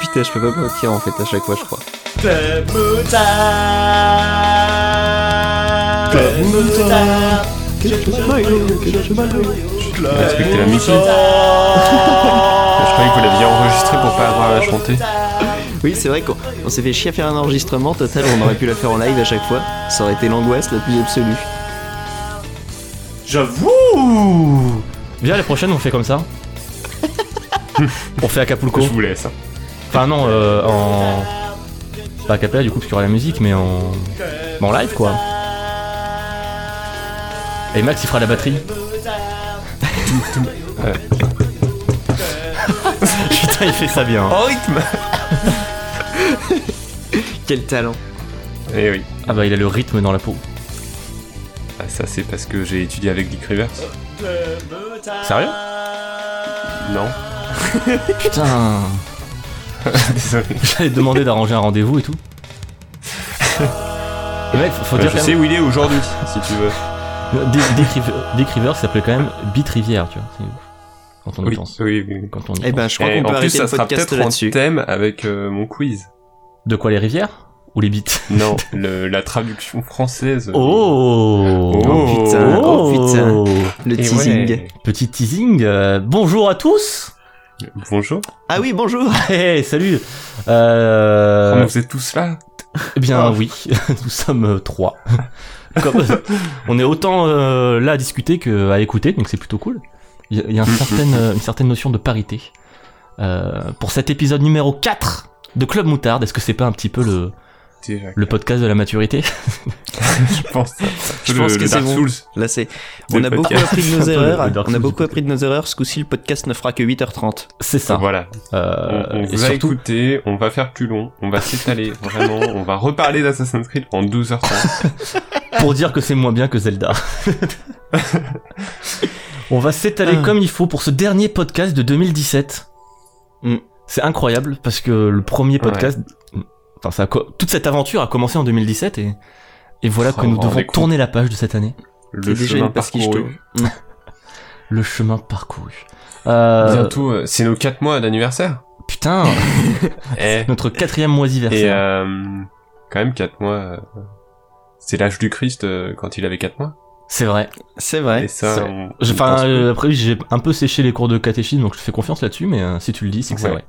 Putain, je peux pas mentir en fait à chaque fois, je crois. Club Moutarde, Club Moutarde, respectez la musique. Je croyais que vous l'aviez enregistré pour pas avoir à la chanter. Oui, c'est vrai qu'on s'est fait chier à faire un enregistrement total, on aurait pu la faire en live à chaque fois. Ça aurait été l'angoisse la plus absolue. J'avoue. Viens, les prochaines, on fait comme ça. On fait Acapulco. Je vous laisse. Enfin non, en... Pas Acapella du coup, parce qu'il y aura la musique, mais en live, quoi. Et Max, il fera la batterie. Putain, il fait ça bien. En rythme. Quel talent. Eh oui. Ah bah, il a le rythme dans la peau. Ah, ça, c'est parce que j'ai étudié avec Dick Rivers. Sérieux ? Non. Putain. Désolé. J'avais demandé d'arranger un rendez-vous et tout. Le mec, faut dire. Je sais où il est aujourd'hui, si tu veux. Dick Rivers s'appelait quand même Beat Rivière, tu vois. C'est ouf. Quand on y pense. Oui, oui. Quand on y pense. Eh ben, je crois qu'on peut arrêter le podcast là-dessus. En plus, ça sera peut-être en thème avec mon quiz. De quoi, les rivières ? Ou les beats? Non, la traduction française. Oh putain. Le teasing. Ouais. Petit teasing. Bonjour à tous. Bonjour. Ah oui, bonjour. Hey, salut. Vous êtes tous là? Eh bien oui, nous sommes trois. On est autant là à discuter qu'à écouter, donc c'est plutôt cool. Il y a une certaine notion de parité. Pour cet épisode numéro 4 de Club Moutarde, est-ce que c'est pas un petit peu le podcast de la maturité? Je pense que c'est bon. Là, c'est... On a beaucoup appris de nos erreurs. Ce coup-ci, le podcast ne fera que 8h30. C'est ça. Voilà. On va écouter, on va faire plus long, on va s'étaler, vraiment, on va reparler d'Assassin's Creed en 12h30. Pour dire que c'est moins bien que Zelda. On va s'étaler comme il faut pour ce dernier podcast de 2017. Mm. C'est incroyable, parce que le premier podcast... Ouais. Enfin, toute cette aventure a commencé en 2017 et voilà que nous devons tourner la page de cette année. Le chemin parcouru. Le chemin parcouru. Bientôt, c'est nos 4 mois d'anniversaire. Putain. C'est notre 4e moisiversaire. Et quand même 4 mois. C'est l'âge du Christ quand il avait 4 mois. C'est vrai. Et ça, après, j'ai un peu séché les cours de catéchisme, donc je te fais confiance là-dessus, mais si tu le dis, c'est que c'est vrai.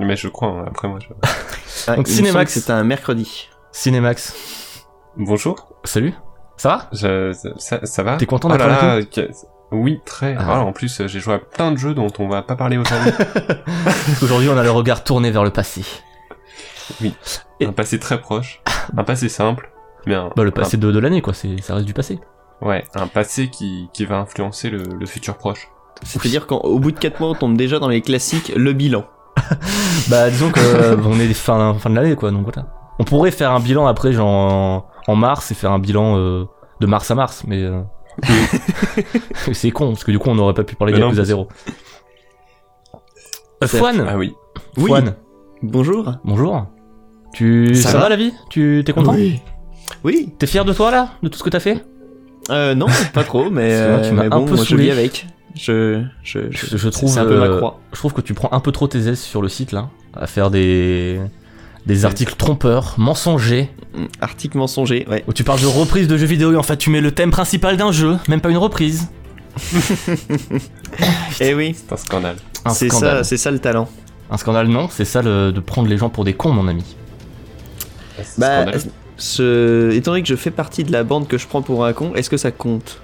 Mais je crois, après moi. Donc Cinémax, c'est un mercredi. Cinémax. Bonjour. Salut. Ça va ? Ça va ? T'es content d'être là ? Oui, très. Ah. En plus, j'ai joué à plein de jeux dont on va pas parler aujourd'hui. Aujourd'hui, on a le regard tourné vers le passé. Oui. Un passé très proche, un passé simple, mais le passé de l'année, quoi. Ça reste du passé. Ouais, un passé qui va influencer le futur proche. C'est-à-dire qu'au bout de 4 mois, on tombe déjà dans les classiques, le bilan. Disons que on est fin de l'année, quoi, donc voilà. On pourrait faire un bilan après, genre en mars, et faire un bilan de mars à mars, mais c'est con, parce que du coup on n'aurait pas pu parler de Yakuza Zero. Fouane. Ah oui. Fouane. Bonjour. Ça va la vie ? T'es content ? Oui. T'es fier de toi là, de tout ce que t'as fait ? Non, pas trop, mais moi, je vis avec. Je trouve c'est un peu ma croix. Je trouve que tu prends un peu trop tes aises sur le site là, à faire des articles trompeurs, mensongers. Articles mensongers, ouais. Où tu parles de reprise de jeux vidéo et en fait tu mets le thème principal d'un jeu, même pas une reprise. Eh oui. C'est un scandale. C'est ça le talent. Un scandale, non, c'est ça de prendre les gens pour des cons, mon ami. Étant donné que je fais partie de la bande que je prends pour un con, est-ce que ça compte ?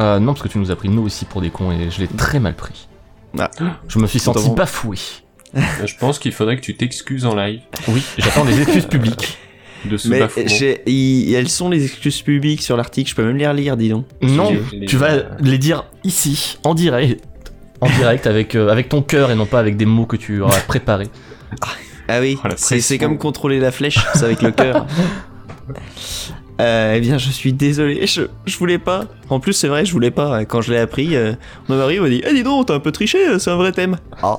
Non, parce que tu nous as pris nous aussi pour des cons et je l'ai très mal pris. Ah. Je me suis senti bafoué. Je pense qu'il faudrait que tu t'excuses en live. Oui, j'attends des excuses publiques de ce bafouement. Elles sont les excuses publiques sur l'article, je peux même les relire, dis donc. Non, tu vas les dire ici, en direct avec ton cœur et non pas avec des mots que tu auras préparés. Ah oui, c'est comme contrôler la flèche, c'est avec le cœur. Eh bien, je suis désolé, je voulais pas. En plus, c'est vrai, je voulais pas. Quand je l'ai appris, mon mari m'a dit « Eh, dis donc, t'as un peu triché, c'est un vrai thème. » Ah.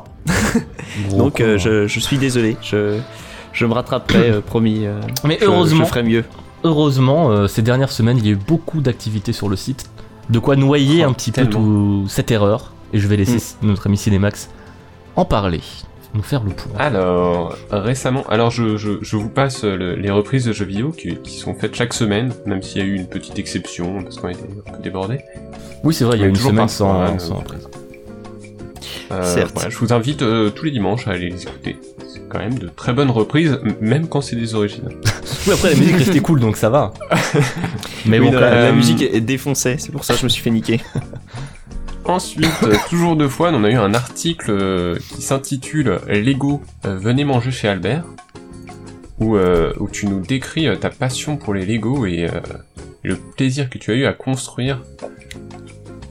Donc, je suis désolé. Je me rattraperai, promis. Mais heureusement, je ferai mieux. Heureusement, ces dernières semaines, il y a eu beaucoup d'activités sur le site. De quoi noyer un petit peu toute cette erreur. et je vais laisser notre ami Cinémax en parler, nous faire le point. Alors, récemment, je vous passe les reprises de jeux vidéo qui sont faites chaque semaine, même s'il y a eu une petite exception, parce qu'on était un peu débordés. Oui, c'est vrai, il y a une semaine sans reprise. Voilà, je vous invite tous les dimanches à aller les écouter. C'est quand même de très bonnes reprises, même quand c'est des originaux. Oui, après la musique restait cool, donc ça va. Mais oui, bon, la musique est défoncée, c'est pour ça que je me suis fait niquer. Ensuite, toujours deux fois, on a eu un article qui s'intitule « Lego, venez manger chez Albert », où tu nous décris ta passion pour les Lego et le plaisir que tu as eu à construire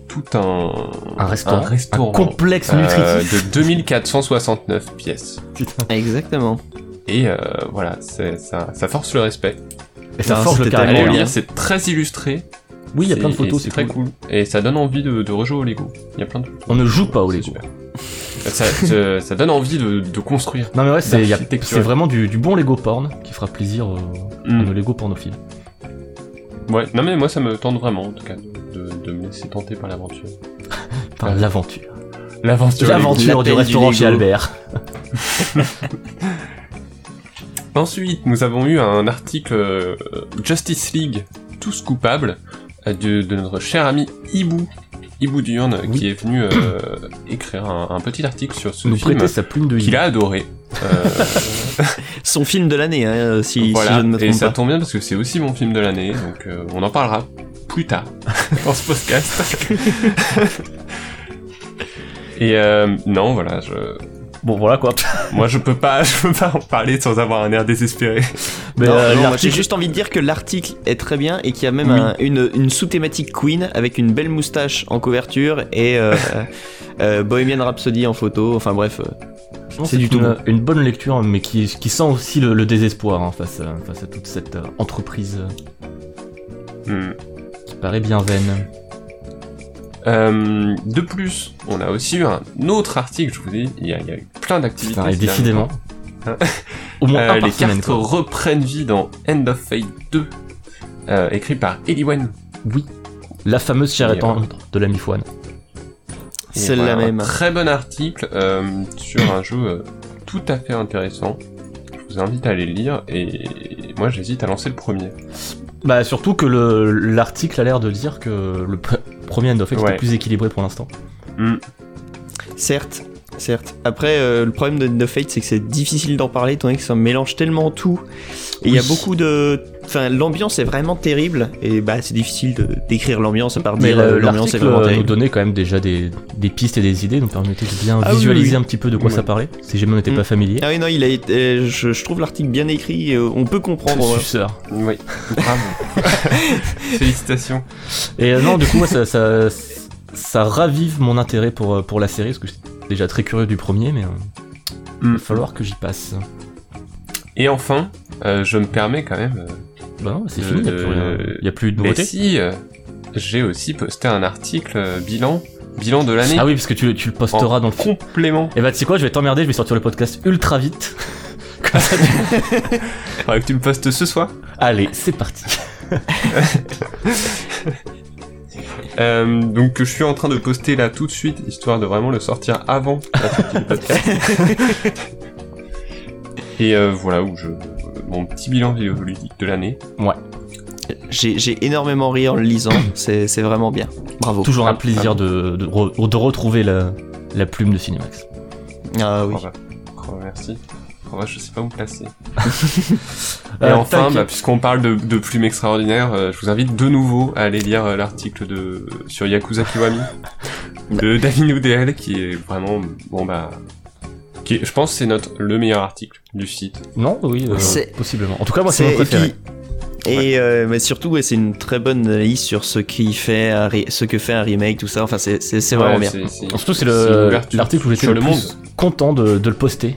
tout un restaurant complexe nutritif de 2469 pièces. Putain. Exactement. Et voilà, ça force le respect. Et ça force le caractère. Lire, c'est très illustré. Oui, il y a plein de photos, c'est très cool. Et ça donne envie de rejouer au Lego. Il y a plein de photos. On ne joue pas au Lego. Ça donne envie de construire. Non mais ouais, c'est vraiment du bon Lego porn qui fera plaisir à nos Lego pornophiles. Ouais, non mais moi ça me tente vraiment en tout cas de me laisser tenter par l'aventure. Par l'aventure. L'aventure du restaurant chez Albert. Ensuite, nous avons eu un article Justice League, tous coupables, de notre cher ami Hibou Diurne, qui est venu écrire un petit article sur ce film sa plume de qu'il a adoré. Son film de l'année, hein, si je ne me trompe pas. Et ça tombe bien parce que c'est aussi mon film de l'année, donc on en parlera plus tard dans ce podcast. Et non, voilà, Bon, voilà quoi. Moi, je peux pas en parler sans avoir un air désespéré. Mais j'ai juste envie de dire que l'article est très bien et qu'il y a même une sous-thématique Queen avec une belle moustache en couverture et Bohemian Rhapsody en photo. Enfin bref, c'est du tout une bonne lecture, mais qui sent aussi le désespoir face à toute cette entreprise qui paraît bien vaine. De plus, on a aussi eu un autre article, je vous dis, il y a eu plein d'activités. Putain, et décidément. Au moins un par semaine, cartes quoi. Reprennent vie dans End of Fate 2, écrit par Ellie Wen. Oui, la fameuse charrette de la Mifoine. C'est la même. Très bon article sur un jeu tout à fait intéressant. Je vous invite à aller le lire et moi j'hésite à lancer le premier. Bah surtout que l'article a l'air de dire que le premier End of Fate est plus équilibré pour l'instant. Certes. Après le problème de End of Fate c'est que c'est difficile d'en parler étant donné que ça mélange tellement tout. Et il y a beaucoup de... Enfin l'ambiance est vraiment terrible et bah c'est difficile d'écrire l'ambiance à part dire l'ambiance est vraiment terrible. Nous donnait quand même déjà des pistes et des idées, donc permettez de bien visualiser un petit peu de quoi ça parlait, si j'ai même été pas familier. Ah oui non, je trouve l'article bien écrit, et on peut comprendre. Suceur. Oui, bravo. Félicitations. Et non du coup moi ça ravive mon intérêt pour la série, parce que j'étais déjà très curieux du premier, mais il va falloir que j'y passe. Et enfin, je me permets quand même... Bah non, c'est fini, il n'y a plus de nouveautés. Mais si, j'ai aussi posté un article bilan de l'année. Ah oui, parce que tu le posteras dans le complément. Et bah tu sais quoi, je vais t'emmerder, je vais sortir le podcast ultra vite. Comme ça tu... Faudrait que tu me postes ce soir. Allez, c'est parti. Donc je suis en train de poster là tout de suite, histoire de vraiment le sortir avant la sortie du podcast. Et voilà où mon petit bilan vidéoludique de l'année. Ouais. J'ai énormément ri en le lisant, c'est vraiment bien. Bravo. Toujours un plaisir de retrouver la plume de Cinemax. Ah oui. Merci. Je sais pas où me placer. Et enfin, puisqu'on parle de plumes extraordinaires, je vous invite de nouveau à aller lire l'article sur Yakuza Kiwami de David Lynch, qui est vraiment je pense que c'est le meilleur article du site. Non, oui, possiblement. En tout cas, moi, c'est mon préféré. Mais surtout, c'est une très bonne analyse sur ce que fait un remake, tout ça. Enfin, c'est vraiment bien. Surtout, c'est l'article où j'étais le plus content de le poster.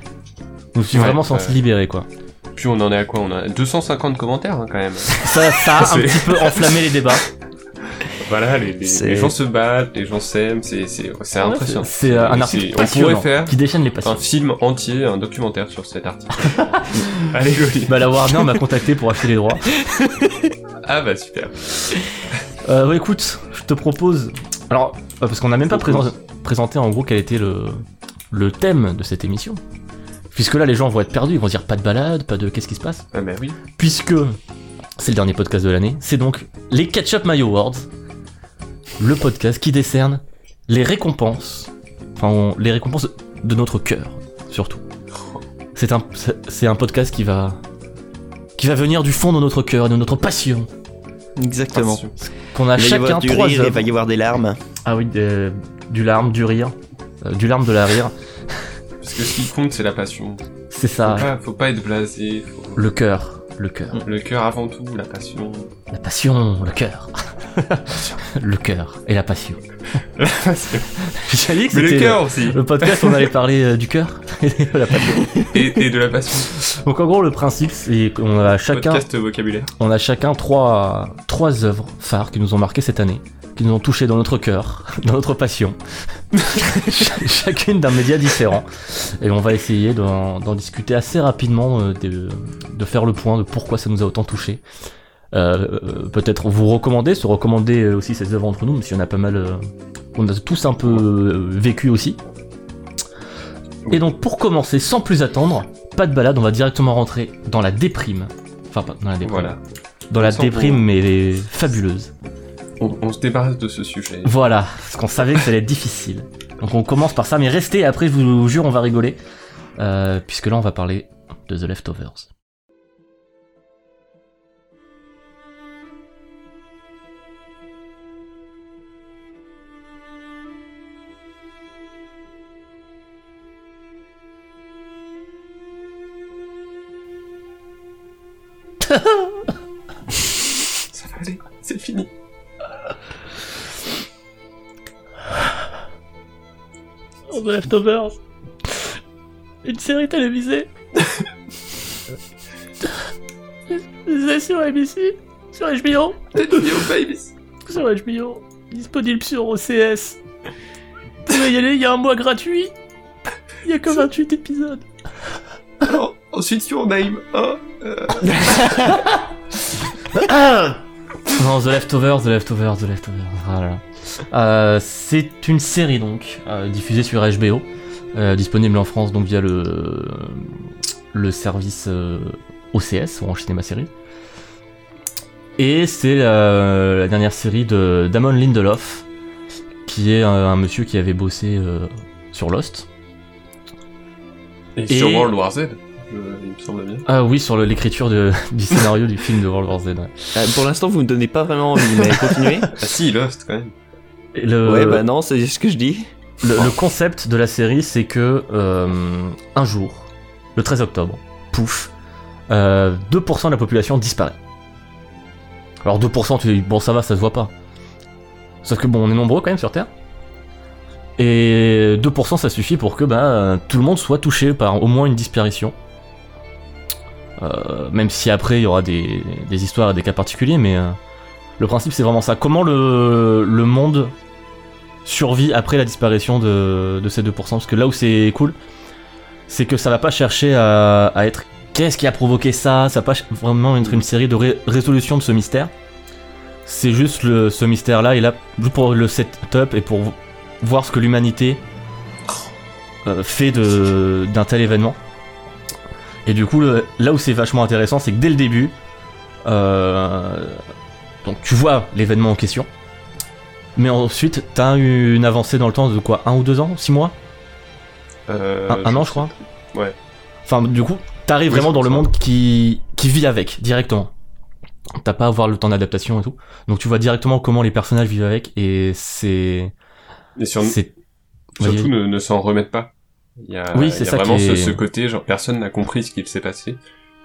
Je me suis vraiment senti libéré, quoi. Puis on en est à quoi ? On a 250 commentaires, hein, quand même. Ça a un petit peu enflammé les débats. Voilà, les gens se battent, les gens s'aiment, c'est impressionnant. C'est un article passionnant, on pourrait faire qui déchaîne les passions. Un film entier, un documentaire sur cet article. Allez, joli. La Warner m'a contacté pour acheter les droits. Ah bah super. Écoute, je te propose... Alors, parce qu'on n'a même pas présenter en gros quel était le thème de cette émission. Puisque là, les gens vont être perdus, ils vont se dire pas de balade, pas de qu'est-ce qui se passe. Ah bah oui. Puisque c'est le dernier podcast de l'année, c'est donc les Ketchup Mayo Awards, le podcast qui décerne les récompenses, enfin les récompenses de notre cœur, surtout. C'est un podcast qui va venir du fond de notre cœur et de notre passion. Exactement. Qu'on a chacun 3 œuvres. Il va y avoir des larmes. Ah oui, du larme, du rire, du larme de la rire. Parce que ce qui compte, c'est la passion. C'est ça. Faut pas être blasé. Le cœur. Le cœur avant tout, la passion. La passion, le cœur. Le cœur et la passion. La passion. J'allais que c'était le cœur aussi. Le podcast, on allait parler du cœur et de la passion. Et de la passion. Donc en gros, le principe, c'est qu'on a chacun. Podcast vocabulaire. On a chacun 3 œuvres phares qui nous ont marqué cette année, qui nous ont touchés dans notre cœur, dans notre passion. Chacune d'un média différent. Et on va essayer d'en discuter assez rapidement, de faire le point de pourquoi ça nous a autant touchés. Peut-être vous recommander, se recommander aussi ces œuvres entre nous, mais si on a pas mal, on a tous un peu vécu aussi. Et donc pour commencer, sans plus attendre, pas de balade, on va directement rentrer dans la déprime. Enfin pas dans la déprime, voilà. Dans la déprime mais les fabuleuses. On se débarrasse de ce sujet. Voilà, parce qu'on savait que ça allait être difficile. Donc on commence par ça, mais restez, après je vous jure on va rigoler, puisque là on va parler de The Leftovers. Ça va aller, c'est fini. Oh, The Leftovers, une série télévisée télévisée sur ABC, sur HBO, sur HBO, disponible sur OCS. Vous pouvez y aller, il y a un mois gratuit, il y a que 28 épisodes. Alors, ensuite, Your Name, hein. Non, The Leftovers. Voilà. C'est une série donc diffusée sur HBO, disponible en France donc via le service OCS, Orange Cinéma Série. Et c'est la dernière série de Damon Lindelof, qui est un monsieur qui avait bossé sur Lost. Et sur World War Z, il me semble bien. Ah oui, sur l'écriture du scénario du film de World War Z. Ouais. Pour l'instant, vous ne me donnez pas vraiment envie, mais continuez. Ah si, Lost quand même. Ouais, bah non, c'est ce que je dis. Le concept de la série, c'est que un jour, le 13 octobre, pouf, 2% de la population disparaît. Alors 2%, tu dis, bon ça va, ça se voit pas. Sauf que bon, on est nombreux quand même sur Terre. Et 2% ça suffit pour que tout le monde soit touché par au moins une disparition. Même si après il y aura des histoires et des cas particuliers, mais le principe c'est vraiment ça. Comment le monde survit après la disparition de ces 2%, parce que là où c'est cool, c'est que ça va pas chercher à être qu'est-ce qui a provoqué ça, ça va pas vraiment être une série de résolution de ce mystère. C'est juste ce mystère là, et là juste pour le setup et pour voir ce que l'humanité fait d'un tel événement. Et du coup, là où c'est vachement intéressant, c'est que dès le début, donc tu vois l'événement en question, mais ensuite t'as eu une avancée dans le temps de quoi, 1 ou 2 ans, 6 mois, un an je crois. Ouais. Enfin du coup, t'arrives vraiment dans le monde qui vit avec directement. T'as pas à avoir le temps d'adaptation et tout. Donc tu vois directement comment les personnages vivent avec, et c'est. Et surtout ne s'en remettent pas. Il y a vraiment ce côté, genre personne n'a compris ce qu'il s'est passé.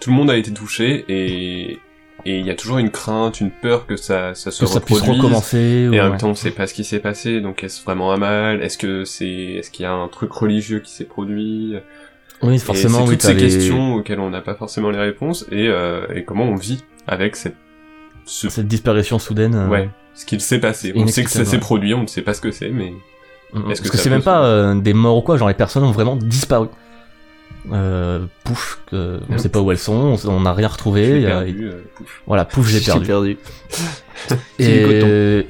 Tout le monde a été touché et il y a toujours une crainte, une peur que ça puisse recommencer. Et en même temps, on ne sait pas ce qui s'est passé, donc est-ce vraiment un mal ? Est-ce qu'il y a un truc religieux qui s'est produit ? Oui, forcément. Et c'est toutes ces questions auxquelles on n'a pas forcément les réponses et comment on vit avec cette disparition soudaine. Ouais. Ce qu'il s'est passé. On sait que ça s'est produit, on ne sait pas ce que c'est, mais... Parce que c'est même pas des morts ou quoi, genre les personnes ont vraiment disparu. On sait pas où elles sont, on n'a rien retrouvé. Voilà, pouf, j'ai perdu. Et...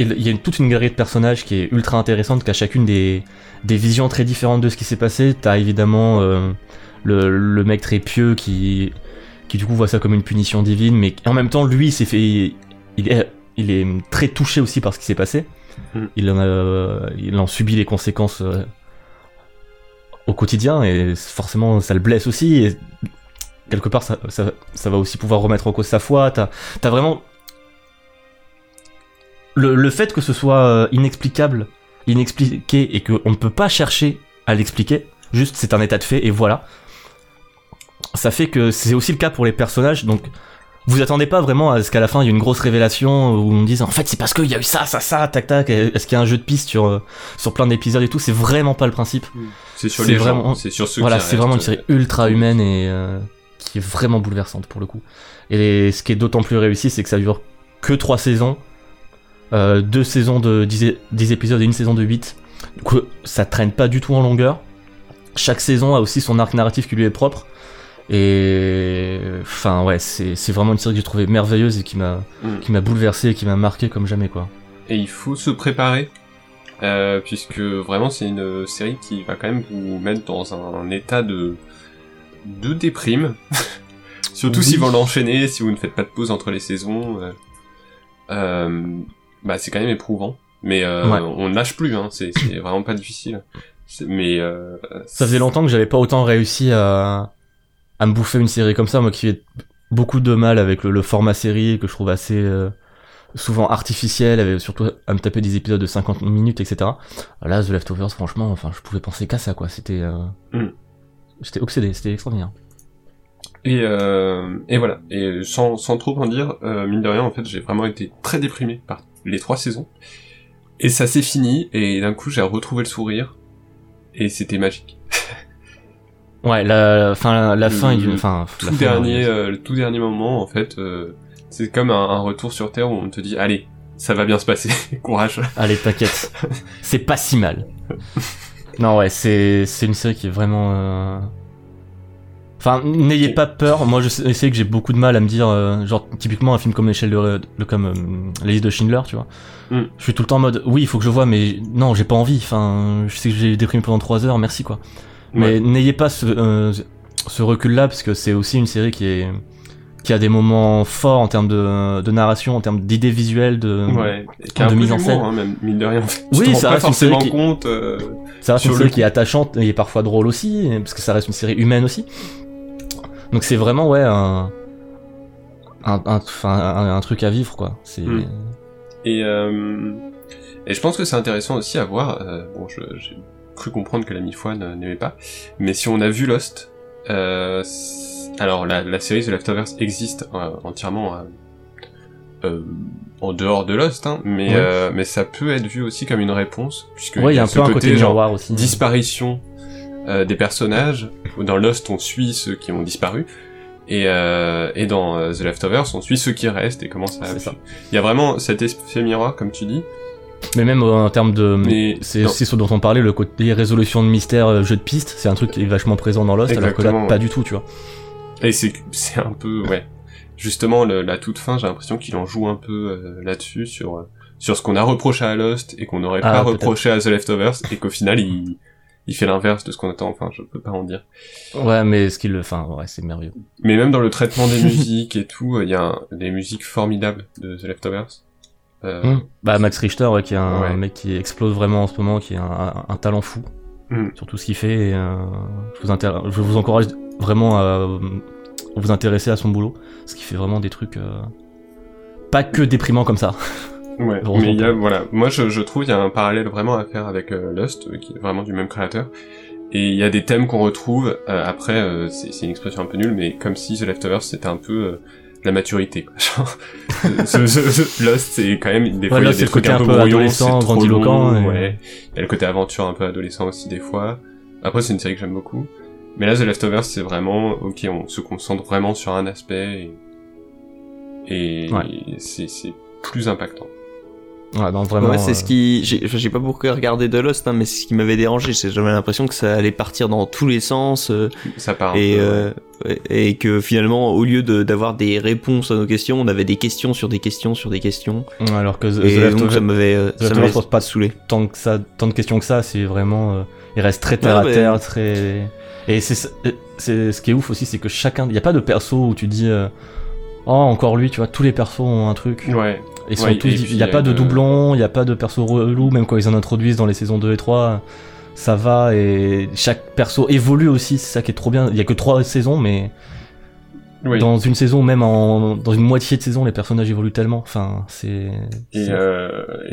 il y a toute une galerie de personnages qui est ultra intéressante, qui a chacune des visions très différentes de ce qui s'est passé. T'as évidemment le mec très pieux qui du coup voit ça comme une punition divine, mais en même temps lui il est très touché aussi par ce qui s'est passé. Il en subit les conséquences au quotidien, et forcément ça le blesse aussi, et quelque part ça va aussi pouvoir remettre en cause sa foi. T'as vraiment le fait que ce soit inexplicable, inexpliqué, et qu'on ne peut pas chercher à l'expliquer, juste c'est un état de fait et voilà. Ça fait que c'est aussi le cas pour les personnages, donc vous attendez pas vraiment à ce qu'à la fin il y ait une grosse révélation où on dise en fait c'est parce qu'il y a eu ça, tac, est-ce qu'il y a un jeu de piste sur plein d'épisodes et tout. C'est vraiment pas le principe. C'est vraiment une série ultra humaine et qui est vraiment bouleversante pour le coup. Et ce qui est d'autant plus réussi, c'est que ça dure que 3 saisons, 2 saisons de 10 épisodes et une saison de 8. Du coup, ça traîne pas du tout en longueur. Chaque saison a aussi son arc narratif qui lui est propre. Et enfin ouais, c'est vraiment une série que j'ai trouvée merveilleuse et qui m'a bouleversé et qui m'a marqué comme jamais quoi. Et il faut se préparer puisque vraiment c'est une série qui va quand même vous mettre dans un état de déprime. Surtout oui. Si vous l'enchaînez, si vous ne faites pas de pause entre les saisons, bah c'est quand même éprouvant. Mais ouais. On ne lâche plus, hein, c'est vraiment pas difficile. Ça faisait longtemps que j'avais pas autant réussi à me bouffer une série comme ça, moi qui ai beaucoup de mal avec le format série, que je trouve assez souvent artificiel, avec surtout à me taper des épisodes de 50 minutes, etc. Là, The Leftovers, franchement, enfin, je pouvais penser qu'à ça, quoi. C'était... J'étais obsédé, c'était extraordinaire. Et voilà. Et sans trop en dire, mine de rien, en fait, j'ai vraiment été très déprimé par les 3 saisons. Et ça s'est fini, et d'un coup, j'ai retrouvé le sourire, et c'était magique. Ouais, le tout dernier moment en fait, c'est comme un retour sur terre où on te dit allez, ça va bien se passer, courage. Allez, t'inquiète, c'est pas si mal. Non ouais, c'est une série qui est vraiment. Enfin, n'ayez pas peur. Moi, je sais que j'ai beaucoup de mal à me dire genre typiquement un film comme La Liste de Schindler, tu vois. Je suis tout le temps en mode oui, il faut que je vois, mais non, j'ai pas envie. Enfin, je sais que j'ai déprimé pendant 3 heures, merci quoi. Mais ouais. N'ayez pas ce recul-là, parce que c'est aussi une série qui a des moments forts en termes de narration, en termes d'idées visuelles, de mise en scène. Hein, même, mine de rien. Oui, ça reste une série qui est attachante et parfois drôle aussi, parce que ça reste une série humaine aussi. Donc c'est vraiment ouais un truc à vivre quoi. C'est... Et je pense que c'est intéressant aussi à voir. J'ai cru comprendre que l'ami Fouan n'aimait pas, mais si on a vu Lost, alors la série The Leftovers existe entièrement en dehors de Lost, hein, mais ça peut être vu aussi comme une réponse, puisque il y a un côté genre aussi, disparition des personnages. Dans Lost, on suit ceux qui ont disparu, et dans The Leftovers, on suit ceux qui restent et comment ça. Il y a vraiment cet effet miroir, comme tu dis. Mais même en termes de... C'est ce dont on parlait, le côté résolution de mystère, jeu de piste, c'est un truc qui est vachement présent dans Lost. Exactement, alors que là, pas du tout, tu vois. Et c'est un peu... ouais. Justement, la toute fin, j'ai l'impression qu'il en joue un peu là-dessus, sur ce qu'on a reproché à Lost et qu'on n'aurait pas reproché peut-être à The Leftovers, et qu'au final, il fait l'inverse de ce qu'on attend. Enfin, je peux pas en dire. Ouais, mais ce qu'il le... Enfin, ouais, c'est merveilleux. Mais même dans le traitement des musiques et tout, il y a des musiques formidables de The Leftovers. Bah Max Richter, ouais, qui est un mec qui explose vraiment en ce moment, qui est un talent fou sur tout ce qu'il fait, et je vous encourage vraiment à vous intéresser à son boulot, parce qu'il fait vraiment des trucs pas que déprimants comme ça. Ouais, mais moi je trouve qu'il y a un parallèle vraiment à faire avec Lost, qui est vraiment du même créateur, et il y a des thèmes qu'on retrouve après, c'est une expression un peu nulle, mais comme si The Leftovers c'était un peu... la maturité, quoi. Genre, Lost, c'est quand même, des fois, il y a des trucs un peu brouillons, c'est trop long, ouais. Il y a le côté aventure un peu adolescent aussi, des fois. Après, c'est une série que j'aime beaucoup. Mais là, The Leftovers, c'est vraiment, ok, on se concentre vraiment sur un aspect, et c'est plus impactant. Ouais, non, vraiment, ouais, c'est ce qui... J'ai pas beaucoup regardé de Lost, hein, mais c'est ce qui m'avait dérangé. J'avais l'impression que ça allait partir dans tous les sens. Ça part un peu, et que finalement, au lieu d'avoir des réponses à nos questions, on avait des questions sur des questions sur des questions. Alors que ça m'avait pas saoulé. Tant de questions que ça, c'est vraiment... il reste très terre à terre, très... Et c'est ce qui est ouf aussi, c'est que chacun... Il n'y a pas de perso où tu dis... oh, encore lui, tu vois, tous les persos ont un truc. Ouais. Ils sont tous... Il n'y a pas de doublons, il n'y a pas de perso relou, même quand ils en introduisent dans les saisons 2 et 3, ça va, et chaque perso évolue aussi, c'est ça qui est trop bien. Il n'y a que 3 saisons, mais dans une saison, même dans une moitié de saison, les personnages évoluent tellement. Enfin, et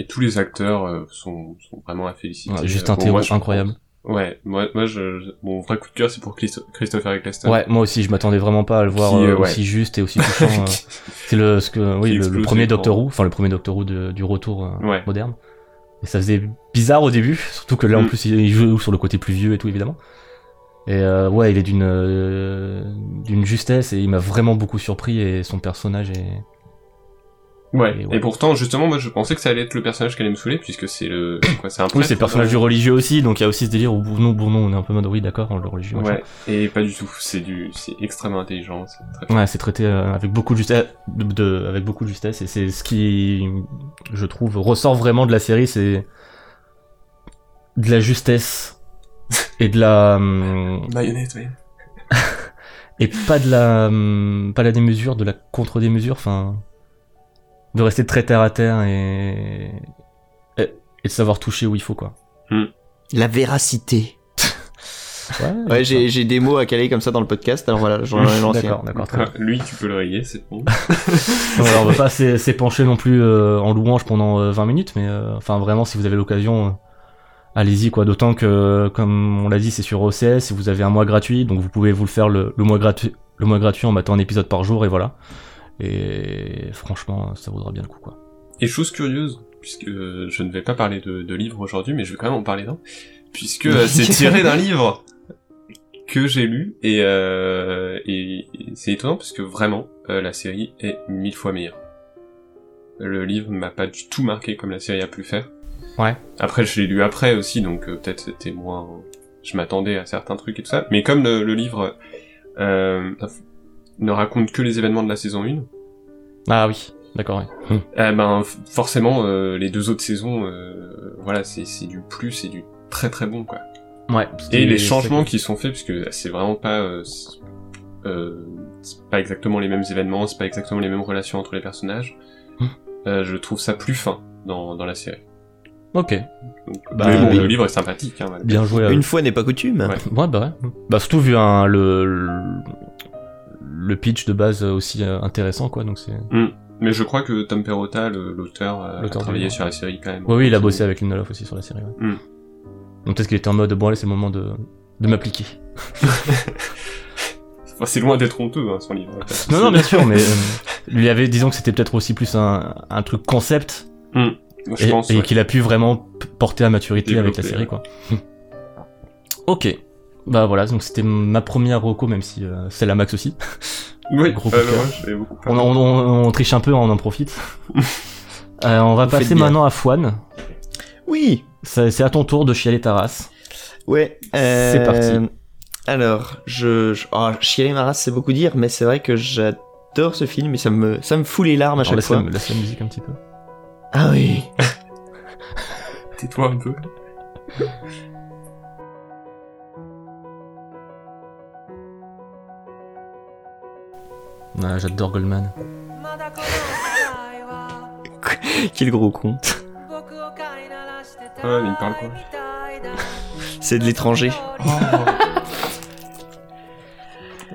tous les acteurs sont vraiment à féliciter. Ouais, juste un terreau incroyable. Ouais, moi, mon vrai coup de cœur, c'est pour Christopher Eccleston. Ouais, moi aussi, je m'attendais vraiment pas à le voir aussi juste et aussi touchant. C'est le premier Doctor Who, enfin le premier Doctor Who du retour moderne. Et ça faisait bizarre au début, surtout que là en plus il joue sur le côté plus vieux et tout évidemment. Et ouais, il est d'une justesse et il m'a vraiment beaucoup surpris et son personnage est... Et pourtant, justement, moi, je pensais que ça allait être le personnage qui allait me saouler, puisque c'est le... c'est un prêtre, c'est le personnage du religieux aussi, donc il y a aussi ce délire où Bournon, on est un peu mode, oui, d'accord, le religieux. Ouais, et pas du tout, c'est extrêmement intelligent, c'est très... Ouais, c'est traité avec beaucoup de justesse, et c'est ce qui, je trouve, ressort vraiment de la série, c'est de la justesse, et de la... Baïonnette, oui. Et pas la démesure, de la contre-démesure, enfin... de rester très terre à terre et de savoir toucher où il faut, quoi. La véracité. Ouais, j'ai des mots à caler comme ça dans le podcast, alors voilà, j'en ai lancé. D'accord, très bien. Lui, tu peux le rayer, c'est bon. Non, alors, on va pas s'épancher non plus en louange pendant 20 minutes, mais enfin vraiment, si vous avez l'occasion, allez-y, quoi. D'autant que, comme on l'a dit, c'est sur OCS, vous avez un mois gratuit, donc vous pouvez vous le faire le mois gratuit en mettant un épisode par jour, et voilà. Et franchement, ça vaudra bien le coup, quoi. Et chose curieuse, puisque je ne vais pas parler de livres aujourd'hui, mais je vais quand même en parler d'un, puisque c'est tiré d'un livre que j'ai lu, et c'est étonnant, parce que vraiment, la série est 1000 fois meilleure. Le livre m'a pas du tout marqué comme la série a pu le faire. Ouais. Après, je l'ai lu après aussi, donc peut-être c'était moins... Je m'attendais à certains trucs et tout ça, mais comme le livre... ne raconte que les événements de la saison 1. Ah oui, d'accord, oui. Forcément, les deux autres saisons, voilà, c'est du plus, c'est du très très bon, quoi. Ouais. Et les changements qui sont faits, parce que c'est vraiment pas... c'est pas exactement les mêmes événements, c'est pas exactement les mêmes relations entre les personnages. Je trouve ça plus fin dans la série. Ok. Donc, le livre est sympathique. Hein, bien joué. Une fois n'est pas coutume. Ouais, bah ouais. Bah surtout vu le pitch de base aussi intéressant, quoi, donc c'est... Mais je crois que Tom Perrotta, l'auteur a travaillé sur la série quand même. Oui, il a bossé avec Lindelof aussi sur la série. Ouais. Donc peut-être qu'il était en mode, bon allez, c'est le moment de m'appliquer. Enfin, c'est loin d'être honteux, hein, son livre. Non, bien sûr, mais il y avait, disons que c'était peut-être aussi plus un truc concept, je pense, et qu'il a pu vraiment porter à maturité avec la série, quoi. Ok. Bah voilà, donc c'était ma première reco, même si c'est la max aussi. Oui, on triche un peu, on en profite. On va passer maintenant à Fouane. Oui, c'est à ton tour de chialer ta race. Ouais, c'est parti. Alors, chialer ma race, c'est beaucoup dire, mais c'est vrai que j'adore ce film et ça me fout les larmes à chaque fois. Laisse la musique un petit peu. Ah oui. Tais-toi un peu. Ah, j'adore Goldman. Quel gros con. Ah, il me parle quoi ? C'est de l'étranger.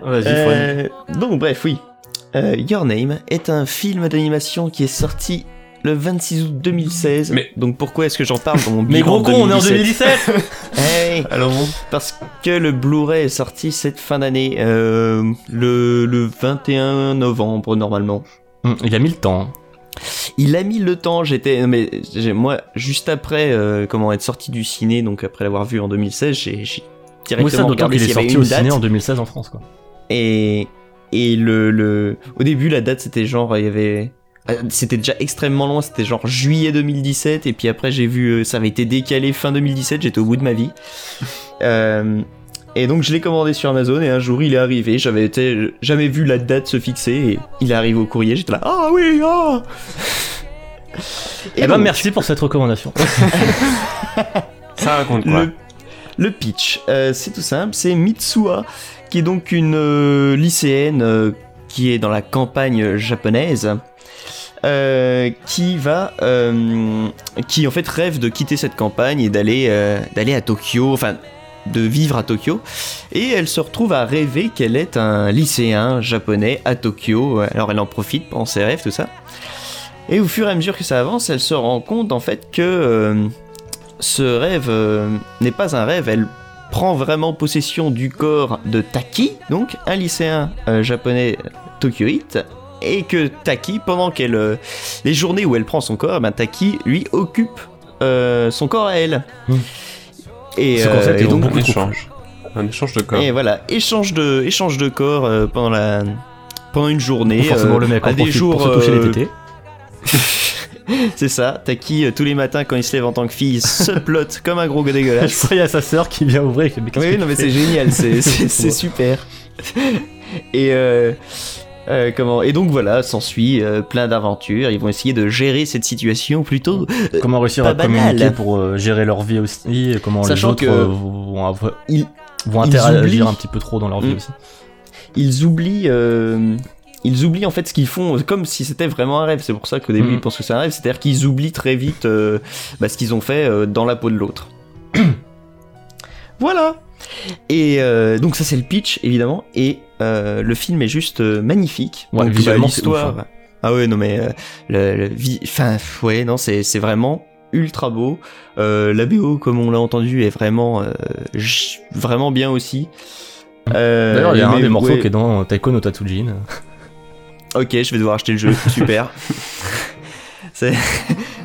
Vas-y, donc bref, oui. Your Name est un film d'animation qui est sorti le 26 août 2016. Mais... Donc pourquoi est-ce que j'en parle dans mon bilan? Mais gros con, on est en 2017. Hey, alors bon. Parce que le Blu-ray est sorti cette fin d'année, le 21 novembre normalement. Il a mis le temps. Moi juste après être sorti du ciné, donc après l'avoir vu en 2016, j'ai directement regardé s'il y avait une date. Il est sorti au ciné en 2016 en France, quoi. Et le au début la date c'était genre il y avait C'était déjà extrêmement loin, c'était genre juillet 2017, et puis après j'ai vu, ça avait été décalé fin 2017, j'étais au bout de ma vie. Et donc je l'ai commandé sur Amazon, et un jour il est arrivé, j'avais jamais vu la date se fixer, et il arrive au courrier, j'étais là, ah oui, ah. Et donc, merci pour cette recommandation. Ça raconte quoi? Le pitch, c'est tout simple, c'est Mitsuha, qui est donc une lycéenne qui est dans la campagne japonaise, qui en fait rêve de quitter cette campagne et d'aller à Tokyo, enfin de vivre à Tokyo, et elle se retrouve à rêver qu'elle est un lycéen japonais à Tokyo. Alors elle en profite pendant ses rêves, tout ça, et au fur et à mesure que ça avance, elle se rend compte en fait que ce rêve n'est pas un rêve. Elle prend vraiment possession du corps de Taki, donc un lycéen japonais tokyoïte, et que Taki, pendant qu'elle les journées où elle prend son corps, ben Taki lui occupe son corps à elle. Et ce concept est donc un échange de corps. Et voilà, échange de corps pendant une journée. Forcément le mec en profite pour se toucher les tétés. C'est ça, Taki tous les matins quand il se lève en tant que fille se plotte comme un gros dégueulasse. Il y a sa sœur qui vient ouvrir. Fait, oui, non mais c'est génial, c'est super. Et et donc voilà, s'ensuit plein d'aventures. Ils vont essayer de gérer cette situation plutôt. Comment réussir à communiquer pour gérer leur vie aussi, et comment sachant les autres vont interagir un petit peu trop dans leur vie aussi. Ils oublient en fait ce qu'ils font, comme si c'était vraiment un rêve. C'est pour ça qu'au début ils pensent que c'est un rêve, c'est-à-dire qu'ils oublient très vite ce qu'ils ont fait dans la peau de l'autre. Voilà. Et donc ça c'est le pitch évidemment, et le film est juste magnifique. Ouais, donc, visuellement l'histoire. Ouf, hein. Ah ouais non mais c'est vraiment ultra beau. La BO comme on l'a entendu est vraiment vraiment bien aussi. D'ailleurs il y a un des morceaux qui est dans Taiko no Tatsujin. Ok, je vais devoir acheter le jeu. Super. C'est...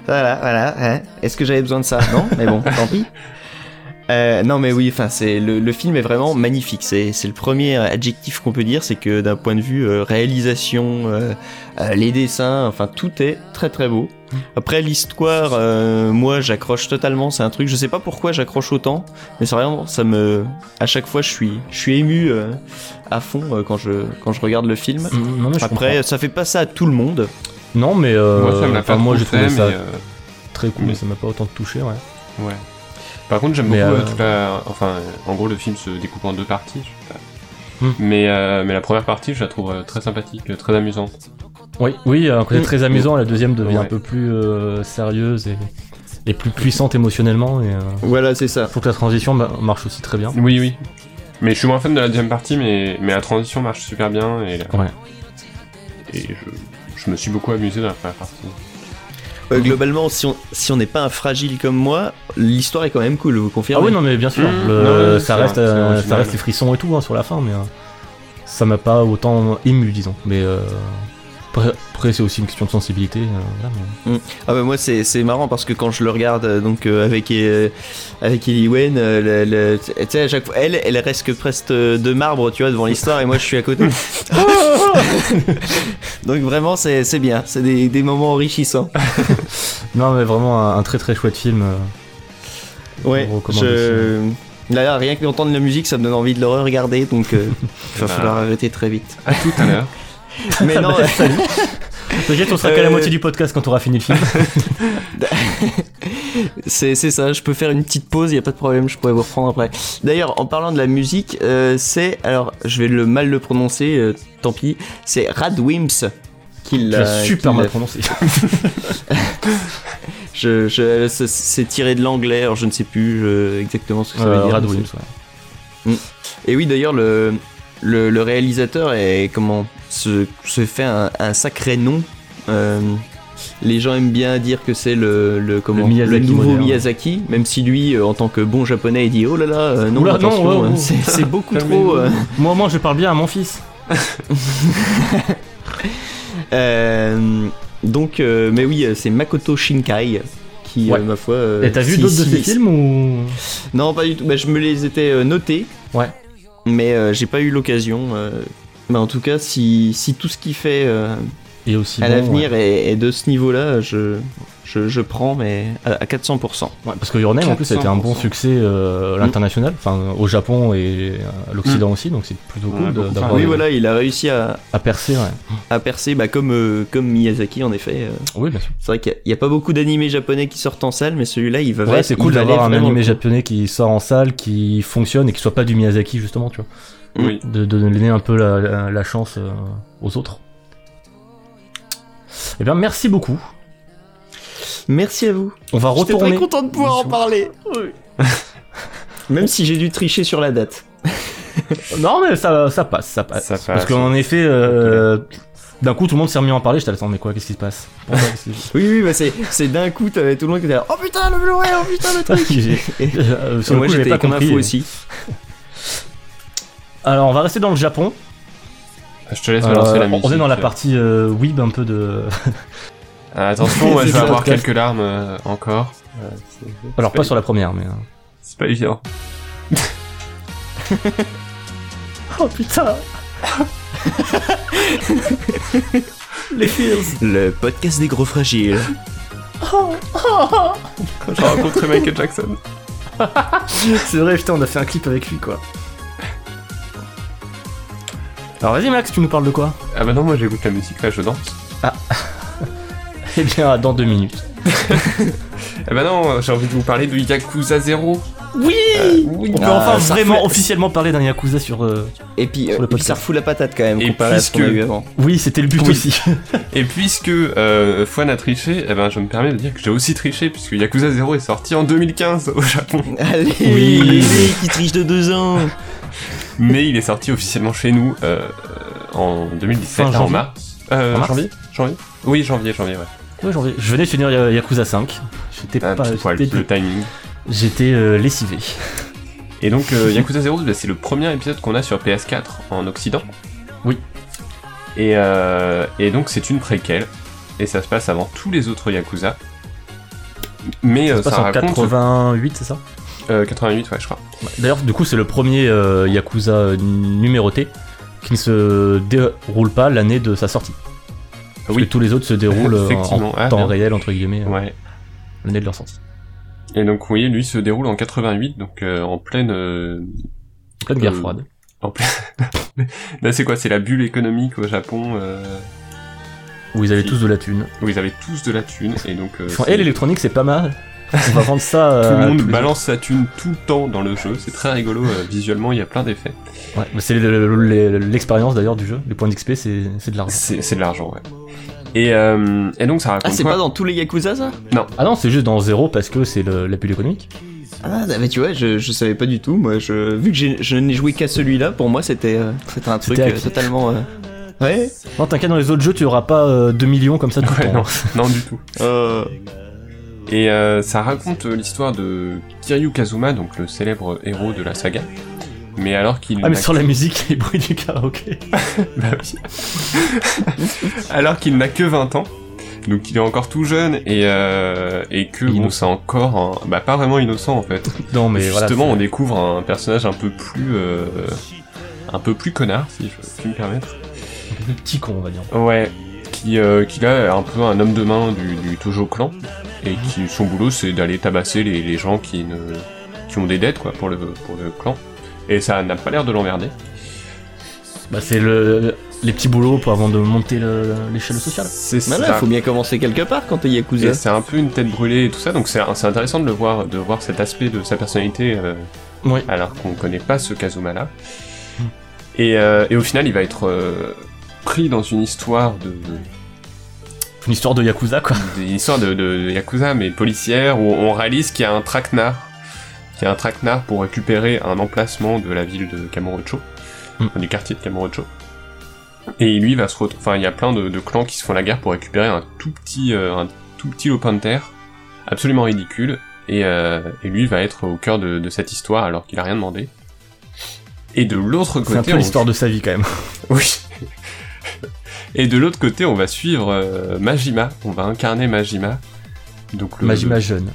Voilà. Hein. Est-ce que j'avais besoin de ça? Non, mais bon, tant pis. Non, mais oui. Enfin, c'est le film est vraiment magnifique. C'est le premier adjectif qu'on peut dire, c'est que d'un point de vue réalisation, les dessins, enfin tout est très très beau. Après l'histoire, moi j'accroche totalement. C'est un truc, je sais pas pourquoi j'accroche autant, mais c'est vraiment à chaque fois je suis ému à fond quand je regarde le film. Non, après comprends. Ça fait pas ça à tout le monde. Non, mais moi j'ai trouvé ça très cool, mais ça m'a pas autant touché, ouais. Ouais. Par contre, j'aime beaucoup toute la... Enfin, en gros, le film se découpe en deux parties. Mais la première partie, je la trouve très sympathique, très amusante. Oui, un côté très amusant. La deuxième devient un peu plus sérieuse et plus puissante émotionnellement. Et, voilà, c'est ça. Faut que la transition marche aussi très bien. Oui. Mais je suis moins fan de la deuxième partie, mais la transition marche super bien. Et, et je me suis beaucoup amusé dans la première partie. Globalement, si on n'est pas un fragile comme moi, l'histoire est quand même cool, vous confirmez? Ah oui, non mais bien sûr, ça reste les frissons et tout sur la fin, mais ça m'a pas autant ému, disons. Mais après c'est aussi une question de sensibilité. Ah bah moi c'est marrant parce que quand je le regarde donc avec Eliwen, tu sais à chaque fois elle reste que presque de marbre, tu vois, devant l'histoire, et moi je suis à côté. Donc vraiment c'est bien, c'est des moments enrichissants. Non mais vraiment un très très chouette film. Ouais, là rien que d'entendre la musique ça me donne envie de le regarder, donc il va falloir arrêter très vite. À tout à l'heure. Mais non, salut. Peut-être on sera qu'à la moitié du podcast quand on aura fini le film. C'est ça, je peux faire une petite pause, il n'y a pas de problème, je pourrais vous reprendre après. D'ailleurs, en parlant de la musique, alors je vais mal le prononcer, tant pis, c'est RADWIMPS qui l'a... super mal prononcé. C'est tiré de l'anglais, alors je ne sais plus exactement ce que ça veut dire. RADWIMPS, ouais. Et oui, d'ailleurs, le réalisateur est se fait un sacré nom. Les gens aiment bien dire que c'est le nouveau Miyazaki, même si lui en tant que bon japonais il dit oh là là c'est beaucoup trop. Moi je parle bien à mon fils. Donc mais oui, c'est Makoto Shinkai. Ma foi. Et t'as vu d'autres de ces films ou... Non, pas du tout. Je me les étais notés. Ouais. Mais j'ai pas eu l'occasion. Mais en tout cas, si tout ce qu'il fait et aussi à bon, l'avenir et de ce niveau-là, je prends, mais à 400%. Ouais, parce que Your Name, en plus, ça a été un bon succès à l'international, au Japon et à l'Occident aussi, donc c'est plutôt cool d'avoir... Oui, voilà, il a réussi à percer, à percer comme Miyazaki, en effet. Oui, bien sûr. C'est vrai qu'il n'y a pas beaucoup d'animés japonais qui sortent en salle, mais celui-là, il va... Ouais, c'est cool d'avoir un animé japonais qui sort en salle, qui fonctionne, et qui soit pas du Miyazaki, justement, tu vois. Oui. De donner un peu la chance aux autres. Eh bien, merci beaucoup. Merci à vous. On va retourner. J'étais très content de pouvoir en parler. Oui. Même si j'ai dû tricher sur la date. Non, mais ça passe. Parce qu'en effet, d'un coup, tout le monde s'est remis à en parler. J'étais là, mais quoi, qu'est-ce qui se passe ? Pourquoi, oui, bah c'est d'un coup, t'avais tout le monde qui était là, oh putain, le Blu-ray, oh putain, le truc. Sur le coup, j'avais pas compris. Aussi. Alors, on va rester dans le Japon. Je te laisse balancer la musique. On est dans la partie weeb un peu de... attention, moi je vais avoir quelques larmes encore. C'est alors pas sur la première, mais... C'est pas évident. Oh putain. Les films. Le podcast des gros fragiles. Quand j'ai rencontré Michael Jackson. C'est vrai, putain, on a fait un clip avec lui, quoi. Alors vas-y Max, tu nous parles de quoi ? Ah bah non, moi j'écoute la musique, là je danse. Ah. Eh bien, dans 2 minutes. Eh ben non, j'ai envie de vous parler de Yakuza Zero. Oui, oui. On peut enfin vraiment officiellement parler d'un Yakuza sur et puis sur le podcast. Ça refout la patate quand même. Et puisque... Oui, c'était le but aussi. Et puisque Fouane a triché, eh ben, je me permets de dire que j'ai aussi triché, puisque Yakuza Zero est sorti en 2015 au Japon. Allez, oui, allez, qui triche de 2 ans. Mais il est sorti officiellement chez nous en 2017, là, en mars. Janvier, ouais. Ouais, je venais de finir Yakuza 5. J'étais pas... le timing. J'étais lessivé. Et donc, Yakuza 0, c'est le premier épisode qu'on a sur PS4 en Occident. Oui. Et donc, c'est une préquelle. Et ça se passe avant tous les autres Yakuza. Mais ça se passe ça en raconte... 88, c'est ça 88, ouais, je crois. Ouais. D'ailleurs, du coup, c'est le premier Yakuza numéroté qui ne se déroule pas l'année de sa sortie. Parce que tous les autres se déroulent en temps réel, entre guillemets, l'année de leur sortie. Et donc, vous voyez, lui se déroule en 88, donc en pleine... pleine guerre froide. En pleine... Là, c'est quoi ? C'est la bulle économique au Japon où ils avaient tous de la thune. Et donc... l'électronique, c'est pas mal. On va vendre ça... Tout le monde balance sa thune tout le temps dans le jeu. C'est très rigolo, visuellement, il y a plein d'effets. Ouais, mais c'est l'expérience, d'ailleurs, du jeu. Les points d'XP, c'est de l'argent. C'est de l'argent, ouais. Et donc ça raconte... Ah, c'est pas dans tous les Yakuza, ça ? Non. Ah non, c'est juste dans Zero parce que c'est la bulle économique. Ah mais tu vois, je savais pas du tout. Moi, vu que je n'ai joué qu'à celui-là, pour moi c'était un truc totalement... Ouais. Non, t'inquiète, dans les autres jeux, tu auras pas 2 millions comme ça tout le temps. Non, du tout. Et ça raconte l'histoire de Kiryu Kazuma, donc le célèbre héros de la saga. Mais alors qu'il... Ah mais sans la musique, les bruits du karaoké. Bah oui. Alors qu'il n'a que 20 ans, donc il est encore tout jeune et que bon, c'est encore un... Bah pas vraiment innocent en fait. Non mais justement voilà, on découvre un personnage un peu plus connard, si je puis me permettre. Un peu plus petit con, on va dire. Ouais, qui a un peu un homme de main du Tojo clan et qui son boulot c'est d'aller tabasser les gens qui ont des dettes quoi pour le clan. Et ça n'a pas l'air de l'emmerder. Bah c'est les petits boulots pour avant de monter l'échelle sociale. C'est ça. Bah là, il faut bien commencer quelque part quand t'es Yakuza. Et c'est un peu une tête brûlée et tout ça, donc c'est intéressant de le voir, de voir cet aspect de sa personnalité, oui. Alors qu'on connaît pas ce Kazuma-là. Et au final, il va être pris dans une histoire de... Une histoire de Yakuza, quoi. Une histoire de Yakuza, mais policière, où on réalise qu'il y a un traquenard. Qui est un traquenard pour récupérer un emplacement de la ville de Kamurocho, du quartier de Kamurocho. Et lui va se retrouver... Enfin, il y a plein de clans qui se font la guerre pour récupérer un tout petit lopin de terre, absolument ridicule. Et lui va être au cœur de cette histoire alors qu'il a rien demandé. Et de l'autre côté... C'est un peu l'histoire de sa vie, quand même. Oui. Et de l'autre côté, on va suivre Majima. On va incarner Majima. Donc Majima jeune.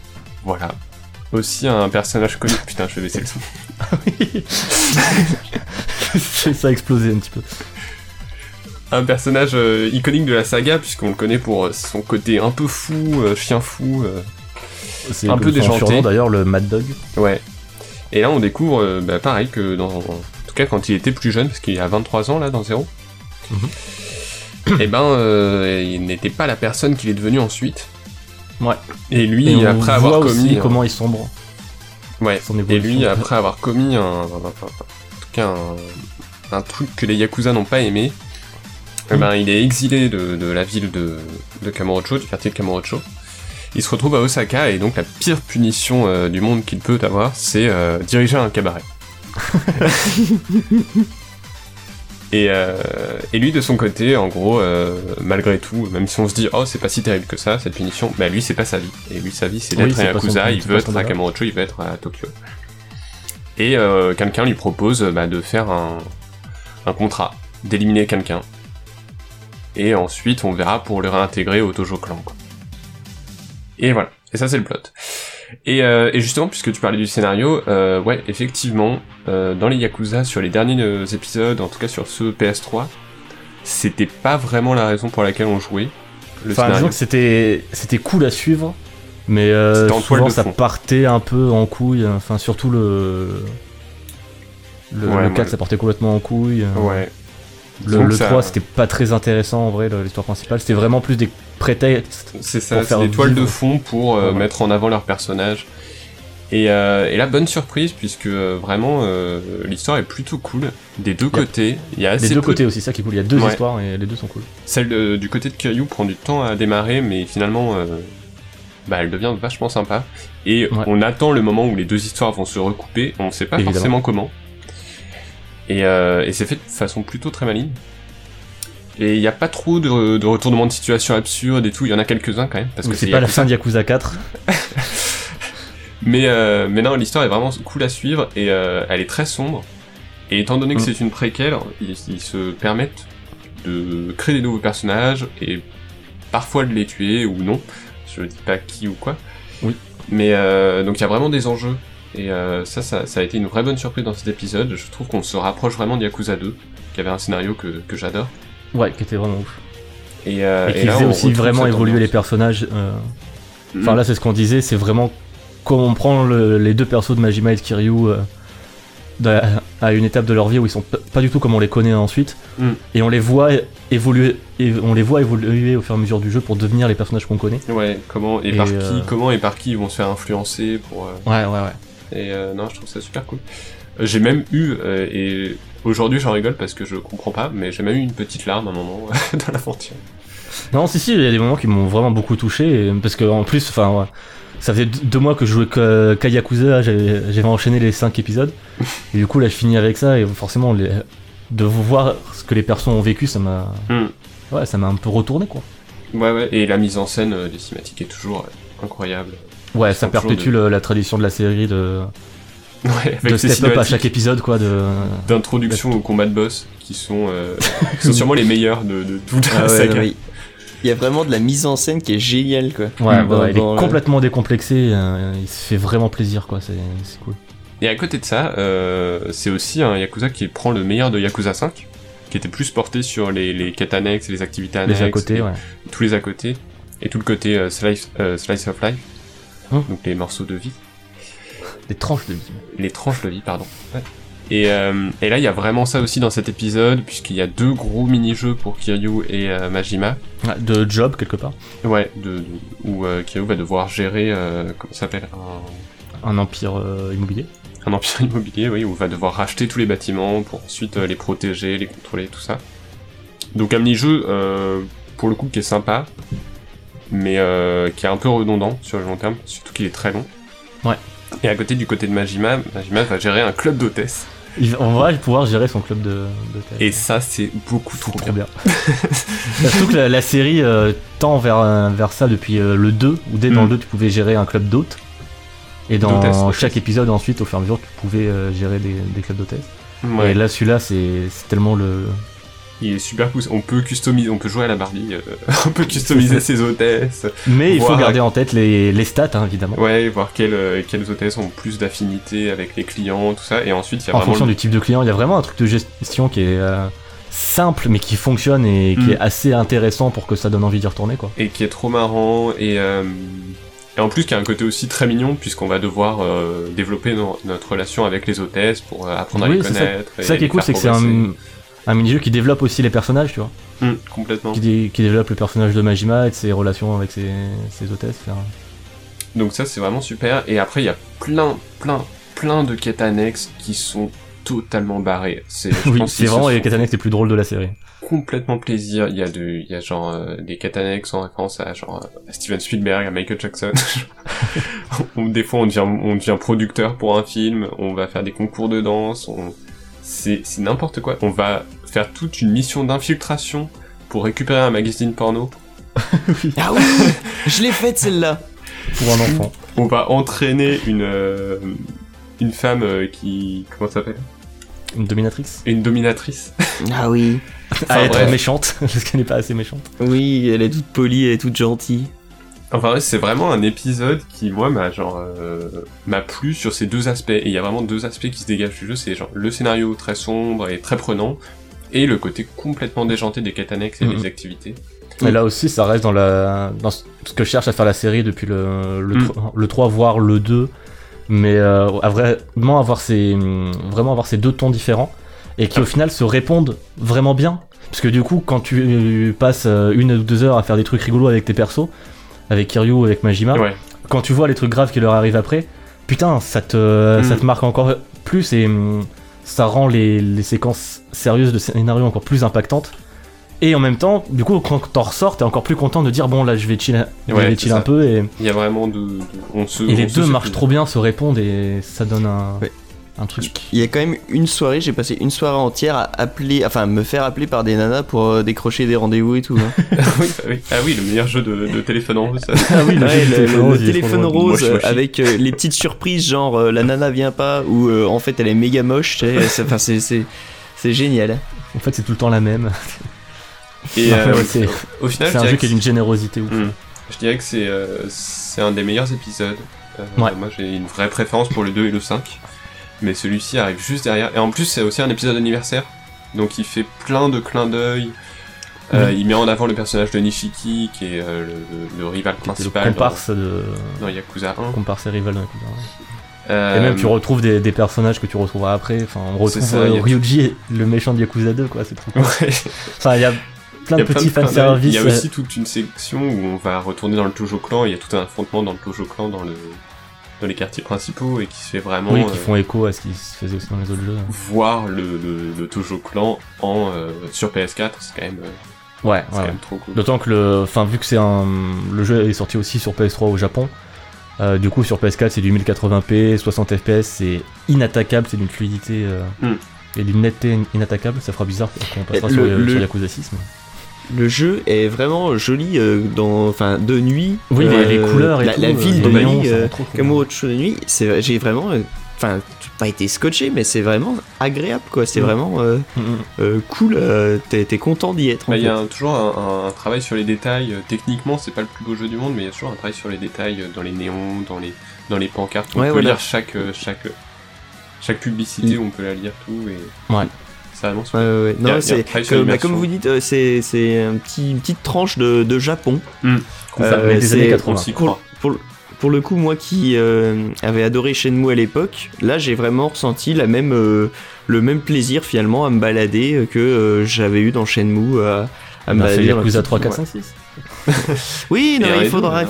Voilà. Aussi un personnage connu. Putain, je vais baisser le son. Ah oui. Ça a explosé un petit peu. un personnage iconique de la saga, puisqu'on le connaît pour son côté un peu fou, chien fou, c'est un peu déjanté. D'ailleurs, le Mad Dog. Ouais. Et là, on découvre, bah, pareil, que dans... En tout cas, quand il était plus jeune, parce qu'il a 23 ans, là, dans Zero, et ben, il n'était pas la personne qu'il est devenu ensuite. Ouais. Et lui, et après avoir commis... comment il sombre. Ouais. Et lui, après avoir commis en tout cas un truc que les Yakuza n'ont pas aimé, ben, il est exilé de la ville de Kamurocho, du quartier de Kamurocho. Il se retrouve à Osaka, et donc la pire punition du monde qu'il peut avoir, c'est diriger un cabaret. Et lui, de son côté, en gros, malgré tout, même si on se dit « Oh, c'est pas si terrible que ça, cette punition », bah lui, c'est pas sa vie. Et lui, sa vie, c'est d'être un Yakuza, il veut être à Kamurocho, il veut être à Tokyo. Et quelqu'un lui propose bah, de faire un contrat, d'éliminer quelqu'un. Et ensuite, on verra pour le réintégrer au Tojo Clan. Quoi. Et voilà. Et ça, c'est le plot. Et justement, puisque tu parlais du scénario, ouais, effectivement, dans les Yakuza, sur les derniers épisodes, en tout cas sur ce PS3, c'était pas vraiment la raison pour laquelle on jouait le scénario. Enfin, disons que c'était cool à suivre, mais souvent ça partait un peu en couille, enfin, surtout le 4, ça partait complètement en couille. Ouais. Le 3, c'était pas très intéressant en vrai, l'histoire principale, c'était vraiment plus des prétextes. C'est ça, c'est des toiles de fond pour mettre en avant leurs personnages. Et là, bonne surprise, puisque vraiment l'histoire est plutôt cool. Des deux côtés, il y a assez des deux côtés aussi, ça qui est cool, il y a deux histoires et les deux sont cool. Celle du côté de Kiryu prend du temps à démarrer, mais finalement, bah, elle devient vachement sympa. Et on attend le moment où les deux histoires vont se recouper, on sait pas forcément comment. Et c'est fait de façon plutôt très maligne. Et il n'y a pas trop de retournements de situation absurdes et tout, il y en a quelques-uns quand même. Parce que c'est pas Yakuza. La fin de Yakuza 4. Mais non, l'histoire est vraiment cool à suivre et elle est très sombre. Et étant donné que c'est une préquelle, ils se permettent de créer des nouveaux personnages et parfois de les tuer ou non. Je dis pas qui ou quoi. Oui. Mais donc il y a vraiment des enjeux. Et ça a été une vraie bonne surprise dans cet épisode. Je trouve qu'on se rapproche vraiment de Yakuza 2, qui avait un scénario que j'adore. Ouais, qui était vraiment ouf. Et qui faisait aussi vraiment évoluer les personnages. Enfin là, c'est ce qu'on disait, c'est vraiment comme on prend les deux persos de Majima et de Kiryu à une étape de leur vie où ils sont pas du tout comme on les connaît ensuite. Et on les voit évoluer, au fur et à mesure du jeu pour devenir les personnages qu'on connaît. Ouais, comment et par qui ils vont se faire influencer pour. Ouais. Et non, je trouve ça super cool. J'ai même eu, et aujourd'hui j'en rigole parce que je comprends pas, mais j'ai même eu une petite larme à un moment dans l'aventure. Non, si, il y a des moments qui m'ont vraiment beaucoup touché, parce que en plus, enfin, ouais, ça faisait 2 mois que je jouais qu'à Yakuza, j'avais enchaîné les 5 épisodes, et du coup là je finis avec ça, et forcément de voir ce que les persos ont vécu, ça m'a ça m'a un peu retourné quoi. Ouais, et la mise en scène des cinématiques est toujours incroyable. Ouais, ça perpétue la tradition de la série de step-up à chaque épisode, quoi. D'introduction au combat de boss, qui sont sûrement les meilleurs de toute la saga. Ouais. Il y a vraiment de la mise en scène qui est géniale, quoi. Ouais, il est complètement décomplexé, il se fait vraiment plaisir, quoi, c'est cool. Et à côté de ça, c'est aussi un Yakuza qui prend le meilleur de Yakuza 5, qui était plus porté sur les quêtes annexes, les activités annexes, tous les à côté, et tout le côté slice of life. Donc les morceaux de vie. Les tranches de vie, pardon. Ouais. Et là, il y a vraiment ça aussi dans cet épisode, puisqu'il y a 2 gros mini-jeux pour Kiryu et Majima. Ah, de job, quelque part. Ouais, où Kiryu va devoir gérer, comment ça s'appelle, un empire immobilier. Un empire immobilier, oui, où va devoir racheter tous les bâtiments pour ensuite les protéger, les contrôler, tout ça. Donc un mini-jeu, pour le coup, qui est sympa, mais qui est un peu redondant sur le long terme, surtout qu'il est très long. Ouais. Et à côté, du côté de Majima va gérer un club d'hôtesses. On va pouvoir gérer son club d'hôtesses. Et ça, c'est beaucoup trop bien. Surtout que la série tend vers ça depuis le 2, où dès dans le 2, tu pouvais gérer un club d'hôtes. Et dans chaque épisode, ensuite, au fur et à mesure, tu pouvais gérer des clubs d'hôtesses. Ouais. Et là, celui-là, c'est tellement le... Il est super cool, on peut jouer à la Barbie, on peut customiser ses hôtesses. Mais il faut garder en tête les stats, hein, évidemment. Ouais, voir quelles hôtesses ont plus d'affinité avec les clients, tout ça. Et ensuite, il y a en fonction du type de client, il y a vraiment un truc de gestion qui est simple mais qui fonctionne et qui est assez intéressant pour que ça donne envie d'y retourner, quoi. Et qui est trop marrant et en plus qui a un côté aussi très mignon puisqu'on va devoir développer notre relation avec les hôtesses pour apprendre à les connaître. C'est ça qui est cool, c'est que c'est un mini-jeu qui développe aussi les personnages, tu vois. Complètement. Qui développe le personnage de Majima et de ses relations avec ses hôtesses. Donc ça c'est vraiment super. Et après il y a plein de quêtes annexes qui sont totalement barrées. C'est vraiment les quêtes annexes les plus drôles de la série. Complètement plaisir. Il y a genre des quêtes annexes en référence à genre à Steven Spielberg, à Michael Jackson. Des fois on devient producteur pour un film, on va faire des concours de danse, c'est n'importe quoi. On va faire toute une mission d'infiltration pour récupérer un magazine porno. Ah oui, je l'ai faite celle-là. Pour un enfant. On va entraîner une femme qui... Comment ça s'appelle ? Une dominatrice. Ah oui. Être méchante, parce qu'elle n'est pas assez méchante. Oui, elle est toute polie, elle est toute gentille. Enfin, c'est vraiment un épisode qui, moi, m'a plu sur ces deux aspects. Et il y a vraiment deux aspects qui se dégagent du jeu. C'est genre le scénario très sombre et très prenant, et le côté complètement déjanté des quêtes annexes et des activités. Mais là aussi, ça reste dans ce que cherche à faire la série depuis le 3, voire le 2. Mais vraiment avoir ces deux tons différents et qui, au final, se répondent vraiment bien. Parce que du coup, quand tu passes une ou deux heures à faire des trucs rigolos avec tes persos, avec Kiryu ou avec Majima, ouais, quand tu vois les trucs graves qui leur arrivent après, putain, ça te marque encore plus et ça rend les séquences sérieuses de scénario encore plus impactantes. Et en même temps, du coup, quand t'en ressors, t'es encore plus content de dire bon, là, je vais chill un peu. Et il y a vraiment les deux marchent trop bien, se répondent et ça donne un truc. Il y a quand même une soirée, j'ai passé une soirée entière me faire appeler par des nanas pour décrocher des rendez-vous et tout. Hein. Ah oui, le meilleur jeu de téléphone en rose. Ça. Ah oui, le téléphone rose avec les petites surprises genre la nana vient pas ou en fait elle est méga moche. C'est génial. En fait, c'est tout le temps la même. Et au final, c'est un jeu qui est d'une générosité ouf. Je dirais que c'est un des meilleurs épisodes. Moi, j'ai une vraie préférence pour le 2 et le 5, mais celui-ci arrive juste derrière. Et en plus, c'est aussi un épisode anniversaire, donc il fait plein de clins d'œil. Il met en avant le personnage de Nishiki, qui est le rival principal. Le comparse dans Yakuza 1. Comparse et rival dans Yakuza 1. Et même tu retrouves des personnages que tu retrouveras après. Enfin, on retrouve Ryuji, le méchant de Yakuza 2, quoi. C'est trop cool. Enfin, il y a plein de petits fanservices. Il y a aussi toute une section où on va retourner dans le Tojo Clan, il y a tout un affrontement dans le Tojo Clan dans les quartiers principaux et qui se fait vraiment... Oui, qui font écho à ce qui se faisait aussi dans les autres jeux. Voir le Tojo Clan sur PS4, c'est quand même... quand même trop cool. D'autant que vu que le jeu est sorti aussi sur PS3 au Japon, du coup sur PS4 c'est du 1080p, 60 fps, c'est inattaquable, c'est d'une fluidité... Et d'une netteté inattaquable, ça fera bizarre qu'on passera sur Yakuza 6. Mais... Le jeu est vraiment joli de nuit. Oui, les couleurs et tout. La ville de nuit, Kamurocho de nuit, j'ai vraiment... pas été scotché, mais c'est vraiment agréable, quoi. C'est vraiment cool. T'es content d'y être. Il y a toujours un travail sur les détails. Techniquement, c'est pas le plus beau jeu du monde, mais il y a toujours un travail sur les détails dans les néons, dans les pancartes. On peut lire chaque publicité, on peut la lire tout et ça avance. Comme vous dites, c'est une petite tranche de Japon. Des années 86. Pour le coup, moi qui avais adoré Shenmue à l'époque, là j'ai vraiment ressenti le même plaisir finalement à me balader que j'avais eu dans Shenmue à me balader. C'est Yakuza 3, 4, 5, 6. Oui, non, il faudra.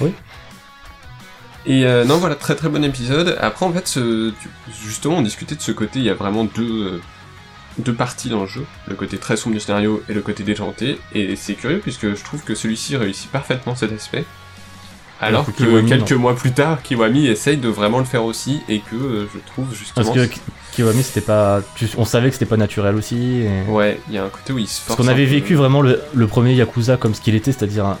Oui. Et très très bon épisode. Après en fait, justement on discutait de ce côté, il y a vraiment deux parties dans le jeu, le côté très sombre du scénario et le côté déjanté, et c'est curieux puisque je trouve que celui-ci réussit parfaitement cet aspect, alors que quelques mois plus tard, Kiwami essaye de vraiment le faire aussi, et que je trouve justement... Parce que Kiwami c'était pas... on savait que c'était pas naturel aussi, et... Ouais, il y a un côté où il se force... Parce qu'on avait vécu vraiment le premier Yakuza comme ce qu'il était, c'est-à-dire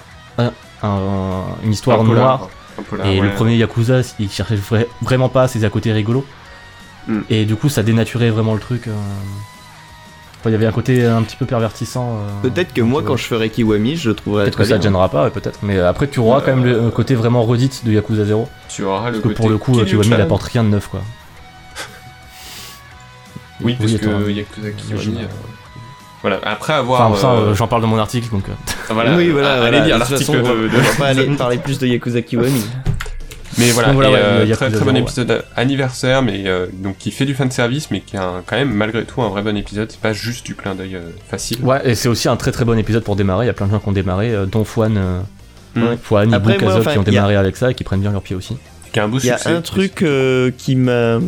une histoire noire... Polar, et le premier Yakuza, il cherchait vraiment pas ses à côté rigolos. Et du coup, ça dénaturait vraiment le truc. Il y avait un côté un petit peu pervertissant. Peut-être que moi, quand je ferai Kiwami, je trouverai. Peut-être que ça te gênera pas, ouais, peut-être. Mais après, tu auras quand même le côté vraiment redite de Yakuza 0. Tu auras le côté. Parce que pour le coup, Kiwami, il apporte rien de neuf, quoi. Oui, parce que Yakuza qui va venir. Voilà, après avoir... Enfin, ça, j'en parle dans mon article, donc... Voilà, oui, voilà, allez lire l'article de... On va pas aller parler plus de Yakuza Kiwami. Mais voilà, donc, voilà très très bon épisode anniversaire, mais donc qui fait du fanservice, mais qui a quand même malgré tout un vrai bon épisode, c'est pas juste du clin d'œil facile. Ouais, et c'est aussi un très très bon épisode pour démarrer, il y a plein de gens qui ont démarré, dont Fouane, Fouane, Ibou, Kazok, qui ont démarré avec ça et qui prennent bien leurs pieds aussi. Il y a un beau succès. Il y a un truc qui m'a...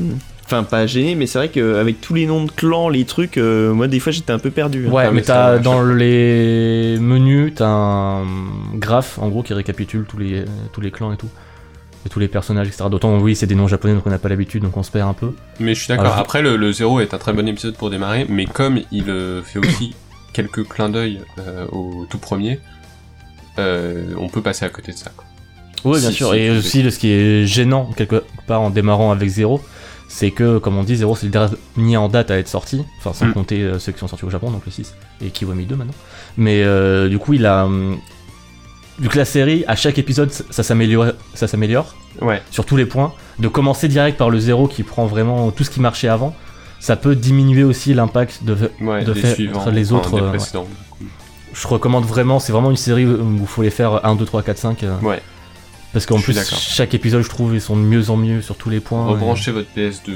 Enfin, pas gêné, mais c'est vrai qu'avec tous les noms de clans, les trucs, moi des fois j'étais un peu perdu. Hein. Ouais, mais t'as dans les menus, t'as un graphe en gros qui récapitule tous les clans et tout. Et tous les personnages, etc. D'autant, oui, c'est des noms japonais donc on n'a pas l'habitude, donc on se perd un peu. Mais je suis d'accord. Alors, après, le 0 est un très bon épisode pour démarrer, mais comme il fait aussi quelques clins d'œil au tout premier, on peut passer à côté de ça. Oui, bien sûr. Et aussi, ce qui est gênant, quelque part en démarrant avec 0. C'est que, comme on dit, 0 c'est le dernier en date à être sorti, enfin sans compter ceux qui sont sortis au Japon, donc le 6, et Kiwami 2 maintenant. Mais du coup, il a... vu que la série, à chaque épisode, ça s'améliore, ouais. Sur tous les points, de commencer direct par le 0 qui prend vraiment tout ce qui marchait avant, ça peut diminuer aussi l'impact de faire suivants, les autres... Enfin, précédents. Ouais. Je recommande vraiment, c'est vraiment une série où il faut les faire 1, 2, 3, 4, 5... Ouais. Parce qu'en plus, chaque épisode, je trouve, ils sont de mieux en mieux sur tous les points. Rebranchez votre PS2,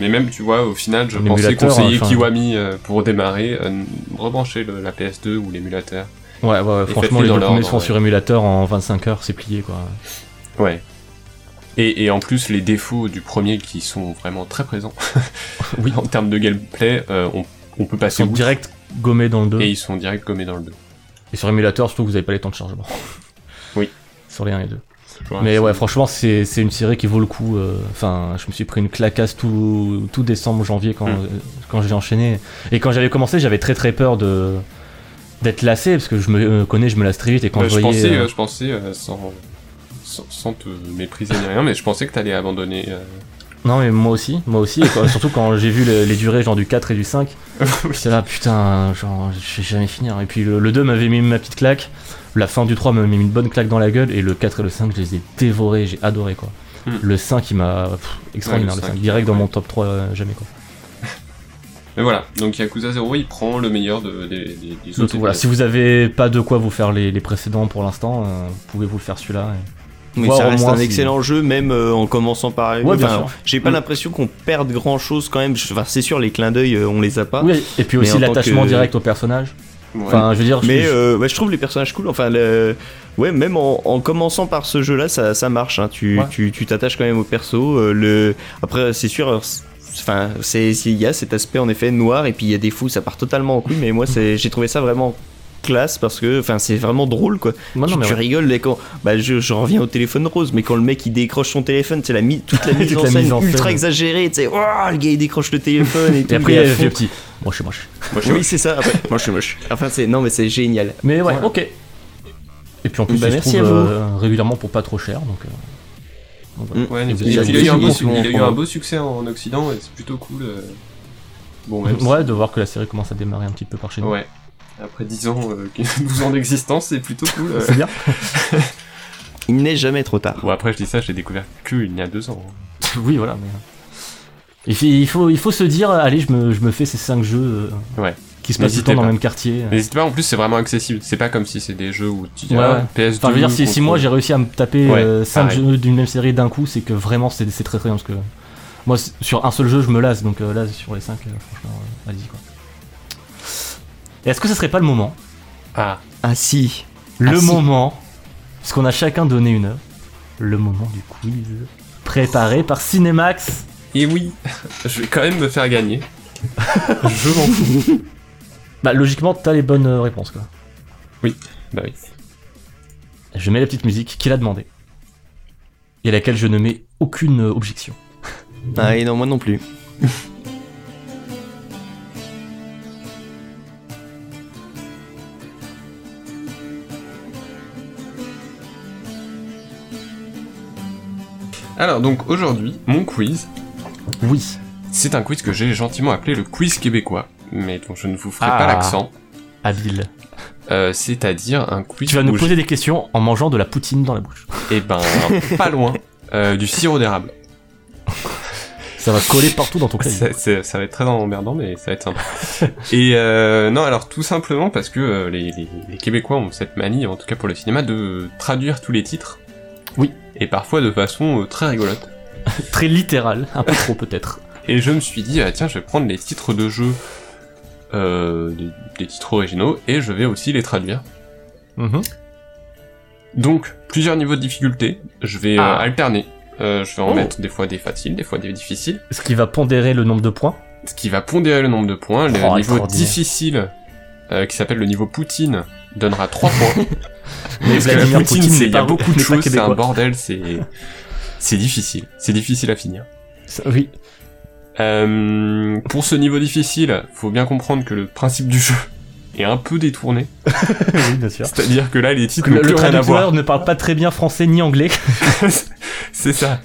mais même, tu vois, au final, je pensais conseiller Kiwami pour démarrer, rebranchez la PS2 ou l'émulateur. Ouais, franchement, les premiers sont sur émulateur en 25 heures, c'est plié, quoi. Ouais. Et en plus, les défauts du premier qui sont vraiment très présents, oui, en termes de gameplay, on peut passer... Ils sont direct gommés dans le 2. Et sur émulateur, surtout que vous n'avez pas les temps de chargement. Oui. Sur les 1 et 2. Mais ouais, franchement, c'est une série qui vaut le coup. Enfin, je me suis pris une claquasse tout décembre, janvier quand j'ai enchaîné. Et quand j'avais commencé, j'avais très très peur d'être lassé parce que je me connais, je me lasse très vite. Et quand je pensais sans te mépriser ni rien, mais je pensais que t'allais abandonner. Non, mais moi aussi. Et quoi, surtout quand j'ai vu les durées genre du 4 et du 5, c'est là putain, genre je vais jamais finir. Et puis le 2 m'avait mis ma petite claque. La fin du 3 m'a mis une bonne claque dans la gueule, et le 4 et le 5, je les ai dévorés, j'ai adoré, quoi. Le 5, il m'a... extraordinaire, le 5, direct dans mon top 3, jamais, quoi. Mais voilà, donc Yakuza 0, il prend le meilleur des autres. Voilà, si vous avez pas de quoi vous faire les précédents pour l'instant, vous pouvez vous le faire celui-là. Mais ça reste un excellent jeu, même en commençant par... Ouais, enfin, j'ai pas l'impression qu'on perde grand-chose, quand même. Enfin, c'est sûr, les clins d'œil, on les a pas. Oui, et puis aussi l'attachement direct au personnage. Ouais. Enfin, je veux dire, ouais, je trouve les personnages cool. Enfin, ouais, même en commençant par ce jeu-là, ça marche. Hein. Tu t'attaches quand même au perso. Après, c'est sûr. Enfin, il y a cet aspect en effet noir, et puis il y a des fous, ça part totalement en couille. Mais moi, j'ai trouvé ça vraiment classe parce que, enfin, c'est vraiment drôle, quoi. Bah non, tu rigoles quand. Bah, je reviens au téléphone rose, mais quand le mec il décroche son téléphone, c'est toute la mise en scène ultra exagérée. Tu sais, oh, le gars il décroche le téléphone et tout. Et après, il y a le petit. Moi je suis moche. Oui, c'est ça. Après, moi je suis moche. Enfin, mais c'est génial. Mais ouais, voilà. Ok. Et puis en plus, il se trouve régulièrement pour pas trop cher. Donc, voilà. Ouais, il a eu un beau succès en Occident et c'est plutôt cool. Bon, même de voir que la série commence à démarrer un petit peu par chez nous. Ouais. Après 10 ans, 12 ans d'existence, c'est plutôt cool. C'est bien. Il n'est jamais trop tard. Bon, après, je dis ça, j'ai découvert qu'il y a 2 ans. Oui, voilà, mais. Il faut se dire, allez, je me fais ces 5 jeux qui se passent tout le temps dans le même quartier. N'hésite pas, en plus c'est vraiment accessible, c'est pas comme si c'est des jeux où tu dis PS2. Enfin, je veux dire, si moi j'ai réussi à me taper 5 jeux d'une même série d'un coup, c'est que vraiment c'est très très bien, parce que moi sur un seul jeu je me lasse, donc là sur les 5, franchement, allez-y, quoi. Et est-ce que ça serait pas le moment si. Le moment, parce qu'on a chacun donné une heure, le moment du quiz préparé par Cinemax. Et oui, je vais quand même me faire gagner. Je m'en fous. Bah logiquement, t'as les bonnes réponses, quoi. Oui, bah oui. Je mets la petite musique qu'il a demandée. Et à laquelle je ne mets aucune objection. Ah et non, moi non plus. Alors donc aujourd'hui, mon quiz... Oui. C'est un quiz que j'ai gentiment appelé le quiz québécois, mais dont je ne vous ferai pas l'accent. Habile. C'est-à-dire un quiz... Tu vas nous poser des questions en mangeant de la poutine dans la bouche. Eh ben, pas loin. Du sirop d'érable. Ça va coller partout dans ton cahier. Ça va être très emmerdant, mais ça va être sympa. Et non, alors tout simplement parce que les Québécois ont cette manie, en tout cas pour le cinéma, de traduire tous les titres. Oui. Et parfois de façon très rigolote. Très littérale, un peu trop peut-être. Et je me suis dit, ah, tiens, je vais prendre les titres de jeux, des titres originaux, et je vais aussi les traduire. Donc, plusieurs niveaux de difficulté, je vais alterner. Je vais en mettre des fois des faciles, des fois des difficiles. Ce qui va pondérer le nombre de points. Ce qui va pondérer le nombre de points. Le niveau difficile, qui s'appelle le niveau Poutine, donnera 3 points. Mais Vladimir Poutine, il y a beaucoup de choses, c'est un bordel, c'est difficile. C'est difficile à finir. Ça, oui. Pour ce niveau difficile, faut bien comprendre que le principe du jeu est un peu détourné. Oui, bien sûr. C'est-à-dire que là, les titres n'ont plus rien à voir. Le traducteur ne parle pas très bien français ni anglais. C'est ça.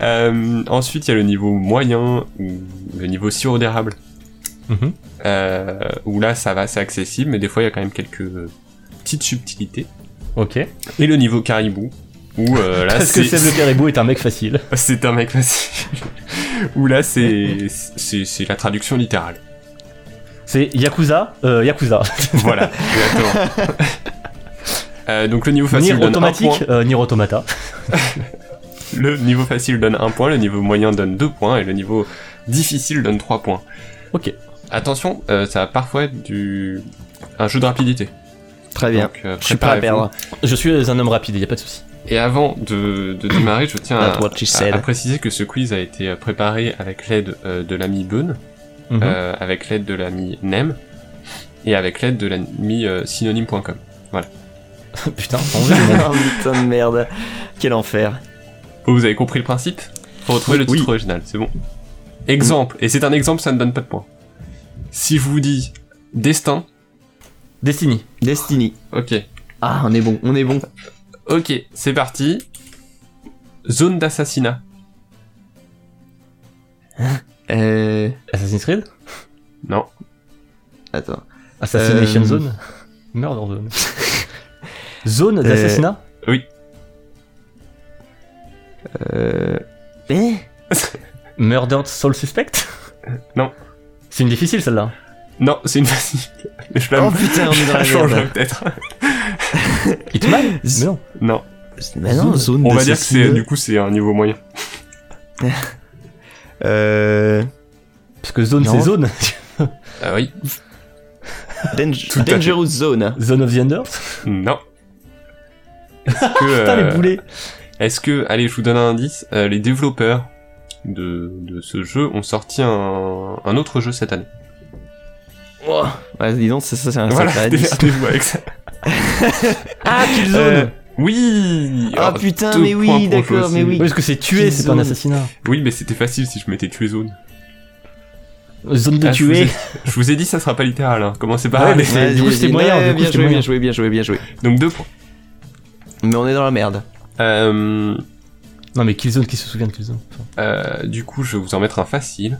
Ensuite, il y a le niveau moyen, ou le niveau sirop d'érable, où là, ça va, c'est accessible, mais des fois, il y a quand même quelques petites subtilités. Ok. Et le niveau caribou, où là, parce c'est... Parce que Seb le caribou est un mec facile. C'est un mec facile. Où là, c'est la traduction littérale. C'est Yakuza. Voilà, exactement. Donc le niveau facile donne 1 point. Nier Automata. Le niveau facile donne 1 point, le niveau moyen donne 2 points, et le niveau difficile donne 3 points. Ok. Attention, ça va parfois être un jeu de rapidité. Très bien. Donc, je suis pas à perdre. Je suis un homme rapide, il n'y a pas de souci. Et avant de démarrer, je tiens à préciser que ce quiz a été préparé avec l'aide de l'ami Beun. Avec l'aide de l'ami Nem et avec l'aide de l'ami synonyme.com. Voilà. Putain, putain de merde. Quel enfer. Vous avez compris le principe ? Faut retrouver le titre original, c'est bon. Exemple, et c'est un exemple, ça ne donne pas de points. Si je vous dis Destiny. Ok. Ah, on est bon. Ok, c'est parti. Zone d'assassinat. Assassin's Creed ? Non. Attends. Assassination Zone ? Murder Zone. Zone d'assassinat ? Oui. Murdered Soul Suspect ? Non. C'est une difficile celle-là ? Non, c'est une facile. Oh putain, on est dans la merde. Peut-être. Hitman ? Non. Zone on va dire que c'est, du coup, c'est un niveau moyen. Parce que zone, c'est zone. Ah oui. Dangerous Zone. Zone of the Enders. Non. Putain, les boulets. Est-ce que, allez, je vous donne un indice, les développeurs de ce jeu ont sorti un autre jeu cette année. Oh. Ouais, dis donc, ça c'est un sacré indice. Voilà, démerdez-vous avec ça. Ah, Kill Zone. Oui. Ah putain, mais oui, d'accord, mais oui. Parce que c'est tuer, c'est pas un assassinat. Oui, mais c'était facile si je mettais tuer zone. Zone de tuer. Je vous ai dit, ça sera pas littéral. Hein. Commencez par aller. Du coup, c'était moyen. Bien joué. Donc 2 points. Mais on est dans la merde. Non, mais Killzone, qui se souvient de Killzone ? Du coup, je vais vous en mettre un facile.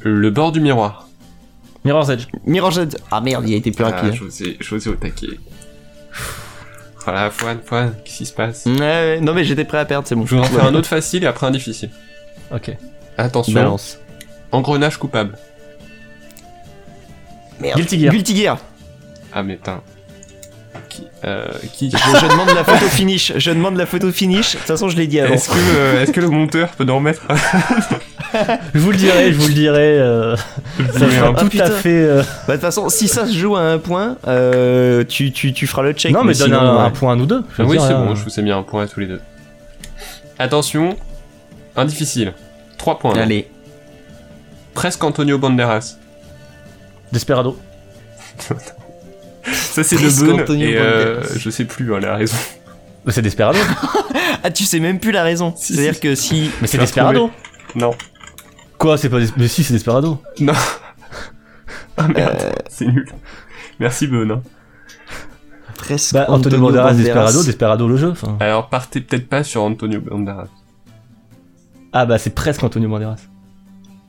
Le bord du miroir. Mirror's Edge. Ah merde, il a été plus rapide. Je vous ai au taquet. Voilà, Fouane, qu'est-ce qui se passe ? Non mais j'étais prêt à perdre, c'est bon. Je vais en faire un autre facile et après un difficile. Ok. Attention. Balance. Engrenage coupable. Merde. Guilty Gear. Ah mais putain. Je demande la photo finish. De toute façon, je l'ai dit avant. Est-ce que le monteur peut nous remettre ? Je vous le dirai. Ça sera tout à fait. Bah de toute façon, si ça se joue à 1 point, tu feras le check. Non mais donne un point à nous deux. Oui, c'est bon. Je vous ai mis 1 point à tous les deux. Attention, un difficile. 3 points. Allez. Presque Antonio Banderas. Desperado. Ça c'est de Beun et je sais plus la raison. C'est Desperado. Ah, tu sais même plus la raison. Si, c'est-à-dire que si. Mais c'est Desperado. Non. Quoi, c'est pas mais si, c'est Desperado. Non. Ah merde, c'est nul. Merci Beun. Hein. Presque. Bah, Antonio Banderas, Desperado le jeu. Fin... Alors partez peut-être pas sur Antonio Banderas. Ah bah c'est presque Antonio Banderas.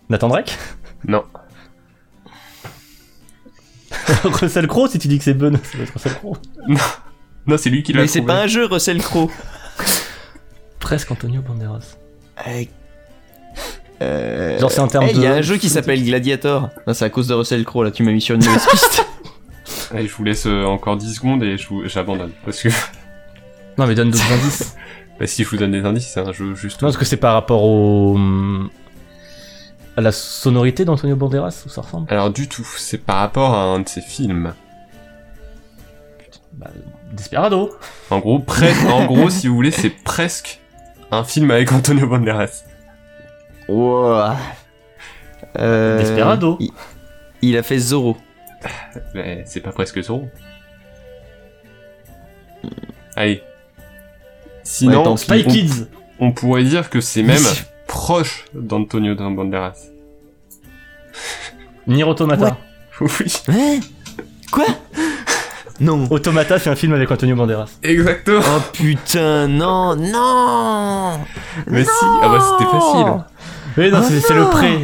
Nathan Drake. Non. Russell Crowe, si tu dis que c'est Beun, ça doit être Russell Crowe. Non, c'est lui qui l'a trouvé. Mais c'est pas un jeu, Russell Crowe. Presque Antonio Banderas. Genre c'est en termes de... Il y a un jeu qui s'appelle Gladiator. Là, c'est à cause de Russell Crowe, là, tu m'as mis sur une mauvaise piste. Allez, je vous laisse encore 10 secondes et j'abandonne. Parce que... Non, mais donne d'autres indices. Bah, si je vous donne des indices, c'est un jeu juste... Non, parce que c'est par rapport au... à la sonorité d'Antonio Banderas, où ça ressemble. Alors, du tout, c'est par rapport à un de ses films. Putain, bah, Desperado. En gros, si vous voulez, c'est presque un film avec Antonio Banderas. Wow. Desperado. Il a fait Zorro. Mais c'est pas presque Zorro. Allez. Sinon, Spy Kids. On pourrait dire que c'est même proche d'Antonio Banderas. Nier Automata. Ouais. Oui. Hein? Quoi? Non. Automata, c'est un film avec Antonio Banderas. Exactement. Oh putain, non. Mais si, ah bah c'était facile. Oui, non,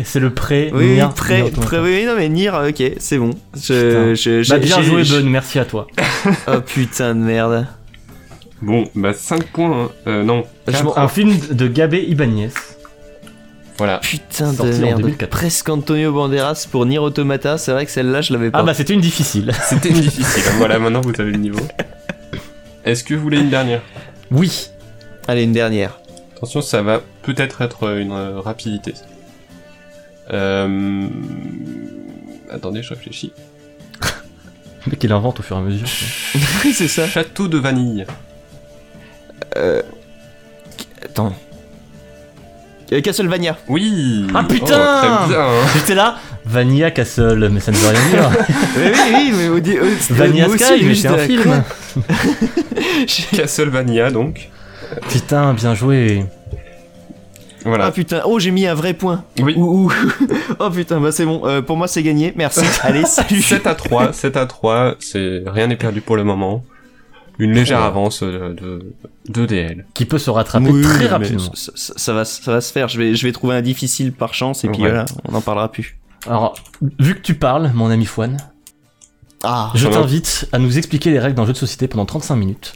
c'est le pré, Oui, Nier, pré, oui, non, mais Nier, ok, c'est bon. J'ai bien joué, Bonne, merci à toi. Oh putain de merde. Bon, bah 5 points, non. 4, un film de Gabé Ibáñez. Voilà. Putain de merde. Presque Antonio Banderas pour Nier Automata, c'est vrai que celle-là, je l'avais pas. Ah bah c'était une difficile. Voilà, maintenant vous avez le niveau. Est-ce que vous voulez une dernière ? Oui. Allez, une dernière. Attention, ça va peut-être être une rapidité. Attendez, je réfléchis. Le mec, il invente au fur et à mesure. Oui, c'est ça. Château de vanille. Attends. Castlevania. Oui. Ah putain. Très bien. J'étais là. Vanilla Castle, mais ça ne veut rien dire. Oui, mais Vanilla Sky, mais c'est un film. Castlevania, donc. Putain, bien joué. Voilà. Ah putain, oh j'ai mis un vrai point. Oui. Oh putain, bah c'est bon, pour moi c'est gagné, merci. Allez, salut. 7-3, c'est... rien n'est perdu pour le moment. Une légère avance de DL. Qui peut se rattraper très rapidement. Ça va se faire, je vais trouver un difficile par chance et puis voilà, on n'en parlera plus. Alors, vu que tu parles, mon ami Fouane... je t'invite à nous expliquer les règles d'un jeu de société pendant 35 minutes.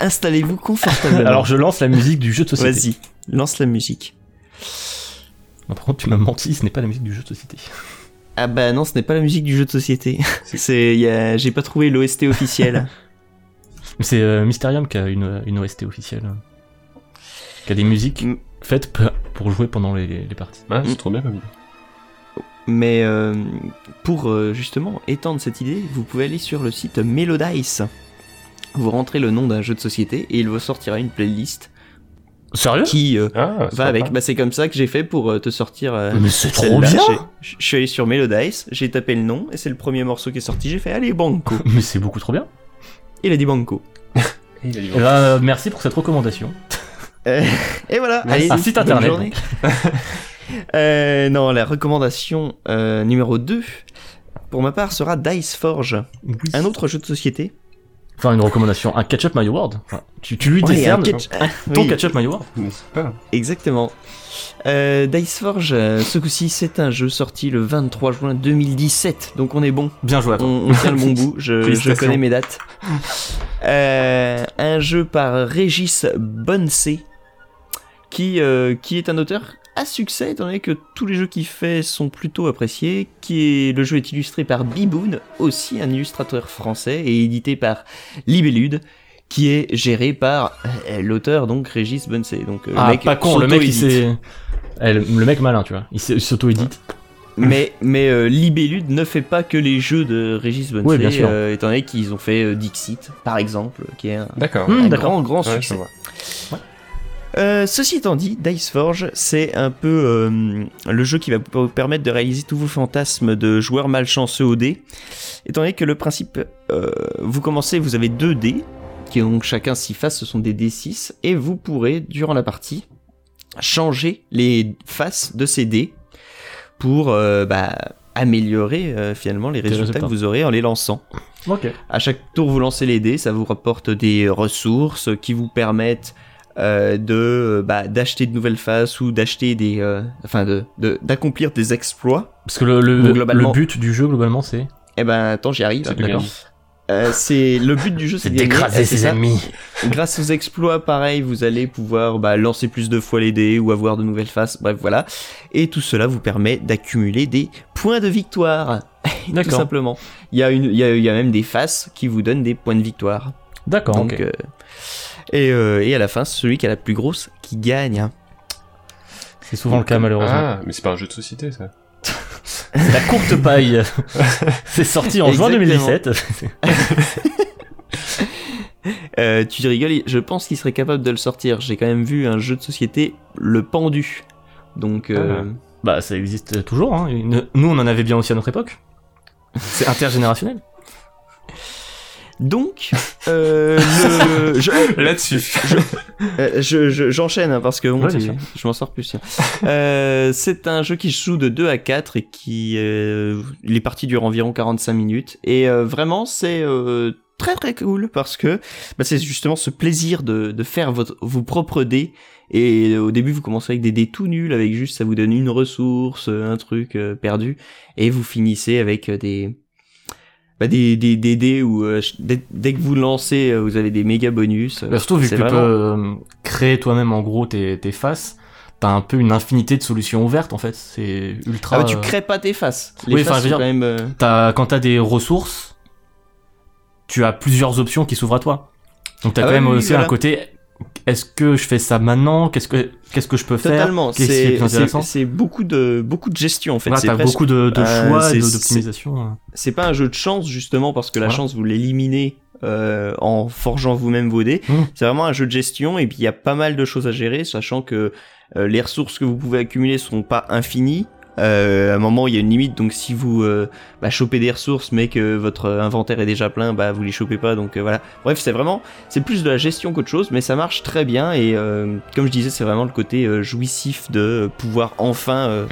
Installez-vous confortablement. Alors je lance la musique du jeu de société. Vas-y, lance la musique. Non, par contre, tu m'as menti, ce n'est pas la musique du jeu de société. Ah bah non, ce n'est pas la musique du jeu de société. J'ai pas trouvé l'OST officielle. C'est Mysterium qui a une OST officielle. Qui a des musiques faites pour jouer pendant les parties. Ah, c'est trop bien comme idée. Mais pour justement étendre cette idée, vous pouvez aller sur le site Melodice. Vous rentrez le nom d'un jeu de société et il vous sortira une playlist. Sérieux ? Qui va avec. Bah, c'est comme ça que j'ai fait pour te sortir. Mais c'est trop bien ! Je suis allé sur Melodice, j'ai tapé le nom et c'est le premier morceau qui est sorti. J'ai fait allez, banco. Mais c'est beaucoup trop bien. Il a dit banco. Merci pour cette recommandation. Et voilà. Allez, un site internet. Non, la recommandation numéro 2 pour ma part sera Dice Forge, un autre jeu de société. Enfin, une recommandation, un Catch Up My Award. Enfin, tu lui décernes ton Catch Up My Award. Exactement. Dice Forge, ce coup-ci, c'est un jeu sorti le 23 juin 2017. Donc on est bon. Bien joué. On tient le bon bout. Je connais mes dates. Un jeu par Regis Boncey, qui est un auteur à succès, étant donné que tous les jeux qu'il fait sont plutôt appréciés. Le jeu est illustré par Biboun, aussi un illustrateur français, et édité par Libellud, qui est géré par l'auteur, donc Regis Boncey. Donc, le mec malin, tu vois, il s'auto-édite. Mais Libellud ne fait pas que les jeux de Regis Boncey, oui, bien sûr. Étant donné qu'ils ont fait Dixit, par exemple, qui est un grand succès. Ouais. Ceci étant dit, Dice Forge, c'est un peu le jeu qui va vous permettre de réaliser tous vos fantasmes de joueurs malchanceux au dé. Étant donné que le principe, vous avez 2 dés, qui ont donc chacun 6 faces, ce sont des D6, et vous pourrez, durant la partie, changer les faces de ces dés pour améliorer finalement les résultats que vous aurez en les lançant. Okay. À chaque tour, vous lancez les dés, ça vous rapporte des ressources qui vous permettent d'acheter de nouvelles faces ou d'acheter d'accomplir des exploits. Parce que le but du jeu globalement c'est... Eh ben attends, j'y arrive. D'accord. C'est le but du jeu, c'est de gagner, d'écraser ses ennemis. Grâce aux exploits, pareil, vous allez pouvoir lancer plus de fois les dés ou avoir de nouvelles faces. Bref, voilà. Et tout cela vous permet d'accumuler des points de victoire. D'accord. Tout simplement. Il y a même des faces qui vous donnent des points de victoire. D'accord. Donc, okay. Et à la fin, celui qui a la plus grosse qui gagne. C'est souvent le cas, malheureusement. Ah, mais c'est pas un jeu de société, ça. C'est la courte paille. C'est sorti en juin 2017. Tu rigoles, je pense qu'il serait capable de le sortir. J'ai quand même vu un jeu de société, Le Pendu. Donc, ça existe toujours. Hein. Nous, on en avait bien aussi à notre époque. C'est intergénérationnel. Donc, j'enchaîne hein, parce que je m'en sors plus. Hein. C'est un jeu qui se joue de 2 à 4 et qui les parties durent environ 45 minutes. Et vraiment, c'est très très cool parce que c'est justement ce plaisir de faire vos propres dés. Et au début, vous commencez avec des dés tout nuls, avec juste ça vous donne une ressource, un truc perdu, et vous finissez avec des dés où dès que vous lancez, vous avez des méga bonus. Surtout vu que tu peux créer toi-même en gros tes faces, t'as un peu une infinité de solutions ouvertes en fait. C'est ultra. Ah bah, tu crées pas tes faces. Faces sont quand même. Quand t'as des ressources, tu as plusieurs options qui s'ouvrent à toi. Donc t'as un côté. Est-ce que je fais ça maintenant ? Qu'est-ce que je peux faire ? Totalement. C'est beaucoup de gestion en fait. Voilà, t'as beaucoup de choix et d'optimisation. C'est pas un jeu de chance justement parce que la chance vous l'éliminez en forgeant vous-même vos dés. C'est vraiment un jeu de gestion et puis il y a pas mal de choses à gérer, sachant que les ressources que vous pouvez accumuler sont pas infinies. À un moment il y a une limite, donc si vous chopez des ressources mais que votre inventaire est déjà plein, vous les chopez pas, donc voilà. Bref, c'est plus de la gestion qu'autre chose, mais ça marche très bien et comme je disais, c'est vraiment le côté jouissif de pouvoir enfin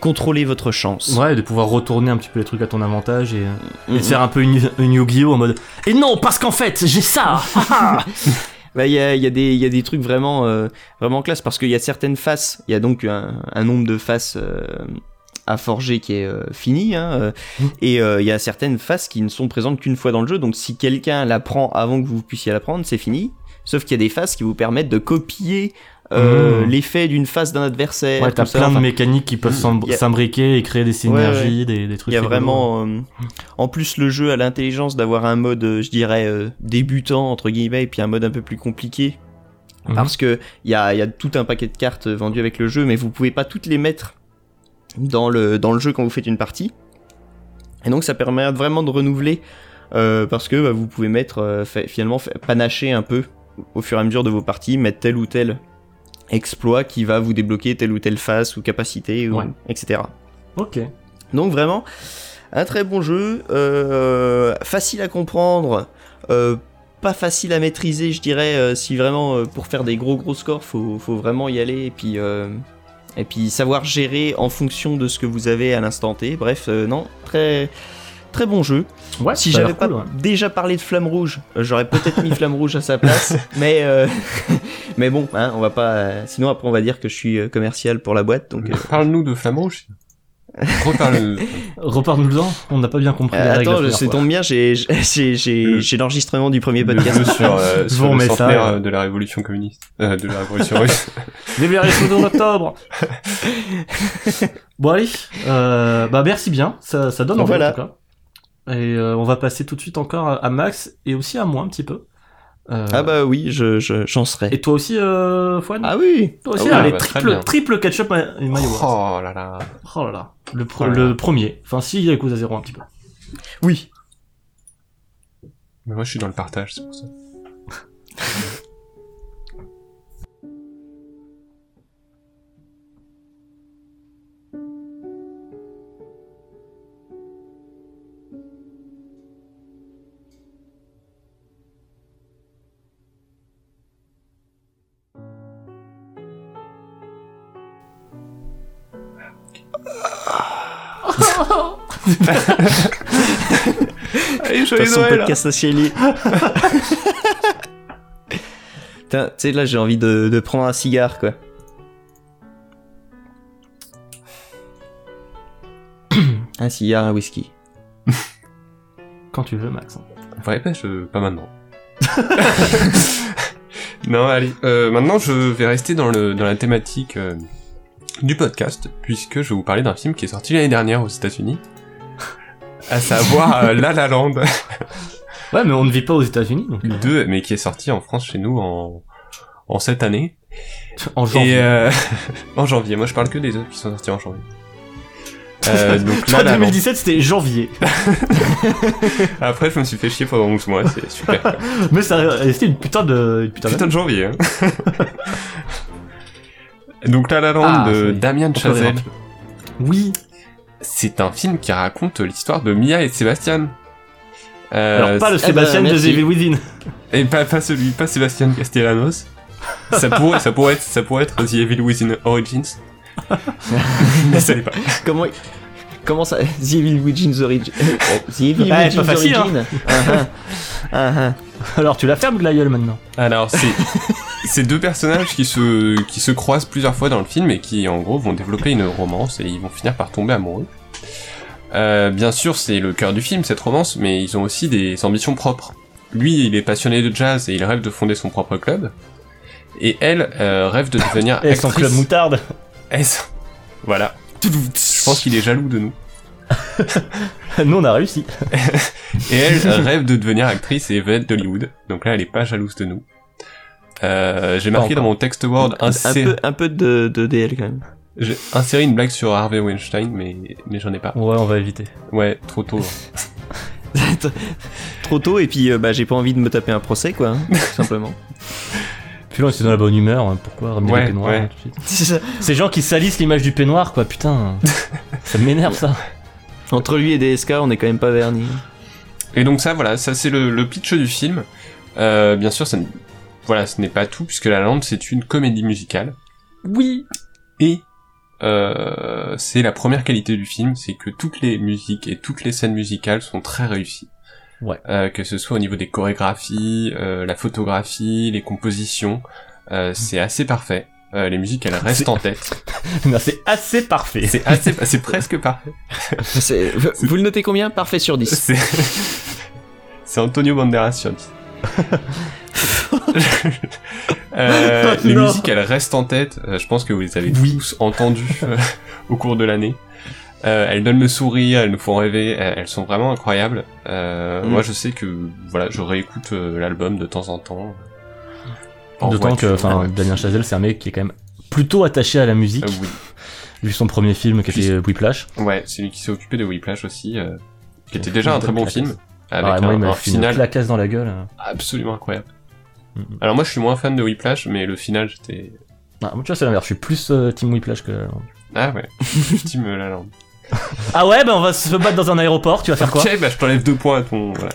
contrôler votre chance. Ouais, de pouvoir retourner un petit peu les trucs à ton avantage et de faire un peu une Yu-Gi-Oh en mode et non, parce qu'en fait, j'ai ça. Il y a des trucs vraiment vraiment classe parce qu'il y a certaines faces, il y a donc un nombre de faces à forger qui est fini et il y a certaines faces qui ne sont présentes qu'une fois dans le jeu, donc si quelqu'un la prend avant que vous puissiez la prendre, c'est fini. Sauf qu'il y a des faces qui vous permettent de copier l'effet d'une face d'un adversaire. Ouais, t'as plein de mécaniques qui peuvent s'imbriquer et créer des synergies, des trucs. Il y a vraiment... en plus, le jeu a l'intelligence d'avoir un mode, je dirais, débutant, entre guillemets, et puis un mode un peu plus compliqué. Mmh. Parce que il y a tout un paquet de cartes vendues avec le jeu, mais vous pouvez pas toutes les mettre dans le jeu quand vous faites une partie. Et donc, ça permet vraiment de renouveler, parce que vous pouvez mettre, panacher un peu au fur et à mesure de vos parties, mettre tel ou tel exploit qui va vous débloquer telle ou telle face ou capacité, etc. Ok. Donc vraiment, un très bon jeu, facile à comprendre, pas facile à maîtriser, je dirais, si vraiment, pour faire des gros scores, faut vraiment y aller et puis savoir gérer en fonction de ce que vous avez à l'instant T. Bref, très... très bon jeu. Ouais, si j'avais pas déjà parlé de Flamme Rouge, j'aurais peut-être mis Flamme Rouge à sa place, mais bon, on va pas. Sinon après on va dire que je suis commercial pour la boîte. Donc parle-nous de Flamme Rouge. Reparle-nous-en. On n'a pas bien compris les règles. Attends, ça tombe bien. J'ai l'enregistrement du premier podcast. Le jeu sur le centenaire de la Révolution communiste, de la Révolution russe. Débarrassez-vous dans octobre. Bon allez, merci bien. Ça donne envie en tout cas. Et on va passer tout de suite encore à Max et aussi à moi un petit peu. Ah bah oui, j'en serai. Et toi aussi, Fouad ? Ah oui. Toi aussi, allez, triple ketchup et mayo. Oh là là. Le premier. Enfin, si, Yakuza Zero un petit peu. Oui. Mais moi, je suis dans le partage, c'est pour ça. Allez, joyeux Noël. Son podcast à Chélie. Putain, tu sais, là j'ai envie de prendre un cigare quoi. Un cigare, un whisky. Quand tu veux, Max. Vraie pêche, pas maintenant. Non, allez, maintenant je vais rester dans la thématique du podcast, puisque je vais vous parler d'un film qui est sorti l'année dernière aux États-Unis, à savoir La La Land. Ouais, mais on ne vit pas aux États-Unis. Donc... Deux, mais qui est sorti en France chez nous en cette année. En janvier. En janvier. Moi, je parle que des autres qui sont sortis en janvier. Donc, toi, 2017, c'était janvier. Après, je me suis fait chier pendant 11 mois, c'est super. Mais ça restait une putain de janvier. Hein. Donc, La La Land de Damien Chazelle. Oui. C'est un film qui raconte l'histoire de Mia et Sébastien. Alors, pas le Sébastien de The Evil Within. Et pas Sébastien Castellanos. ça pourrait être The Evil Within Origins. Mais ça l'est pas. Comment ça, The Evil Within Origins. The Evil Within Origins. Facile, hein. Alors, tu la fermes de la gueule maintenant. Alors, c'est deux personnages qui se croisent plusieurs fois dans le film et qui, en gros, vont développer une romance et ils vont finir par tomber amoureux. Bien sûr, c'est le cœur du film, cette romance, mais ils ont aussi des ambitions propres. Lui, il est passionné de jazz et il rêve de fonder son propre club. Et elle rêve de devenir actrice. Son club Moutarde. Voilà. Je pense qu'il est jaloux de nous. Nous, on a réussi. Et elle rêve de devenir actrice et vedette d'Hollywood. Donc là, elle est pas jalouse de nous. J'ai marqué dans mon texte Word... Un peu de DL, quand même. J'ai inséré une blague sur Harvey Weinstein, mais j'en ai pas. Ouais, on va éviter. Ouais, trop tôt. Trop tôt, et puis j'ai pas envie de me taper un procès, quoi. Hein, tout simplement. Puis là, c'est dans la bonne humeur, hein. Pourquoi ramener le peignoir tout de suite. Ces gens qui salissent l'image du peignoir, quoi, putain. Ça m'énerve, ça. Entre lui et DSK, on est quand même pas vernis. Et donc ça c'est le pitch du film. Bien sûr, ce n'est pas tout, puisque La La Land, c'est une comédie musicale. Oui. Et c'est la première qualité du film, c'est que toutes les musiques et toutes les scènes musicales sont très réussies. Ouais. Que ce soit au niveau des chorégraphies, la photographie, les compositions, c'est assez parfait. Les musiques, elles restent en tête. Non, c'est assez parfait. C'est presque parfait. Vous le notez combien ? Parfait sur 10. C'est Antonio Banderas sur 10. Les musiques, elles restent en tête. Je pense que vous les avez tous entendues au cours de l'année. Elles donnent le sourire, elles nous font rêver, elles sont vraiment incroyables. Moi, je sais que je réécoute l'album de temps en temps. D'autant que Damien Chazelle, c'est un mec qui est quand même plutôt attaché à la musique. Oui. Vu son premier film qui était Whiplash. Ouais, c'est lui qui s'est occupé de Whiplash aussi, qui était déjà un très bon film. Avec un final claquasse dans la gueule. Absolument incroyable. Alors moi, je suis moins fan de Whiplash, mais le final, j'étais... Ah, moi, tu vois, c'est l'inverse. Je suis plus Team Whiplash que... Ah ouais, Team La La Land. Ah ouais, on va se battre dans un aéroport, tu vas faire quoi? Ok, je t'enlève 2 points à ton... Voilà.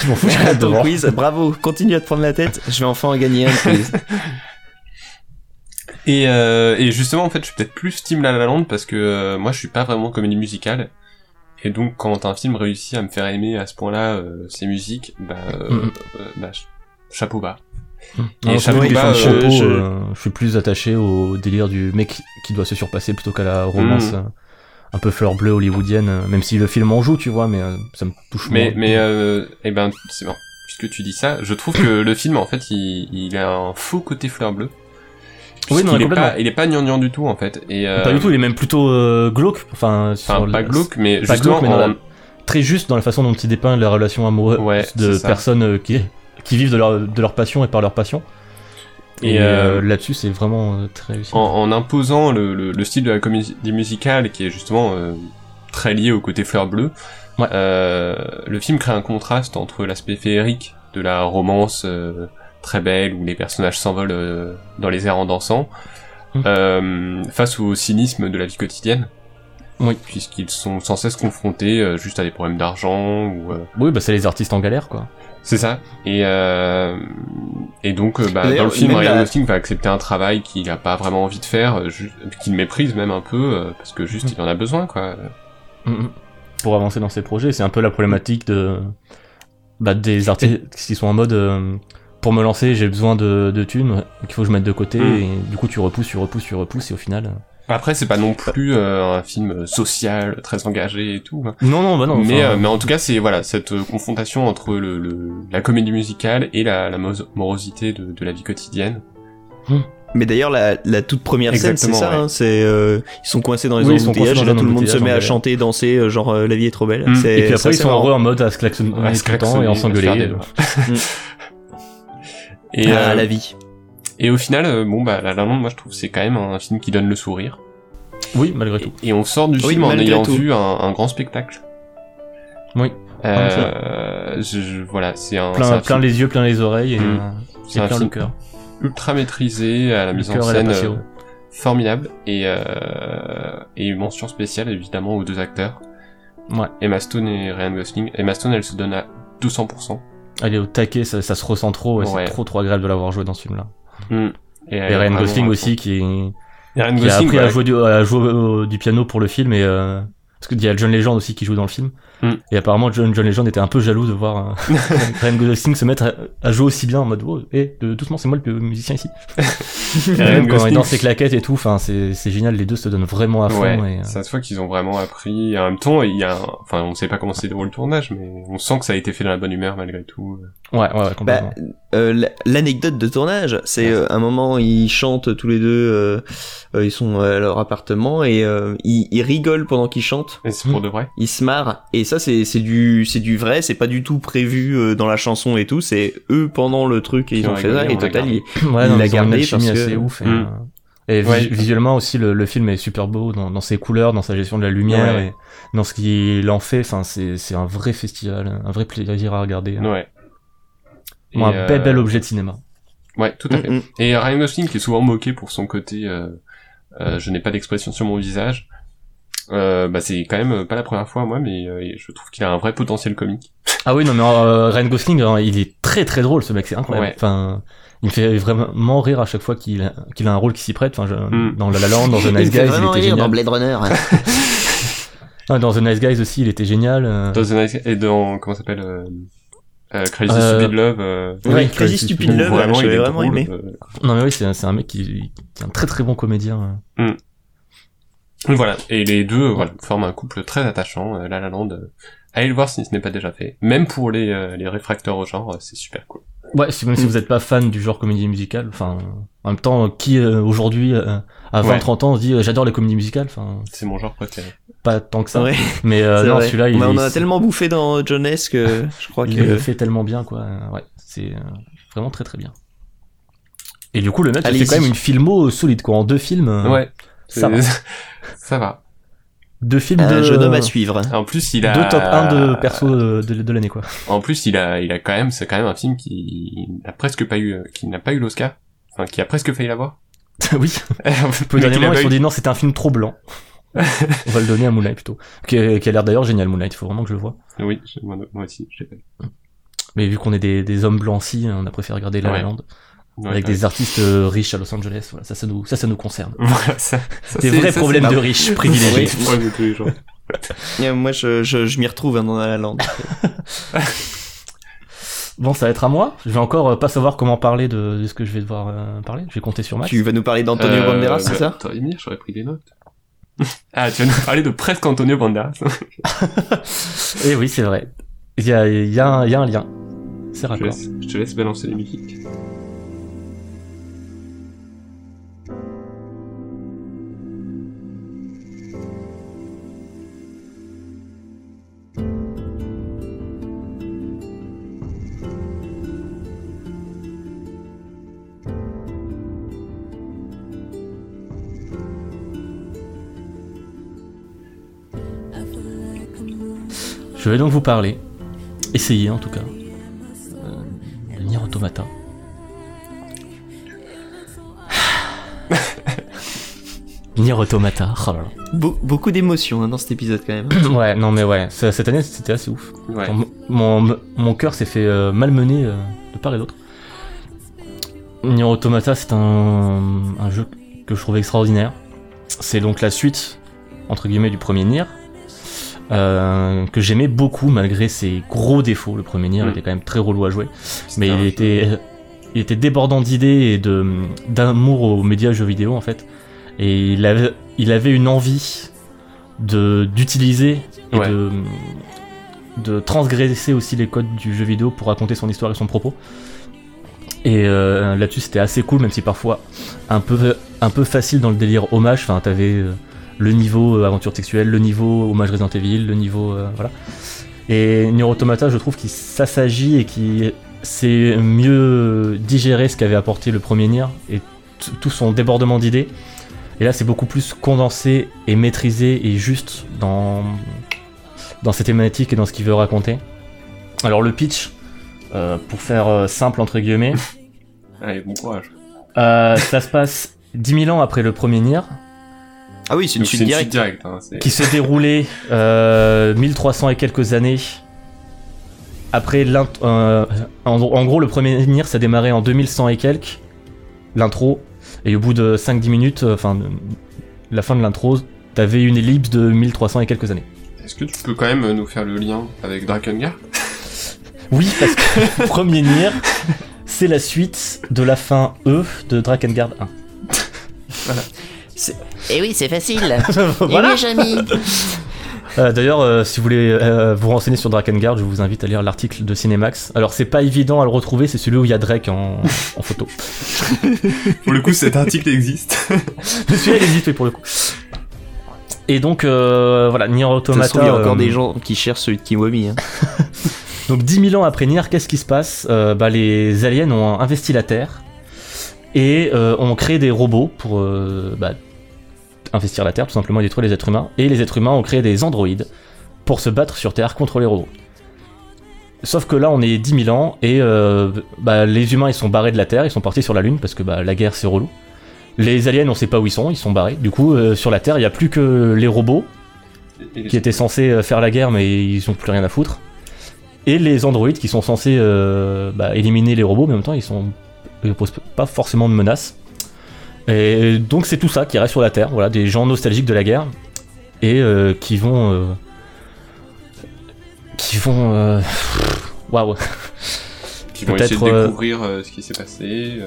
Je m'en fous, je vais ton quiz, bravo, continue à te prendre la tête, je vais enfin en gagner un quiz. Et justement, en fait, je suis peut-être plus Team La La Land parce que moi, je suis pas vraiment comédie musicale. Et donc, quand un film réussit à me faire aimer à ce point-là ses musiques, chapeau bas. Et je suis plus attaché au délire du mec qui doit se surpasser plutôt qu'à la romance un peu fleur bleue hollywoodienne, même si le film en joue, tu vois, mais ça me touche moins. Mais c'est bon, puisque tu dis ça, je trouve que le film, en fait, il a un faux côté fleur bleue. Oui, non, il est pas gnangnan du tout, en fait. Et, pas du tout, il est même plutôt glauque. Enfin pas glauque, mais pas justement glauque, mais très juste dans la façon dont il dépeint la relation amoureuse de personnes qui vivent de leur passion et par leur passion. Et là-dessus, c'est vraiment très réussi. En imposant le style de la comédie musicale, qui est justement très lié au côté fleur bleue, le film crée un contraste entre l'aspect féerique de la romance très belle, où les personnages s'envolent dans les airs en dansant, face au cynisme de la vie quotidienne. Oui, puisqu'ils sont sans cesse confrontés juste à des problèmes d'argent ou... Oui, c'est les artistes en galère, quoi. C'est ça. Et donc, dans le film, Ryan Gosling va accepter un travail qu'il a pas vraiment envie de faire, qu'il méprise même un peu, parce que juste il en a besoin, quoi. Pour avancer dans ses projets, c'est un peu la problématique des artistes qui sont en mode pour me lancer, j'ai besoin de thunes, donc il faut que je mette de côté, et du coup tu repousses, et au final... Après, c'est pas non plus un film social, très engagé et tout. Non. Mais en tout cas, c'est voilà cette confrontation entre la comédie musicale et la morosité de la vie quotidienne. Mais d'ailleurs, la toute première scène, c'est ça. Ouais. Ils sont coincés dans les embouteillages, et là tout le monde se met à chanter, danser, genre la vie est trop belle. C'est, et puis après, ils sont heureux en mode à se klaxonner tout le temps et à s'engueuler. Et à la vie. Et au final, La La Land, moi je trouve que c'est quand même un film qui donne le sourire. Oui, malgré tout. Et on sort du film en ayant vu un grand spectacle. Oui. C'est un. Plein les yeux, plein les oreilles et plein le cœur. Ultra maîtrisé, à la mise en scène formidable. Et une mention spéciale évidemment aux deux acteurs. Ouais. Emma Stone et Ryan Gosling. Emma Stone, elle se donne à 200%. Elle est au taquet, ça se ressent trop, et c'est trop agréable de l'avoir joué dans ce film-là. Et Ryan Gosling aussi, qui a appris à jouer du piano pour le film, et parce qu'il y a John Legend aussi qui joue dans le film, et apparemment John Legend était un peu jaloux de voir Ryan Gosling se mettre à jouer aussi bien en mode wow, doucement, c'est moi le musicien ici. Même quand il danse ses claquettes et tout, c'est génial, les deux se donnent vraiment à fond. Ouais, ça se voit qu'ils ont vraiment appris. En même temps, on ne sait pas comment s'est déroulé le tournage, mais on sent que ça a été fait dans la bonne humeur malgré tout. Ouais, complètement. L'anecdote de tournage, c'est un moment ils chantent tous les deux, ils sont à leur appartement et ils rigolent pendant qu'ils chantent. Et c'est pour de vrai. Ils se marrent et ça c'est du vrai, c'est pas du tout prévu dans la chanson et tout, c'est eux pendant le truc et ils ont fait ça et total ils l'ont gardé parce que c'est ouf. Et visuellement aussi le film est super beau dans ses couleurs, dans sa gestion de la lumière et dans ce qu'il en fait, c'est un vrai festival, un vrai plaisir à regarder. Ouais. Bon, un bel objet de cinéma. Ouais, tout à fait. Et Ryan Gosling qui est souvent moqué pour son côté je n'ai pas d'expression sur mon visage, c'est quand même pas la première fois moi, mais je trouve qu'il a un vrai potentiel comique. Ah oui, non mais Ryan Gosling, il est très très drôle ce mec, c'est incroyable. Il me fait vraiment rire à chaque fois qu'il a un rôle qui s'y prête, dans La La Land, dans The Nice Guys, il était génial. Dans Blade Runner. Dans The Nice Guys aussi, il était génial. Dans The Nice Guys et dans comment ça s'appelle Crazy Stupid Love. Oui, Crazy Stupid Love, vraiment, j'avais vraiment aimé. Non mais oui, c'est un mec qui est un très très bon comédien. Voilà, et les deux forment un couple très attachant. La La Land, allez le voir si ce n'est pas déjà fait. Même pour les réfracteurs au genre, c'est super cool. Ouais, même si vous n'êtes pas fan du genre comédie musicale, en même temps, qui aujourd'hui, à 20-30 ans, se dit j'adore les comédies musicales, c'est mon genre préféré. Pas tant que ça. Ouais, mais non, vrai. Celui-là, on en a tellement bouffé dans John S que je crois qu'il le fait tellement bien, quoi. Ouais, c'est vraiment très très bien. Et du coup, le mec, c'est quand même une filmo solide, quoi. En deux films, ça va. Ça va. Deux films de jeu d'homme à suivre. En plus, il a deux top 1 de perso de l'année, quoi. En plus, il a quand même, c'est quand même un film qui n'a pas eu l'Oscar, qui a presque failli l'avoir. Oui. Peu dernièrement, ils se sont dit non, c'est un film trop blanc. On va le donner à Moonlight plutôt, qui a l'air d'ailleurs génial. Moonlight, il faut vraiment que je le voie. Oui, moi aussi, je l'ai fait. Mais vu qu'on est des hommes blancs-ci, on a préféré regarder La La Land. Ouais, avec des artistes riches à Los Angeles, voilà, ça nous concerne. Voilà, des vrais problèmes de riches privilégiés. Moi, je m'y retrouve dans La La Land. Bon, ça va être à moi. Je vais encore pas savoir comment parler de ce que je vais devoir parler. Je vais compter sur Max. Tu vas nous parler d'Antonio Banderas, c'est ça ? T'aurais mis, j'aurais pris des notes. Ah, tu vas nous parler de presque Antonio Banderas. Eh oui, c'est vrai. Il y a un lien. C'est raccord. Je te laisse balancer les musiques. Je vais donc vous parler, essayer en tout cas, de Nier Automata. Nier Automata, oh là là. Beaucoup d'émotions dans cet épisode quand même. Ouais, non mais ouais, cette année c'était assez ouf. Ouais. Enfin, mon cœur s'est fait malmener de part et d'autre. Nier Automata, c'est un jeu que je trouve extraordinaire. C'est donc la suite, entre guillemets, du premier Nier. Que j'aimais beaucoup malgré ses gros défauts. Le premier Nier était quand même très relou à jouer, mais il était il était débordant d'idées et d'amour aux médias jeux vidéo en fait. Et il avait une envie d'utiliser et ouais. de transgresser aussi les codes du jeu vidéo pour raconter son histoire et son propos. Et là-dessus c'était assez cool, même si parfois un peu facile dans le délire hommage. Enfin, t'avais le niveau aventure sexuelle, le niveau hommage Resident Evil, le niveau voilà. Et Nier Automata, je trouve qu'il s'assagit et qu'il sait mieux digérer ce qu'avait apporté le premier Nier et tout son débordement d'idées. Et là, c'est beaucoup plus condensé et maîtrisé et juste dans ses thématiques et dans ce qu'il veut raconter. Alors le pitch, pour faire simple entre guillemets... Allez, bon courage. Ça se passe 10 000 ans après le premier Nier. Ah oui, c'est une suite directe. Hein, qui se déroulait 1300 et quelques années après l'intro... en gros, le premier Nier, ça démarrait en 2100 et quelques, l'intro, et au bout de 5-10 minutes, enfin, la fin de l'intro, t'avais une ellipse de 1300 et quelques années. Est-ce que tu peux quand même nous faire le lien avec Drakengard ? Oui, parce que le premier Nier, c'est la suite de la fin E de Drakengard 1. Voilà. Et oui, c'est facile. Voilà. D'ailleurs, si vous voulez vous renseigner sur Drakengard, je vous invite à lire l'article de Cinemax. Alors, c'est pas évident à le retrouver, c'est celui où il y a Drake en photo. Pour le coup, cet article existe. Celui-là, il existe, oui, pour le coup. Et donc, voilà, Nier Automata... Il y a encore des gens qui cherchent celui de Kiwami. Hein. Donc, 10 000 ans après Nier, qu'est-ce qui se passe ? Les aliens ont investi la Terre et ont créé des robots pour... investir la Terre, tout simplement, et détruire les êtres humains. Et les êtres humains ont créé des androïdes pour se battre sur Terre contre les robots. Sauf que là, on est 10 000 ans, et les humains, ils sont barrés de la Terre, ils sont partis sur la Lune, parce que la guerre, c'est relou. Les aliens, on sait pas où ils sont barrés. Du coup, sur la Terre, il n'y a plus que les robots, qui étaient censés faire la guerre, mais ils n'ont plus rien à foutre. Et les androïdes, qui sont censés éliminer les robots, mais en même temps, ils posent pas forcément de menaces. Et donc c'est tout ça qui reste sur la Terre, voilà, des gens nostalgiques de la guerre et qui vont waouh, qui vont essayer de découvrir ce qui s'est passé.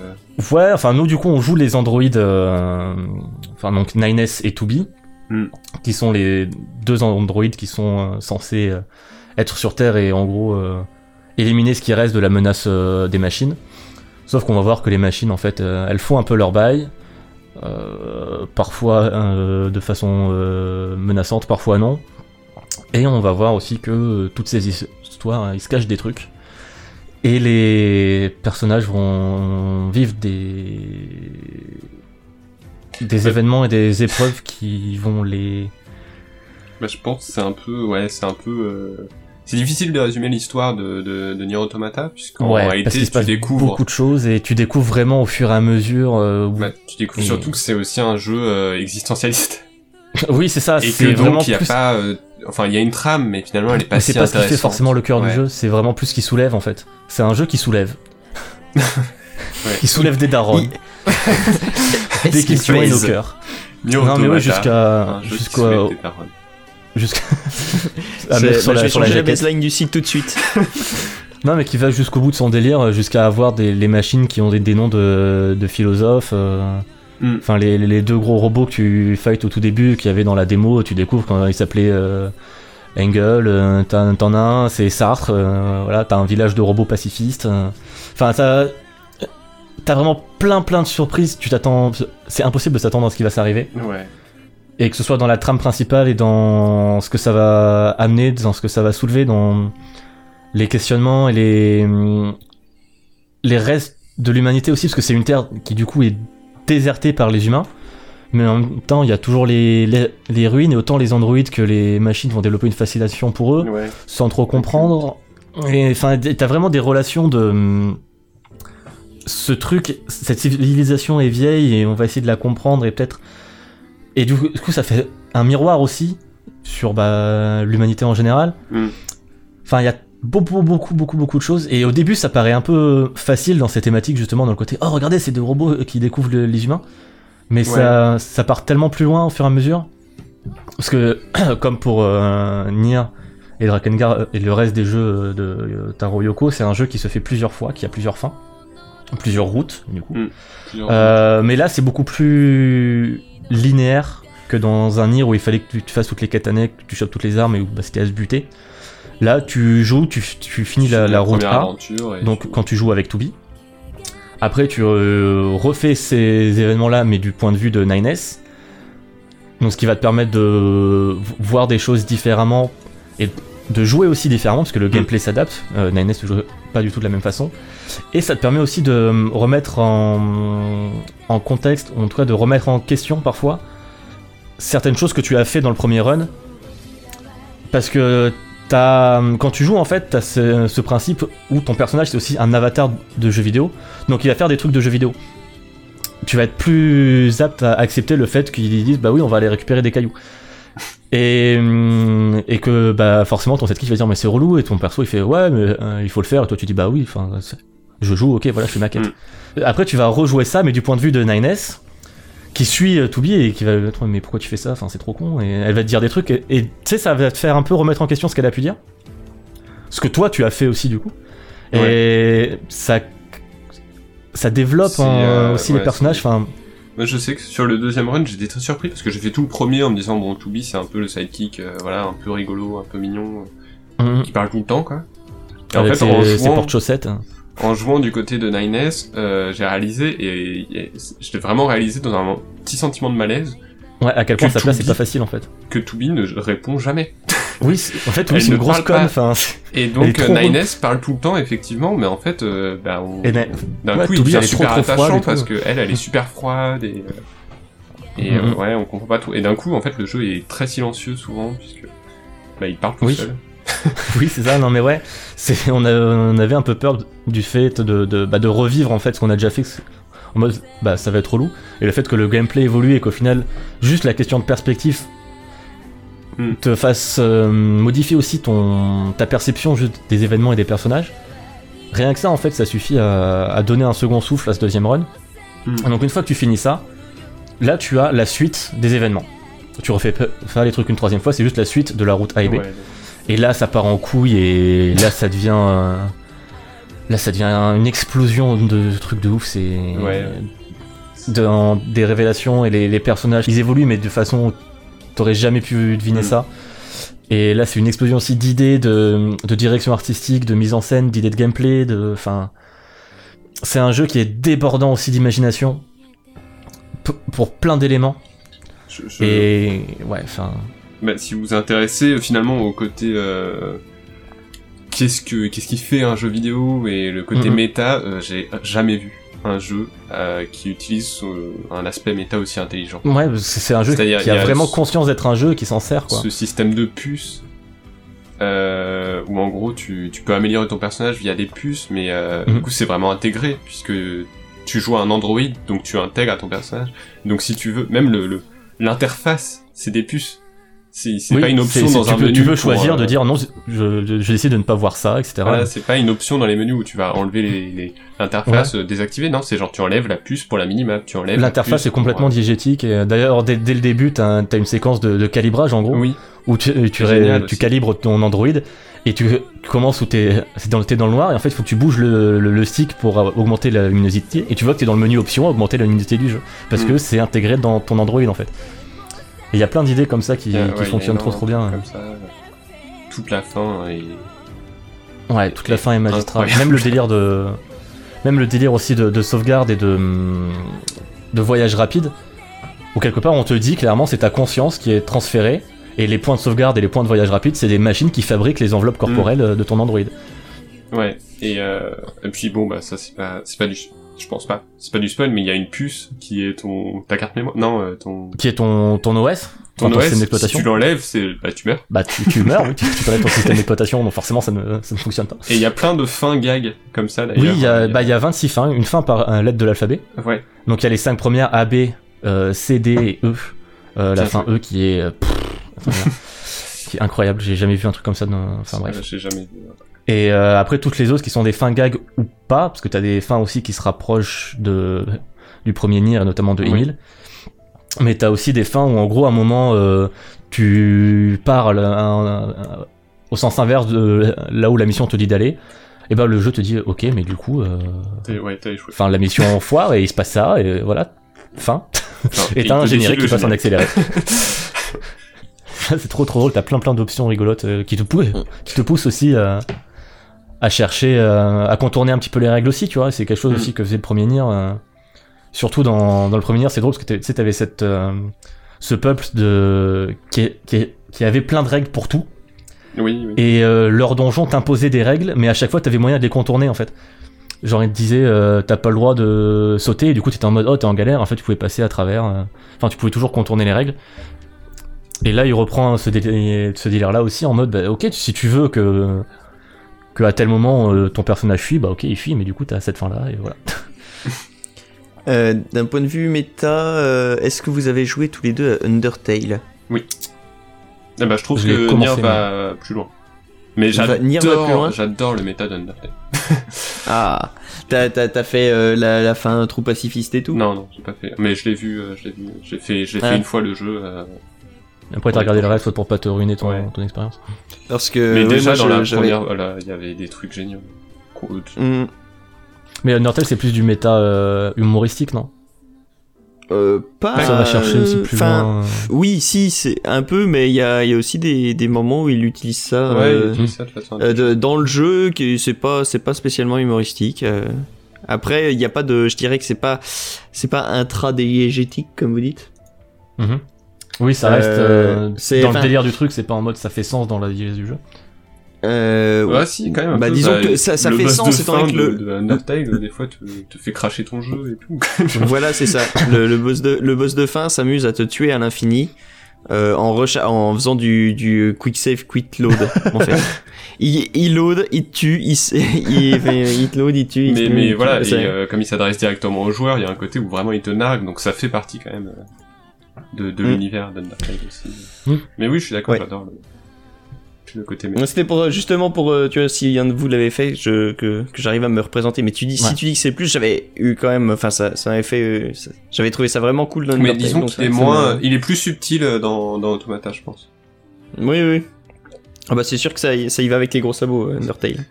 Ouais, enfin nous du coup on joue les androïdes, enfin donc 9S et 2B, qui sont les deux androïdes qui sont censés être sur Terre et en gros éliminer ce qui reste de la menace des machines. Sauf qu'on va voir que les machines en fait elles font un peu leur bail. Parfois de façon menaçante, parfois non. Et on va voir aussi que toutes ces histoires, ils se cachent des trucs. Et les personnages vont vivre des événements et des épreuves qui vont les... Bah, je pense que c'est un peu c'est difficile de résumer l'histoire de Nier Automata, puisqu'en réalité, tu découvres beaucoup de choses et tu découvres vraiment au fur et à mesure. Tu découvres surtout que c'est aussi un jeu existentialiste. Oui, c'est ça. Et c'est que donc il y a plus... pas, il y a une trame, mais finalement elle est pas si intéressante. C'est pas ce qui fait forcément le cœur du jeu. C'est vraiment plus ce qui soulève en fait. C'est un jeu qui soulève. Qui soulève des darons, des questions et nos cœurs. Non mais oui, jusqu'à à mettre sur la baseline du site tout de suite. Non mais qui va jusqu'au bout de son délire, jusqu'à avoir les machines qui ont des noms de philosophes. Enfin les deux gros robots que tu fights au tout début, qu'il y avait dans la démo, tu découvres quand ils s'appelaient Engel, t'en as un, c'est Sartre, voilà, t'as un village de robots pacifistes. Enfin t'as vraiment plein de surprises, tu t'attends. C'est impossible de s'attendre à ce qui va s'arriver. Ouais. Et que ce soit dans la trame principale et dans ce que ça va amener, dans ce que ça va soulever, dans les questionnements et les restes de l'humanité aussi, parce que c'est une terre qui du coup est désertée par les humains, mais en même temps il y a toujours les ruines, et autant les androïdes que les machines vont développer une fascination pour eux, sans trop comprendre. Et enfin t'as vraiment des relations de... Ce truc, cette civilisation est vieille et on va essayer de la comprendre et peut-être... Et du coup, ça fait un miroir aussi sur l'humanité en général. Enfin, il y a beaucoup de choses. Et au début, ça paraît un peu facile dans ces thématiques, justement, dans le côté « Oh, regardez, c'est des robots qui découvrent les humains ». Mais ça part tellement plus loin au fur et à mesure. Parce que, comme pour Nier et Drakengard et le reste des jeux de Taro Yoko, c'est un jeu qui se fait plusieurs fois, qui a plusieurs fins. plusieurs routes du coup. Mais là c'est beaucoup plus linéaire que dans un Nier où il fallait que tu fasses toutes les katanas, que tu chopes toutes les armes et où bah, c'était à se buter. Là tu joues, tu finis la route A, donc quand tu joues avec Toubi. Après tu refais ces événements là mais du point de vue de 9S, donc ce qui va te permettre de voir des choses différemment et de jouer aussi différemment parce que le gameplay s'adapte. 9S ne joue pas du tout de la même façon et ça te permet aussi de remettre en contexte, ou en tout cas de remettre en question parfois certaines choses que tu as fait dans le premier run, parce que quand tu joues en fait t'as ce principe où ton personnage c'est aussi un avatar de jeu vidéo, donc il va faire des trucs de jeu vidéo. Tu vas être plus apte à accepter le fait qu'ils disent bah oui on va aller récupérer des cailloux et que bah forcément ton setkill va dire mais c'est relou, et ton perso il fait ouais mais il faut le faire, et toi tu dis bah oui je joue, ok voilà je fais ma quête. Après tu vas rejouer ça mais du point de vue de 9S qui suit Toubi et qui va lui dire mais pourquoi tu fais ça, enfin c'est trop con, et elle va te dire des trucs et tu sais ça va te faire un peu remettre en question ce qu'elle a pu dire, ce que toi tu as fait aussi du coup, et ça développe aussi les personnages. Enfin moi je sais que sur le deuxième run j'étais très surpris parce que j'ai fait tout le premier en me disant bon Toubi c'est un peu le sidekick voilà un peu rigolo, un peu mignon, qui parle tout le temps quoi, et avec en fait ses porte-chaussettes En jouant du côté de 9S, j'ai réalisé, et je l'ai vraiment réalisé dans un petit sentiment de malaise. Ouais, à quel point sa place c'est pas facile en fait. Que Toubi ne répond jamais. Oui, en fait, Toubi c'est une grosse conne. Et donc 9S parle tout le temps, effectivement, mais en fait, d'un coup, il devient super attachant parce qu'elle est super froide et ouais, on comprend pas tout. Et d'un coup, en fait, le jeu est très silencieux souvent, puisque bah, il parle tout seul. Oui c'est ça, non mais ouais on avait un peu peur du fait de revivre en fait ce qu'on a déjà fait en mode bah ça va être relou, et le fait que le gameplay évolue et qu'au final juste la question de perspective te fasse modifier aussi ta perception juste des événements et des personnages, rien que ça en fait ça suffit à donner un second souffle à ce deuxième run. Donc une fois que tu finis ça, là tu as la suite des événements, tu refais pas les trucs une troisième fois, c'est juste la suite de la route A et B. Et là ça part en couille et là ça devient une explosion de trucs de ouf, c'est des révélations, et les personnages ils évoluent mais de façon t'aurais jamais pu deviner ça. Et là c'est une explosion aussi d'idées, de direction artistique, de mise en scène, d'idées de gameplay, c'est un jeu qui est débordant aussi d'imagination pour plein d'éléments. Et ouais enfin si vous vous intéressez finalement au côté qu'est-ce qui fait un jeu vidéo et le côté méta, j'ai jamais vu un jeu qui utilise un aspect méta aussi intelligent. Ouais, c'est un jeu qui a vraiment conscience d'être un jeu et qui s'en sert quoi. Ce système de puces où en gros tu peux améliorer ton personnage via des puces, mais du coup c'est vraiment intégré puisque tu joues à un Android, donc tu intègres à ton personnage. Donc si tu veux, même l'interface c'est des puces. C'est pas une option dans un menu. Tu peux choisir de dire non, je décide de ne pas voir ça, etc. Voilà, c'est pas une option dans les menus où tu vas enlever l'interface, désactiver. Non, c'est genre tu enlèves la puce pour la minimap, tu enlèves. L'interface est complètement diégétique. Et d'ailleurs, dès le début, t'as une séquence de calibrage en gros, où tu calibres ton Android et tu commences où t'es dans le noir et en fait, il faut que tu bouges le stick pour augmenter la luminosité. Et tu vois que t'es dans le menu option, augmenter la luminosité du jeu, parce que c'est intégré dans ton Android en fait. Et il y a plein d'idées comme ça qui fonctionnent trop bien. Comme ça, toute la fin est... Ouais, toute la fin est magistrale. Même le délire aussi de sauvegarde et de voyage rapide, où quelque part on te dit clairement c'est ta conscience qui est transférée, et les points de sauvegarde et les points de voyage rapide c'est des machines qui fabriquent les enveloppes corporelles de ton Android. Ouais, et puis bon bah ça c'est pas du... Je pense pas. C'est pas du spoil, mais il y a une puce qui est ta carte mémoire. Non, qui est ton OS. Ton OS. Si tu l'enlèves, tu meurs. Bah, tu meurs, oui. Tu t'enlèves ton système d'exploitation, donc forcément, ça ne fonctionne pas. Et il y a plein de fins gags, comme ça, d'ailleurs. Oui, il y a 26 fins. Une fin par lettre de l'alphabet. Ouais. Donc, il y a les 5 premières A, B, C, D et E. La fin E qui est, qui est incroyable. J'ai jamais vu un truc comme ça dans, enfin, bref. J'ai jamais vu. Et après toutes les autres qui sont des fins gags ou pas, parce que t'as des fins aussi qui se rapprochent du premier Nier, et notamment de Emile. Mais t'as aussi des fins où en gros à un moment tu parles au sens inverse de là où la mission te dit d'aller, et ben le jeu te dit ok, mais du coup t'as échoué. Enfin la mission en foire et il se passe ça et voilà, fin. Et t'as un générique qui passe en accéléré. C'est trop drôle, t'as plein d'options rigolotes qui te poussent aussi à chercher à contourner un petit peu les règles aussi, tu vois. C'est quelque chose aussi que faisait le premier Nier, surtout dans le premier Nier. C'est drôle parce que tu sais, t'avais ce peuple qui avait plein de règles pour tout. Oui. Et leur donjon t'imposait des règles, mais à chaque fois t'avais moyen de les contourner en fait. Genre ils te disaient t'as pas le droit de sauter, et du coup t'étais en mode oh t'es en galère, en fait tu pouvais passer à travers, enfin tu pouvais toujours contourner les règles. Et là il reprend ce délire là aussi en mode bah, ok, si tu veux que à tel moment ton personnage fuit, bah ok il fuit, mais du coup t'as cette fin là et voilà. D'un point de vue méta, est-ce que vous avez joué tous les deux à Undertale? Oui. Ah bah, je trouve que Nier va plus loin. Mais j'adore le méta d'Undertale. Ah, t'as fait la fin trop pacifiste et tout? Non, j'ai pas fait. Mais je l'ai vu, j'ai fait une fois le jeu. Après t'as regardé le reste pour pas te ruiner ton expérience. Parce que. Mais déjà moi, dans la première, il y avait des trucs géniaux. Mais Undertale c'est plus du méta humoristique, non? Pas ça va chercher aussi plus loin. Oui, si, c'est un peu, mais il y a aussi des moments où il utilise ça, de façon dans le jeu, qui c'est pas spécialement humoristique. Après, il y a pas de, je dirais que c'est pas intradiégétique comme vous dites. Mm-hmm. Oui, ça reste c'est dans le délire du truc, c'est pas en mode ça fait sens dans la diégèse du jeu. Ouais, si, quand même. Bah, disons que ça fait sens, étant donné que le Undertale, des fois, te fait cracher ton jeu et tout. Voilà, c'est ça. Le boss de fin s'amuse à te tuer à l'infini, en faisant du quick save, quick load, en fait. Il load, il te tue, il te load, il tue. Mais voilà, et comme il s'adresse directement aux joueurs, il y a un côté où vraiment il te nargue, donc ça fait partie quand même de l'univers d'Undertale aussi. Mais oui, je suis d'accord, j'adore le côté méta. C'était justement pour tu vois, si un de vous l'avait fait, que j'arrive à me représenter. Mais tu dis, si tu dis que c'est plus, j'avais eu quand même, enfin ça m'avait fait, j'avais trouvé ça vraiment cool. Mais disons qu'il est il est plus subtil dans Automata, je pense. Oui. Ah bah c'est sûr que ça y va avec les gros sabots, Undertale.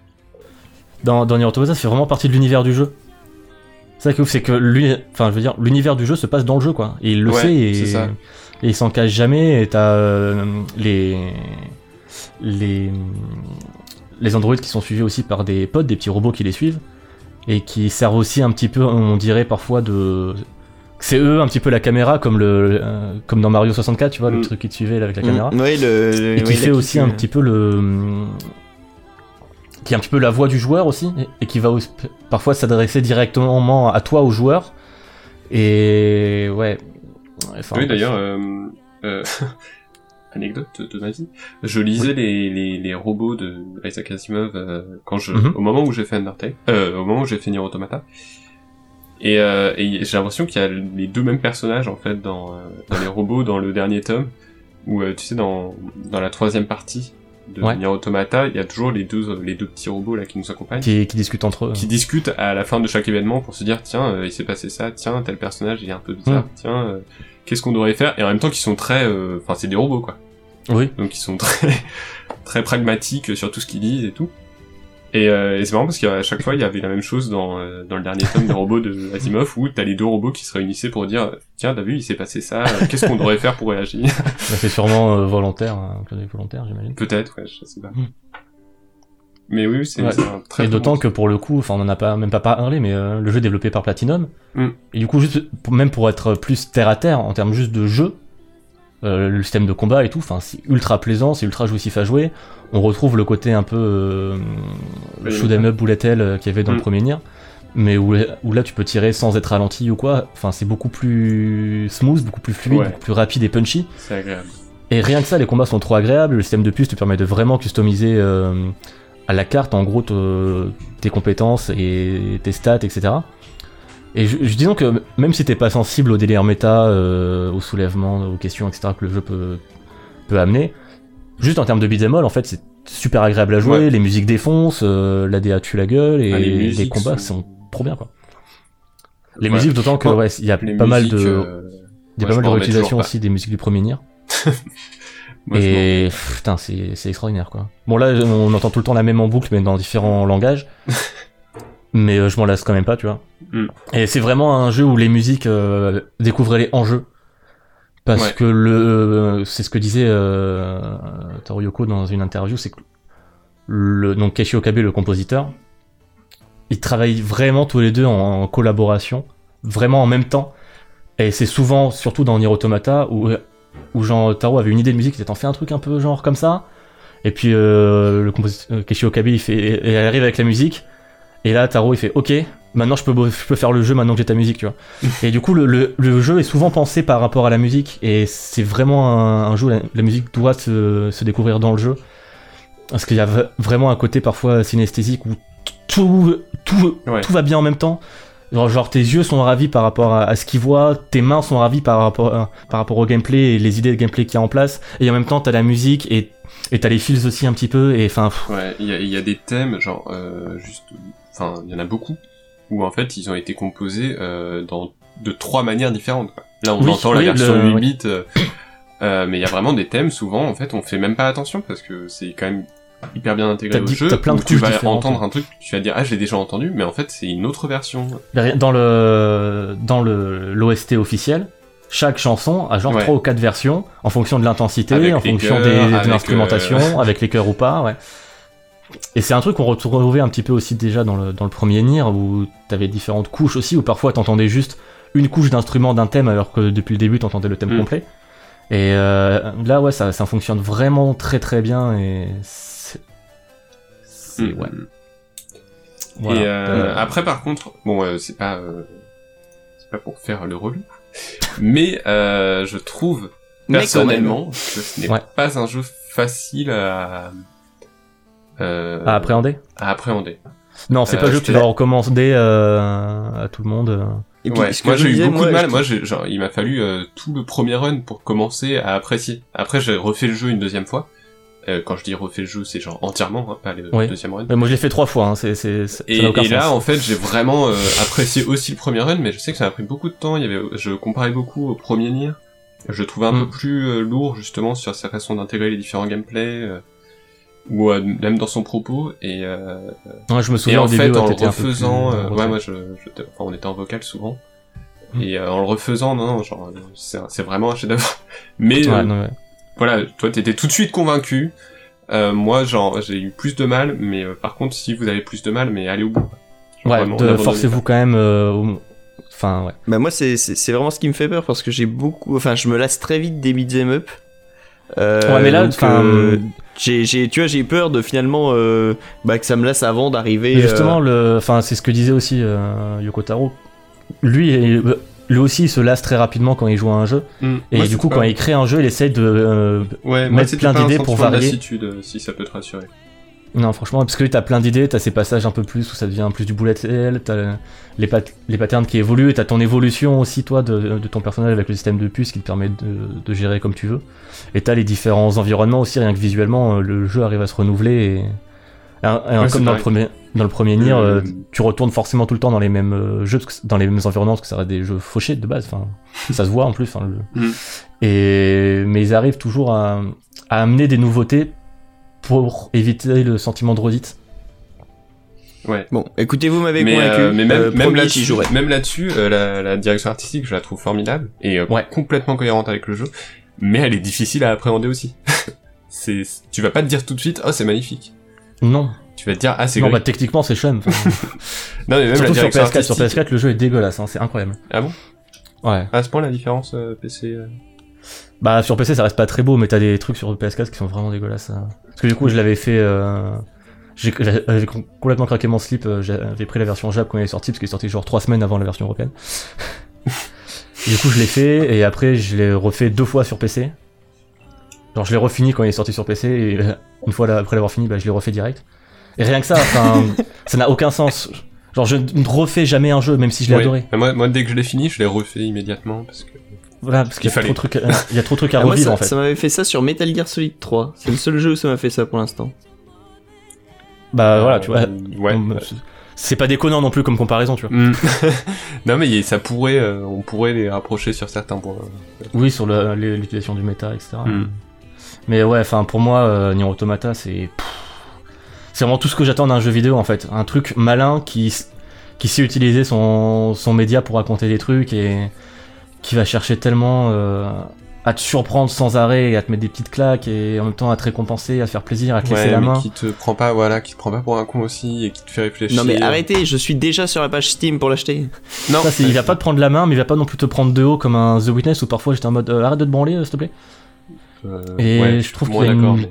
Dans Nier Automata, ça fait vraiment partie de l'univers du jeu. Ça qui est ouf, c'est que l'univers du jeu se passe dans le jeu, quoi. Et il le sait et il s'en cache jamais. Et t'as les androïdes qui sont suivis aussi par des pods, des petits robots qui les suivent et qui servent aussi un petit peu, on dirait parfois c'est eux un petit peu la caméra, comme comme dans Mario 64, tu vois, le truc qui te suivait là, avec la caméra, et qui fait aussi un petit peu qui est un petit peu la voix du joueur aussi, et qui va aussi, parfois s'adresser directement à toi, au joueur. Et d'ailleurs anecdote de ma vie, je lisais les robots de Isaac Asimov au moment où j'ai fait Undertale, au moment où j'ai fait Nier Automata, et j'ai l'impression qu'il y a les deux mêmes personnages en fait dans les robots dans le dernier tome, où tu sais, dans la troisième partie de Nier Automata, il y a toujours les deux petits robots là qui nous accompagnent, qui discutent entre eux, qui discutent à la fin de chaque événement pour se dire tiens, il s'est passé ça, tiens tel personnage il est un peu bizarre, tiens qu'est-ce qu'on devrait faire, et en même temps qui sont très c'est des robots, quoi. Oui. Donc ils sont très très pragmatiques sur tout ce qu'ils disent et tout. Et c'est marrant parce qu'à chaque fois il y avait la même chose dans le dernier tome des robots de Asimov, où t'as les deux robots qui se réunissaient pour dire tiens, t'as vu, il s'est passé ça, qu'est-ce qu'on devrait faire pour réagir. Bah, c'est sûrement volontaire, j'imagine. Peut-être, je sais pas. Mais oui, c'est un très. Et d'autant que pour le coup, enfin on en a même pas parlé, mais le jeu est développé par Platinum. Et du coup, même pour être plus terre à terre en termes juste de jeu. Le système de combat et tout, c'est ultra plaisant, c'est ultra jouissif à jouer. On retrouve le côté un peu shoot 'em up, bullet hell qu'il y avait dans le premier Nier, mais où là tu peux tirer sans être ralenti ou quoi. Enfin, c'est beaucoup plus smooth, beaucoup plus fluide, beaucoup plus rapide et punchy. C'est agréable. Et rien que ça, les combats sont trop agréables. Le système de puces te permet de vraiment customiser à la carte, en gros, tes compétences et tes stats, etc. Et disons que même si t'es pas sensible au délire méta, au soulèvement, aux questions, etc., que le jeu peut amener, juste en termes de beat'em all, en fait, c'est super agréable à jouer. Les musiques défoncent, la DA tue la gueule, et les combats sont trop bien, quoi. Les musiques, d'autant que il y a pas mal de réutilisations aussi des musiques du premier Nier. Moi, et putain, c'est extraordinaire, quoi. Bon, là, on entend tout le temps la même en boucle, mais dans différents langages. Mais je m'en lasse quand même pas, tu vois. Mm. Et c'est vraiment un jeu où les musiques, découvrez-les en jeu. Parce que c'est ce que disait Toriyoko dans une interview, c'est que donc Keiichi Okabe, le compositeur, ils travaillent vraiment tous les deux en collaboration, vraiment en même temps. Et c'est souvent, surtout dans Nier Automata, où Jean Taro avait une idée de musique, il était en fait un truc un peu genre comme ça. Et puis le compositeur Keiichi Okabe, il arrive avec la musique. Et là, Taro, il fait « Ok, maintenant je peux faire le jeu maintenant que j'ai ta musique, tu vois. » Et du coup, le jeu est souvent pensé par rapport à la musique, et c'est vraiment un jeu où la musique doit se découvrir dans le jeu. Parce qu'il y a vraiment un côté parfois synesthésique où tout va bien en même temps. Genre tes yeux sont ravis par rapport à ce qu'ils voient, tes mains sont ravis par rapport au gameplay et les idées de gameplay qu'il y a en place, et en même temps t'as la musique et t'as les feels aussi un petit peu, et enfin... Ouais, il y a des thèmes, genre, juste... Enfin, il y en a beaucoup, où en fait ils ont été composés de trois manières différentes, quoi. Là on entend la version 8 bits, mais il y a vraiment des thèmes, souvent en fait on fait même pas attention, parce que c'est quand même... hyper bien intégré au jeu, où tu vas entendre un truc, tu vas dire ah j'ai déjà entendu, mais en fait c'est une autre version. Dans l'OST officiel, chaque chanson a genre 3 ou 4 versions en fonction de l'intensité, avec en fonction de l'instrumentation, avec les chœurs ou pas. Ouais. Et c'est un truc qu'on retrouvait un petit peu aussi déjà dans le premier Nier, où t'avais différentes couches aussi, où parfois t'entendais juste une couche d'instrument d'un thème, alors que depuis le début t'entendais le thème complet. Et là ouais, ça fonctionne vraiment très très bien, et c'est ouais. Voilà. Et après par contre, bon c'est pas pour faire le relou, mais je trouve personnellement que ce n'est pas un jeu facile à appréhender. Non, c'est pas un jeu que tu vas recommander à tout le monde. Et puis, moi j'ai eu beaucoup de mal, moi il m'a fallu tout le premier run pour commencer à apprécier. Après j'ai refait le jeu une deuxième fois, quand je dis refait le jeu c'est genre entièrement, hein, pas le deuxième run. Mais moi je l'ai fait 3 fois, hein. Ça n'a aucun sens. Et là en fait j'ai vraiment apprécié aussi le premier run, mais je sais que ça m'a pris beaucoup de temps, je comparais beaucoup au premier Nier, je le trouvais un peu plus lourd justement sur sa façon d'intégrer les différents gameplays, ou même dans son propos, et ouais, je me souviens en fait en le refaisant moi on était en vocal souvent, et en le refaisant genre c'est vraiment un chef-d'œuvre, mais voilà, toi t'étais tout de suite convaincu, moi genre j'ai eu plus de mal, mais par contre si vous avez plus de mal, mais allez au bout, forcez-vous quand même enfin bah moi c'est vraiment ce qui me fait peur, parce que j'ai beaucoup je me lasse très vite des beat'em up. Mais là j'ai peur de finalement que ça me laisse avant d'arriver. Mais justement c'est ce que disait aussi Yoko Taro. Lui aussi il se lasse très rapidement quand il joue à un jeu, et moi, du coup quand il crée un jeu il essaie de mettre plein d'idées pour varier. Si ça peut te rassurer. Non, franchement, parce que t'as plein d'idées, t'as ces passages un peu plus où ça devient plus du bullet hell, t'as les patterns qui évoluent, et t'as ton évolution aussi, toi, de ton personnage avec le système de puces qui te permet de gérer comme tu veux. Et t'as les différents environnements aussi, rien que visuellement, le jeu arrive à se renouveler. Et comme dans le premier Nier, tu retournes forcément tout le temps dans les mêmes jeux, dans les mêmes environnements, parce que ça reste des jeux fauchés de base, ça se voit en plus. Mais ils arrivent toujours à amener des nouveautés pour éviter le sentiment de redite. Ouais. Bon, écoutez, vous m'avez convaincu. Mais même là-dessus, la direction artistique, je la trouve formidable et complètement cohérente avec le jeu, mais elle est difficile à appréhender aussi. Tu vas pas te dire tout de suite, oh c'est magnifique. Non. Tu vas te dire, ah c'est gris. Non, bah techniquement c'est chum. Non, mais même surtout la direction artistique. Sur PS4, le jeu est dégueulasse, hein, c'est incroyable. Ah bon ? Ouais. À ce point, la différence PC... Bah sur PC ça reste pas très beau, mais t'as des trucs sur PS4 qui sont vraiment dégueulasses. Parce que du coup je l'avais fait, j'ai complètement craqué mon slip, j'avais pris la version Jap quand elle est sortie, parce qu'elle est sortie genre 3 semaines avant la version européenne. Du coup je l'ai fait, et après je l'ai refait 2 fois sur PC. Genre je l'ai refini quand il est sorti sur PC, et une fois après l'avoir fini, bah je l'ai refait direct. Et rien que ça, ça n'a aucun sens. Genre je ne refais jamais un jeu, même si je l'ai adoré. Moi dès que je l'ai fini, je l'ai refait immédiatement, parce que... Voilà, parce qu'il y a trop de trucs à revivre, en fait. Ça m'avait fait ça sur Metal Gear Solid 3. C'est le seul jeu où ça m'a fait ça pour l'instant. Bah voilà, tu vois. C'est pas déconnant non plus comme comparaison, tu vois. Non, mais ça pourrait, on pourrait les rapprocher sur certains points. Oui, sur l'utilisation du méta, etc. Mais ouais, enfin pour moi, Nier Automata, c'est vraiment tout ce que j'attends d'un jeu vidéo en fait. Un truc malin qui sait utiliser son média pour raconter des trucs et qui va chercher tellement à te surprendre sans arrêt, et à te mettre des petites claques et en même temps à te récompenser, à te faire plaisir, à te laisser la main. Ouais, mais qui te prend pas pour un con aussi et qui te fait réfléchir. Non mais arrêtez, je suis déjà sur la page Steam pour l'acheter. Non, ça, il va pas te prendre la main, mais il va pas non plus te prendre de haut comme un The Witness où parfois j'étais en mode arrête de te branler, s'il te plaît. Et ouais, je trouve qu'il y a une...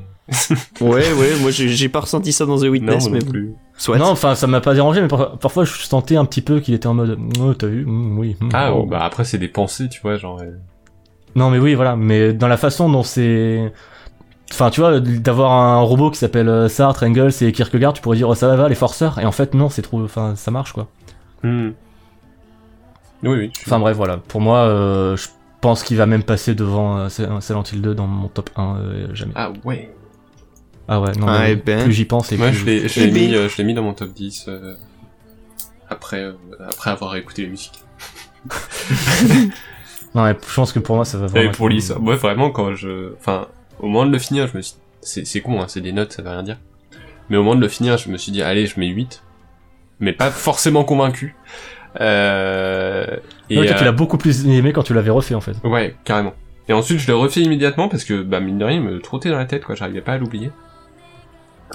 ouais, moi j'ai pas ressenti ça dans The Witness, mais plus. Soit. Non, enfin ça m'a pas dérangé, mais parfois je sentais un petit peu qu'il était en mode oh, t'as vu, oui. Ah, oh. Bah après c'est des pensées, tu vois, genre. Non, mais oui, voilà, mais dans la façon dont c'est. Enfin, tu vois, d'avoir un robot qui s'appelle Sartre, Engels et Kierkegaard, tu pourrais dire oh, ça va, les forceurs, et en fait, non, c'est trop. Enfin, ça marche quoi. Mm. Oui. Enfin, bref, voilà, pour moi, je pense qu'il va même passer devant Silent Hill 2 dans mon top 1, jamais. Ah ouais. Ah ouais, non, plus j'y pense et moi, plus... je l'ai mis dans mon top 10 après avoir écouté les musiques. Non, mais je pense que pour moi ça va vraiment. Et pour l'histoire, ouais, vraiment, enfin, au moment de le finir, je me suis... c'est con, hein, c'est des notes, ça veut rien dire. Mais au moment de le finir, je me suis dit, allez, je mets 8. Mais pas forcément convaincu. Et toi, tu l'as beaucoup plus aimé quand tu l'avais refait, en fait. Ouais, carrément. Et ensuite, je le refais immédiatement parce que, bah, mine de rien, il me trottait dans la tête, quoi, j'arrivais pas à l'oublier.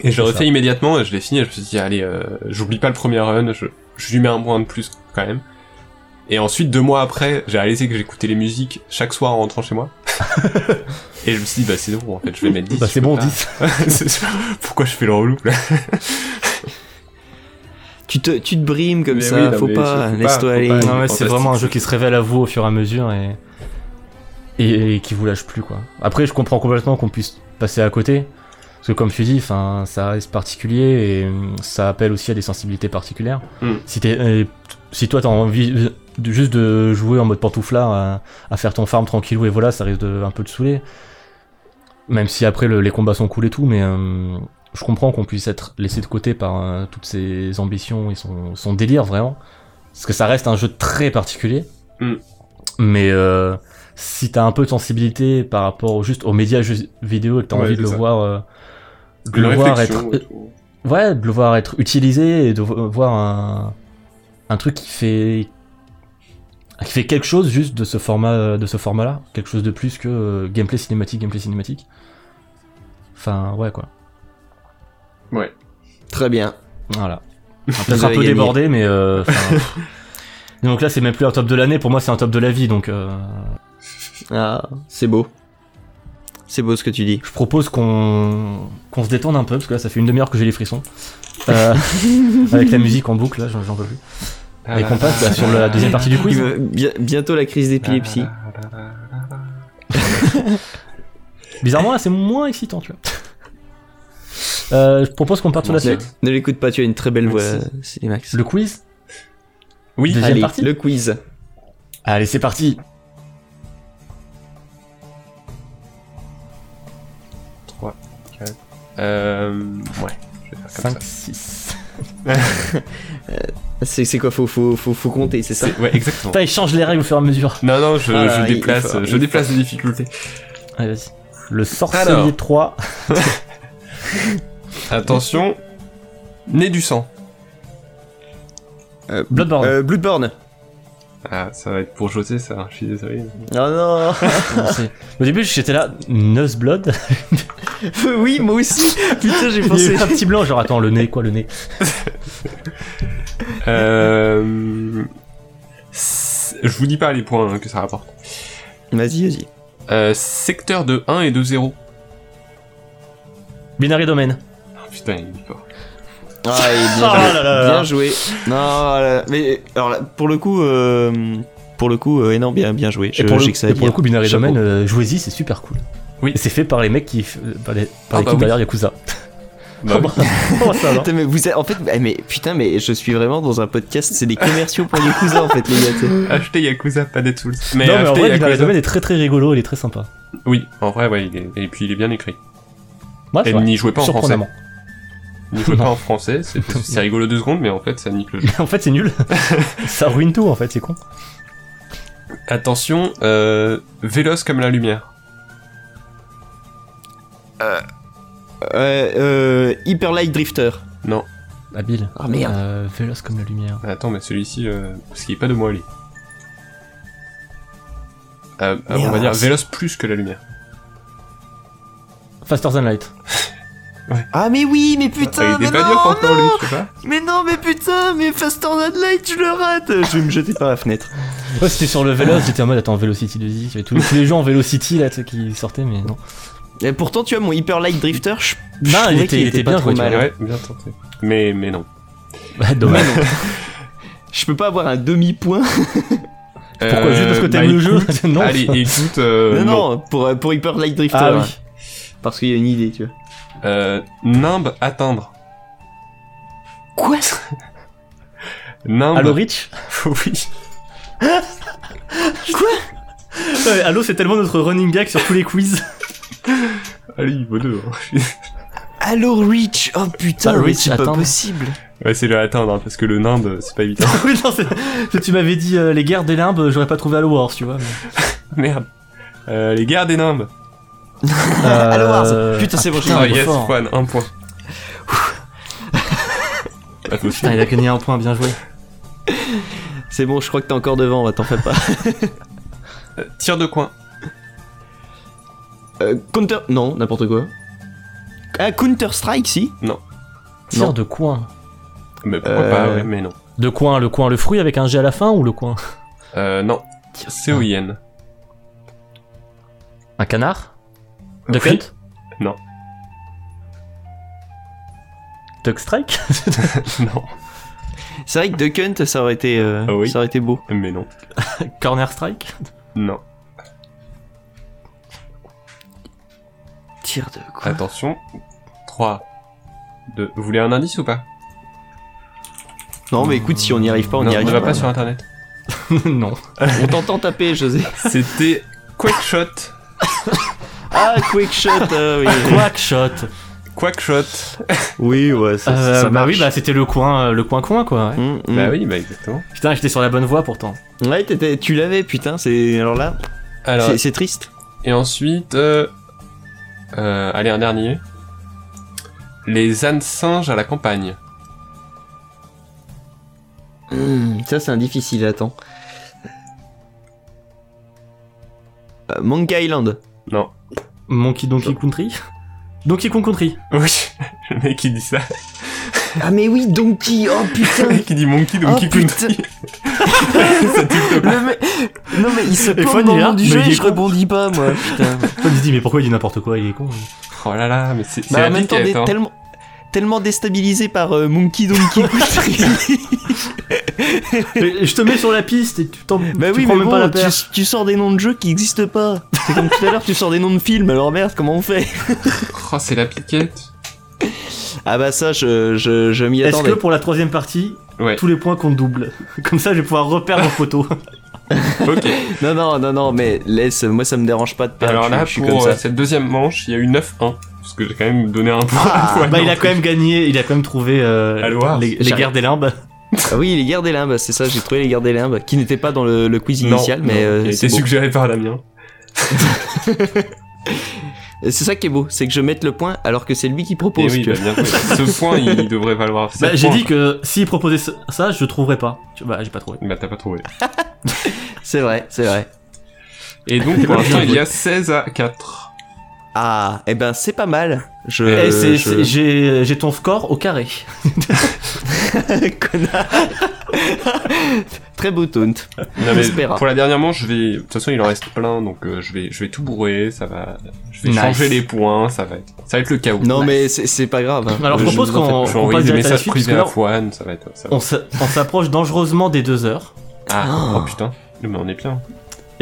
Et je le refais immédiatement, je l'ai fini, et je me suis dit, allez, j'oublie pas le premier run, je lui mets un point de plus, quand même. Et ensuite, 2 mois après, j'ai réalisé que j'écoutais les musiques chaque soir en rentrant chez moi. Et je me suis dit, bah c'est bon, en fait, je vais mettre 10. Bah c'est bon, 10. Pourquoi je fais le relou, là? Tu te brimes comme mais ça, oui, non, faut pas, laisse-toi aller. Non, ouais, c'est vraiment un jeu qui se révèle à vous au fur et à mesure et qui vous lâche plus, quoi. Après, je comprends complètement qu'on puisse passer à côté. Parce que comme tu dis, enfin, ça reste particulier et ça appelle aussi à des sensibilités particulières. Mm. Si toi t'as envie juste de jouer en mode pantouflard à faire ton farm tranquillou et voilà, ça risque un peu de saouler. Même si après les combats sont cool et tout, mais je comprends qu'on puisse être laissé de côté par toutes ses ambitions et son délire vraiment. Parce que ça reste un jeu très particulier. Mm. Mais si t'as un peu de sensibilité par rapport juste aux médias jeux vidéo et que t'as envie de ça. De le voir être utilisé et de voir un truc qui fait quelque chose juste de ce format-là, quelque chose de plus que gameplay cinématique. Enfin, ouais, quoi. Ouais. Très bien. Voilà. Peut-être un peu débordé, mais... donc là, c'est même plus un top de l'année, pour moi, c'est un top de la vie, donc... Ah, c'est beau. C'est beau ce que tu dis. Je propose qu'on se détende un peu, parce que là, ça fait une demi-heure que j'ai les frissons. Avec la musique en boucle, là, j'en peux plus. Et qu'on passe sur la deuxième partie du quiz. Bientôt la crise d'épilepsie. Bizarrement, là, c'est moins excitant, tu vois. Je propose qu'on parte sur la suite. Ne l'écoute pas, tu as une très belle voix, c'est Max. Le quiz ? Oui, deuxième partie. Le quiz. Allez, c'est parti. Ouais, je vais faire comme 5, ça. 6. C'est quoi, faut compter, c'est ça? Ouais, exactement. Putain, il change les règles au fur et à mesure. Non, je déplace les difficultés. Allez, vas-y. Le sorcier 3. Attention. Né du sang. Bloodborne. Ah, ça va être pour José, ça, je suis désolé. Non. Au début, j'étais là, Noseblood. Oui, moi aussi. Putain, j'ai pensé. Il y a eu un petit blanc, genre, attends, le nez. Je vous dis pas les points que ça rapporte. Vas-y. Secteur de 1 et de 0. Binary domaine. Oh putain, il est fort. Ah, il est bien joué. Non, mais alors là, pour le coup, énorme, bien joué. Et pour le coup, Binary Domain, jouez-y, c'est super cool. Oui. Et c'est fait par les mecs qui, par l'équipe derrière Yakuza. Bah, ça, non. Mais vous, en fait, mais je suis vraiment dans un podcast. C'est des commerciaux pour Yakuza en fait, les gars. T'sais. Achetez Yakuza, pas des tools. Mais en vrai, Binary Domain est très très rigolo, il est très sympa. Oui, en vrai, ouais, et puis il est bien écrit. Ouais, et n'y jouez pas en français. N'y jouez pas en français, c'est rigolo 2 secondes, mais en fait ça nique le jeu. En fait c'est nul, ça ruine tout en fait, c'est con. Attention, véloce comme la lumière. Hyper Light Drifter. Non. Habile. Ah merde. Véloce comme la lumière. Attends, mais celui-ci, parce qu'il est pas de moi, lui. On va dire véloce plus que la lumière. Faster than light. Ouais. Ah mais oui, mais putain, mais non, je sais pas. Mais non, mais putain, mais Faster than light, tu le rates. Je vais me jeter par la fenêtre. Ouais, c'était sur le véloce, j'étais en mode attends, Velocity 2i, il y avait tous les gens en Velocity là, ceux qui sortaient, mais non. Et pourtant, tu vois, mon Hyper Light Drifter, je non, il était pas bien trop mal. Ouais, bien tenté. Mais non. Bah, dommage. Mais non. Je peux pas avoir un demi-point. Pourquoi juste parce que t'aimes le jeu? Non. Allez, écoute. Non, pour Hyper Light Drifter. Ah, oui. Parce qu'il y a une idée, tu vois. Nimbe atteindre. Quoi? Nimbe. Allo Rich? Oui. Quoi? Allo, c'est tellement notre running gag sur tous les quiz. Allez, niveau 2. Allo Rich! Oh putain, Rich, c'est pas possible! Ouais, c'est le atteindre, hein, parce que le nimbe, c'est pas évident. Oui, non, tu m'avais dit les guerres des limbes, j'aurais pas trouvé Allo Wars, tu vois. Mais... Merde. Les guerres des limbes. Allo Wars! Putain, c'est bon, je yes, Juan, un point. Putain, il a gagné un point, bien joué. C'est bon, je crois que t'es encore devant, t'en fais pas. Tir de coin. Counter... Non, n'importe quoi. Ah, Counter-Strike, si. Non. Tir de coin. Mais pourquoi pas, ouais, mais non. De coin, le coin, le fruit avec un G à la fin ou le coin? Non. C-O-I-N. Un canard? Duck Hunt? Non. Duck Strike? Non. C'est vrai que Duck Hunt, ça aurait été, oui. Ça aurait été beau. Mais non. Corner Strike? Non. De quoi? Attention, 3, 2... Vous voulez un indice ou pas? Non mais écoute, si on n'y arrive pas, on n'y arrive pas. On ne va pas sur internet. Non. On t'entend taper, José. C'était Quackshot. Ah, Quackshot, oui. Quackshot. Quackshot. Oui, ouais, ça marche. Bah oui, bah c'était le coin, quoi. Ouais. Bah oui, bah exactement. Putain, j'étais sur la bonne voie pourtant. Ouais, tu l'avais, putain, c'est... Alors là, c'est triste. Et ensuite... allez, un dernier. Les ânes singes à la campagne. Ça, c'est un difficile, attends. Monkey Island. Non. Monkey Donkey Country. Donkey Kong Country. Oui, le mec qui dit ça. Ah mais oui, Donkey, oh putain. Le mec qui dit Monkey Donkey Country. Non mais il se plante dans le monde du jeu et je rebondis pas, moi, putain. Il se dit mais pourquoi il dit n'importe quoi, il est con. Oh là là, mais c'est bah, en même temps, tellement déstabilisé par Monkey Donkey Country. Je te mets sur la piste et tu prends même pas la paire. Tu sors des noms de jeux qui n'existent pas. C'est comme tout à l'heure, tu sors des noms de films, alors merde, comment on fait? Oh, c'est la piquette. Ah bah ça, je m'y attendais. Est-ce que pour la troisième partie, tous les points comptent double? Comme ça, je vais pouvoir reperdre en photo. Ok. Non, mais laisse, moi ça me dérange pas de perdre. Alors là, pour cette deuxième manche, il y a eu 9-1. Parce que j'ai quand même donné un point. Bah il a quand même gagné, il a quand même trouvé les guerres des limbes. Ah oui, les guerres des limbes, c'est ça, j'ai trouvé les guerres des limbes, qui n'étaient pas dans le quiz initial, mais c'est suggéré par Damien. C'est ça qui est beau, c'est que je mette le point alors que c'est lui qui propose. Oui, bien fait. Ce point, il devrait valoir. Bah, j'ai dit que s'il proposait ça, je trouverais pas. Bah, j'ai pas trouvé. Bah, t'as pas trouvé. C'est vrai. Et donc, pour l'instant, il y a 16-4. Ah, et ben, c'est pas mal. J'ai ton score au carré. Connard. Très beau taunt. Pour la dernière manche, je vais. De toute façon, il en reste plein, donc je vais tout bourrer. Ça va. Je vais changer les points. Ça va être le chaos. Non, mais c'est pas grave. Hein. Alors, je propose qu'on passe des messages privés à Fouane. On s'approche dangereusement des 2 heures. Ah, oh putain. Mais on est bien.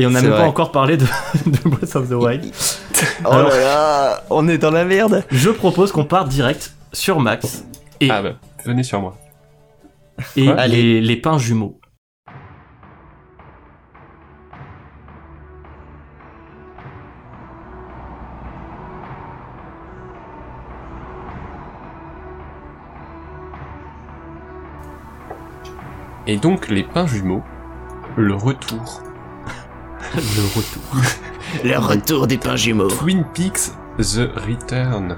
Et on n'a même pas encore parlé de Breath of the Wild. Oh là là, on est dans la merde. Je propose qu'on parte direct sur Max. Et venez sur moi. Et les pains jumeaux. Et donc les pains jumeaux, le retour. Le retour. Le retour des pains jumeaux. Twin Peaks The Return.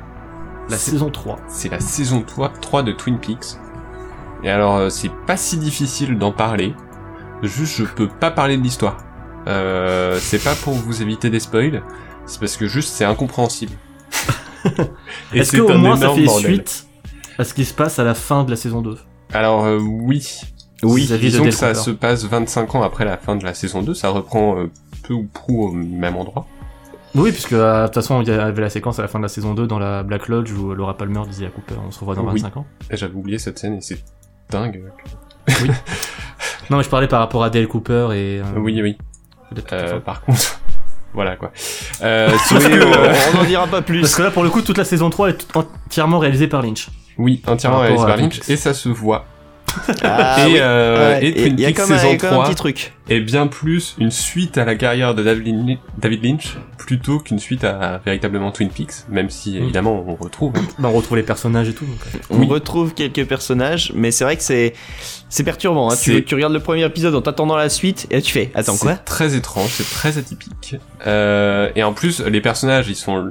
La saison 3. C'est la saison 3 de Twin Peaks. Et alors, c'est pas si difficile d'en parler. Juste, je peux pas parler de l'histoire. C'est pas pour vous éviter des spoils. C'est parce que juste, c'est incompréhensible. Et est-ce qu'au moins, ça fait suite à ce qui se passe à la fin de la saison 2 ? Alors, oui. Oui, disons que ça se passe 25 ans après la fin de la saison 2. Ça reprend peu ou prou au même endroit. Oui, puisque de toute façon, il y avait la séquence à la fin de la saison 2 dans la Black Lodge où Laura Palmer disait à Cooper, on se revoit dans 25 ans. Et j'avais oublié cette scène et c'est dingue. Oui. Non, mais je parlais par rapport à Dale Cooper et... Oui. Par contre... Voilà quoi. On n'en dira pas plus. Parce que là, pour le coup, toute la saison 3 est entièrement réalisée par Lynch. Oui, entièrement réalisée par Lynch et ça se voit. Et Twin Peaks saison 3 est bien plus une suite à la carrière de David Lynch plutôt qu'une suite à véritablement Twin Peaks, même si évidemment on retrouve les personnages et tout donc. On retrouve quelques personnages, mais c'est vrai que c'est perturbant, hein. Tu regardes le premier épisode en t'attendant la suite et là tu fais attends, quoi ? C'est très étrange, c'est très atypique, et en plus les personnages ils sont,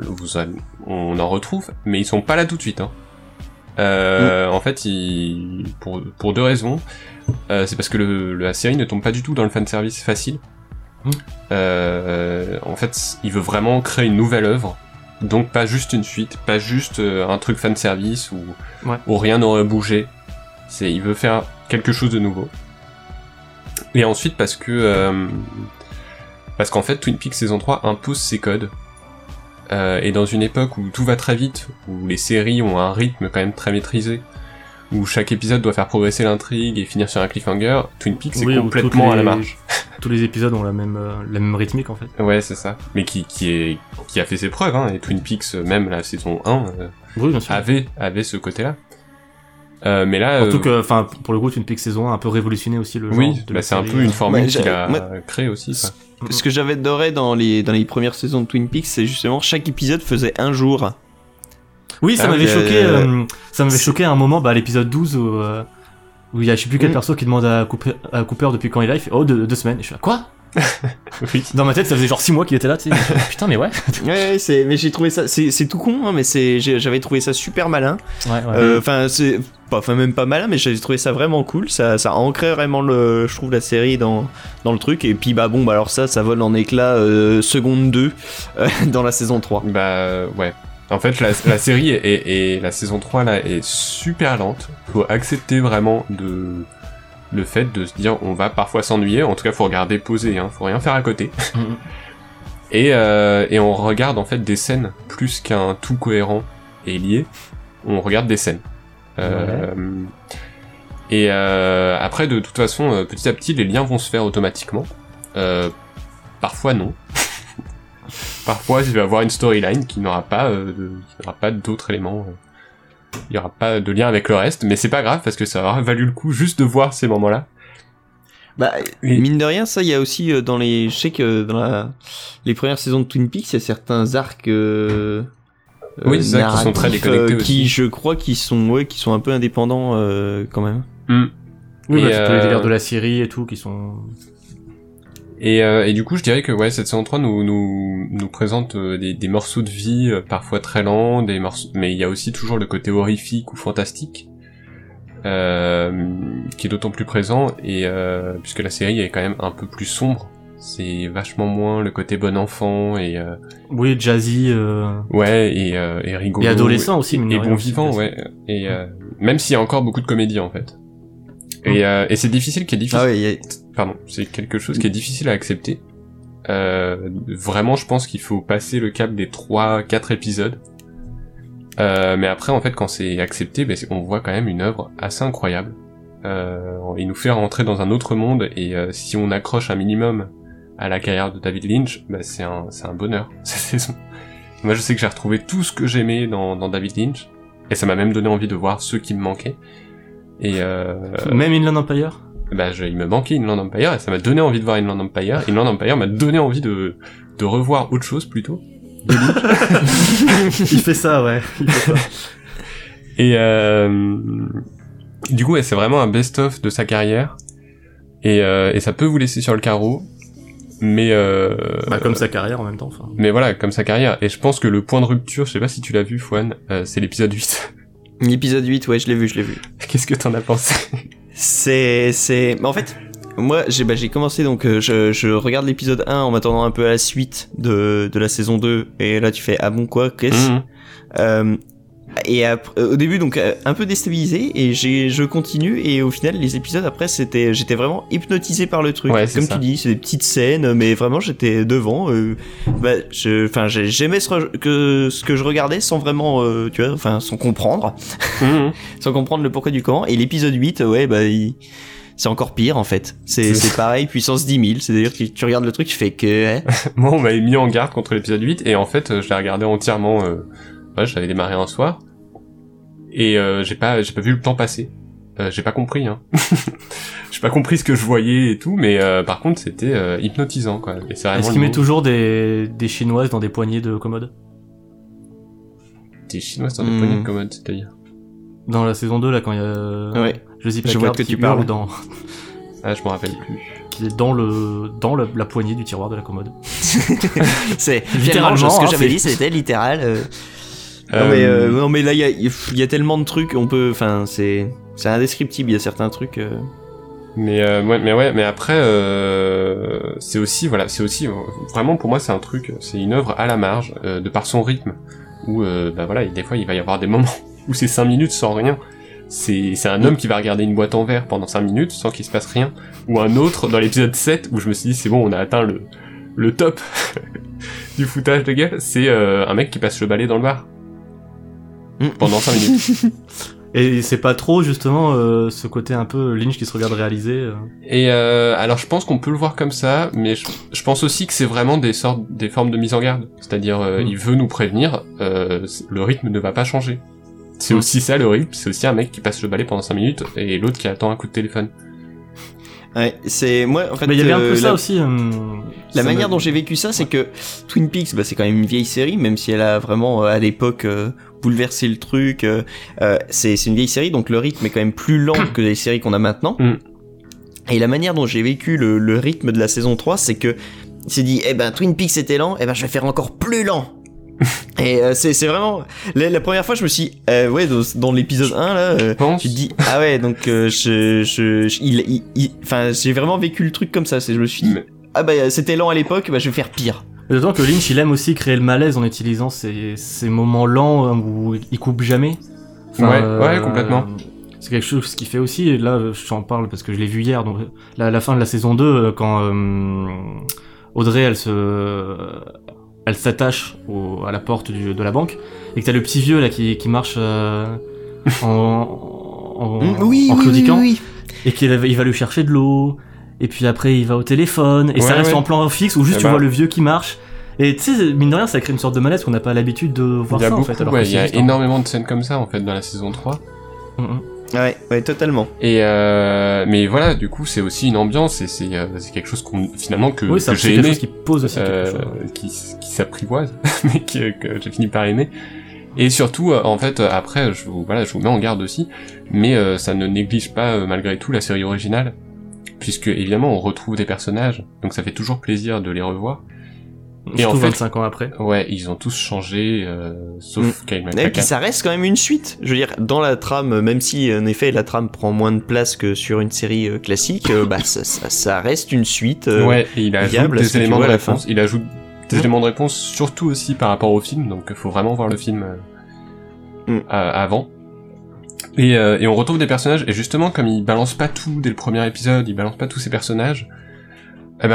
on en retrouve, mais ils sont pas là tout de suite, hein. En fait, pour deux raisons. C'est parce que la série ne tombe pas du tout dans le fanservice facile. En fait, il veut vraiment créer une nouvelle œuvre. Donc pas juste une suite, pas juste un truc fanservice où rien n'aurait bougé. Il veut faire quelque chose de nouveau. Et ensuite parce qu'en fait, Twin Peaks saison 3 impose ses codes. Et dans une époque où tout va très vite, où les séries ont un rythme quand même très maîtrisé, où chaque épisode doit faire progresser l'intrigue et finir sur un cliffhanger, Twin Peaks est complètement à la marge. Tous les épisodes ont la même rythmique en fait. Ouais, c'est ça. Mais qui a fait ses preuves, hein. Et Twin Peaks, même la saison 1, avait ce côté-là. Mais là, surtout que, enfin, pour le coup, Twin Peaks saison 1 a un peu révolutionné aussi le genre. Oui, de c'est série. Un peu une formule qu'il a créée aussi. Ce que j'avais adoré dans les premières saisons de Twin Peaks, c'est justement chaque épisode faisait un jour. Oui, ça m'avait choqué. Ça m'avait choqué à un moment, l'épisode 12 où il y a je sais plus quel perso qui demande à Cooper depuis quand il est là, il fait deux semaines. Et je suis là, quoi? Oui. Dans ma tête, ça faisait genre 6 mois qu'il était là, tu sais. Putain, mais ouais. Mais j'ai trouvé ça, c'est tout con, hein, mais j'avais trouvé ça super malin. Même pas malin, mais j'avais trouvé ça vraiment cool. Ça ancrait vraiment je trouve, la série dans le truc. Et puis alors ça vole en éclats seconde 2 dans la saison 3. Bah ouais. En fait, la série et la saison 3 là est super lente. Faut accepter vraiment le fait de se dire on va parfois s'ennuyer, en tout cas faut regarder poser, hein, faut rien faire à côté. Et on regarde en fait des scènes plus qu'un tout cohérent et lié, on regarde des scènes. Après de toute façon petit à petit les liens vont se faire automatiquement, parfois non. Parfois il va y avoir une storyline qui n'aura pas d'autres éléments, il n'y aura pas de lien avec le reste, mais c'est pas grave parce que ça aura valu le coup juste de voir ces moments-là. Mine de rien, ça, il y a aussi je sais que dans les premières saisons de Twin Peaks, il y a certains arcs narratifs qui sont très déconnectés aussi. Je crois qui sont un peu indépendants quand même. Oui, c'est tous les délires de la série et tout qui sont... Et du coup, je dirais que cette saison 3 nous présente des morceaux de vie parfois très lents, mais il y a aussi toujours le côté horrifique ou fantastique qui est d'autant plus présent, et puisque la série est quand même un peu plus sombre, c'est vachement moins le côté bon enfant et jazzy et rigolo et adolescent aussi, et bon vivant, même s'il y a encore beaucoup de comédie en fait. Et c'est difficile c'est quelque chose qui est difficile à accepter. Vraiment, je pense qu'il faut passer le cap des 3-4 épisodes. Mais après, en fait, quand c'est accepté, on voit quand même une œuvre assez incroyable. Il nous fait rentrer dans un autre monde, et si on accroche un minimum à la carrière de David Lynch, c'est un bonheur, cette saison. Moi, je sais que j'ai retrouvé tout ce que j'aimais dans David Lynch, et ça m'a même donné envie de voir ceux qui me manquaient. Et même Inland Empire. Il me manquait Inland Empire et ça m'a donné envie de voir Inland Empire. Inland Empire m'a donné envie de revoir autre chose plutôt. Il fait ça, ouais. Il fait ça. Et du coup, c'est vraiment un best-of de sa carrière, et ça peut vous laisser sur le carreau. mais comme sa carrière en même temps, enfin. Mais voilà, comme sa carrière, et je pense que le point de rupture, je sais pas si tu l'as vu, Fouane, c'est l'épisode 8. L'épisode 8, ouais, je l'ai vu. Qu'est-ce que t'en as pensé? En fait, moi, j'ai commencé, donc je regarde l'épisode 1 en m'attendant un peu à la suite de la saison 2, et là tu fais, ah bon, quoi, qu'est-ce? Et après, au début, donc un peu déstabilisé, et je continue, et au final les épisodes après, j'étais vraiment hypnotisé par le truc, ouais, comme ça. Tu dis, c'est des petites scènes, mais vraiment j'étais devant, j'aimais ce que je regardais sans vraiment sans comprendre sans comprendre le pourquoi du comment. Et l'épisode 8, c'est encore pire, en fait. C'est pareil, puissance 10 000. C'est-à-dire que tu regardes le truc, tu fais que... Moi, on m'avait mis en garde contre l'épisode 8, et en fait, je l'ai regardé entièrement. Je l'avais démarré un soir, et j'ai pas vu le temps passer. J'ai pas compris, hein. J'ai pas compris ce que je voyais et tout, mais par contre, c'était hypnotisant, quoi. Et c'est vraiment... Est-ce qu'il met toujours des chinoises dans des poignées de commode? Des chinoises dans des poignées de commode, c'est-à-dire? Dans la saison 2, là, quand il y a... Ouais. Je vois que tu parles dans... Ah, je m'en rappelle plus. Qui est dans la poignée du tiroir de la commode. C'est littéralement ce que j'avais dit, c'était littéral. Non mais là il y a tellement de trucs, on peut, enfin c'est indescriptible, il y a certains trucs. Mais après c'est aussi vraiment, pour moi, c'est une œuvre à la marge, de par son rythme, où des fois il va y avoir des moments où c'est 5 minutes sans rien. C'est un homme qui va regarder une boîte en verre pendant 5 minutes sans qu'il se passe rien, ou un autre dans l'épisode 7 où je me suis dit, c'est bon, on a atteint le top du foutage de gueule. C'est un mec qui passe le balai dans le bar pendant 5 minutes. Et c'est pas trop, justement, ce côté un peu Lynch qui se regarde réaliser. Et alors je pense qu'on peut le voir comme ça, mais je pense aussi que c'est vraiment des formes de mise en garde, c'est-à-dire il veut nous prévenir, le rythme ne va pas changer. C'est aussi ça, le rythme, c'est aussi un mec qui passe le balai pendant 5 minutes et l'autre qui attend un coup de téléphone. Ouais, c'est moi, en fait. Mais il y avait un peu ça aussi. La manière dont j'ai vécu ça, c'est que Twin Peaks, c'est quand même une vieille série, même si elle a vraiment, à l'époque, bouleversé le truc. C'est une vieille série, donc le rythme est quand même plus lent que les séries qu'on a maintenant. Et la manière dont j'ai vécu le rythme de la saison 3, c'est que j'ai dit, Twin Peaks était lent, je vais faire encore plus lent. Et c'est vraiment la première fois je me suis dans l'épisode 1 là, tu te dis, ah ouais, donc j'ai vraiment vécu le truc comme ça, je me suis dit, c'était lent à l'époque, je vais faire pire. D'autant que Lynch, il aime aussi créer le malaise en utilisant ces moments lents où il coupe jamais. Complètement. C'est quelque chose qu'il fait aussi, et là j'en parle parce que je l'ai vu hier, donc la fin de la saison 2, quand Audrey elle s'attache à la porte de la banque, et que t'as le petit vieux là qui marche en claudiquant, et qu'il va lui chercher de l'eau, et puis après il va au téléphone, et ça reste en plan fixe où juste vois le vieux qui marche, et tu sais, mine de rien, ça crée une sorte de malaise qu'on n'a pas l'habitude de voir ça, en fait. Il y a énormément de scènes comme ça, en fait, dans la saison 3. Ouais, totalement. Et mais voilà, du coup, c'est aussi une ambiance, et c'est quelque chose que j'ai aimé, qui pose aussi quelque chose, qui s'apprivoise, mais que j'ai fini par aimer. Et surtout, en fait, après, je vous mets en garde aussi, mais ça ne néglige pas, malgré tout, la série originale, puisque évidemment on retrouve des personnages, donc ça fait toujours plaisir de les revoir. Et en fait, 25 ans après. Ouais, ils ont tous changé, sauf Kyle MacLachlan. Et puis ça reste quand même une suite. Je veux dire, dans la trame, même si en effet la trame prend moins de place que sur une série classique, ça reste une suite. Il ajoute des éléments de réponse. Il ajoute des éléments de réponse, surtout aussi par rapport au film. Donc, faut vraiment voir le film avant. Et on retrouve des personnages. Et justement, comme ils balancent pas tout dès le premier épisode, ils balancent pas tous ces personnages.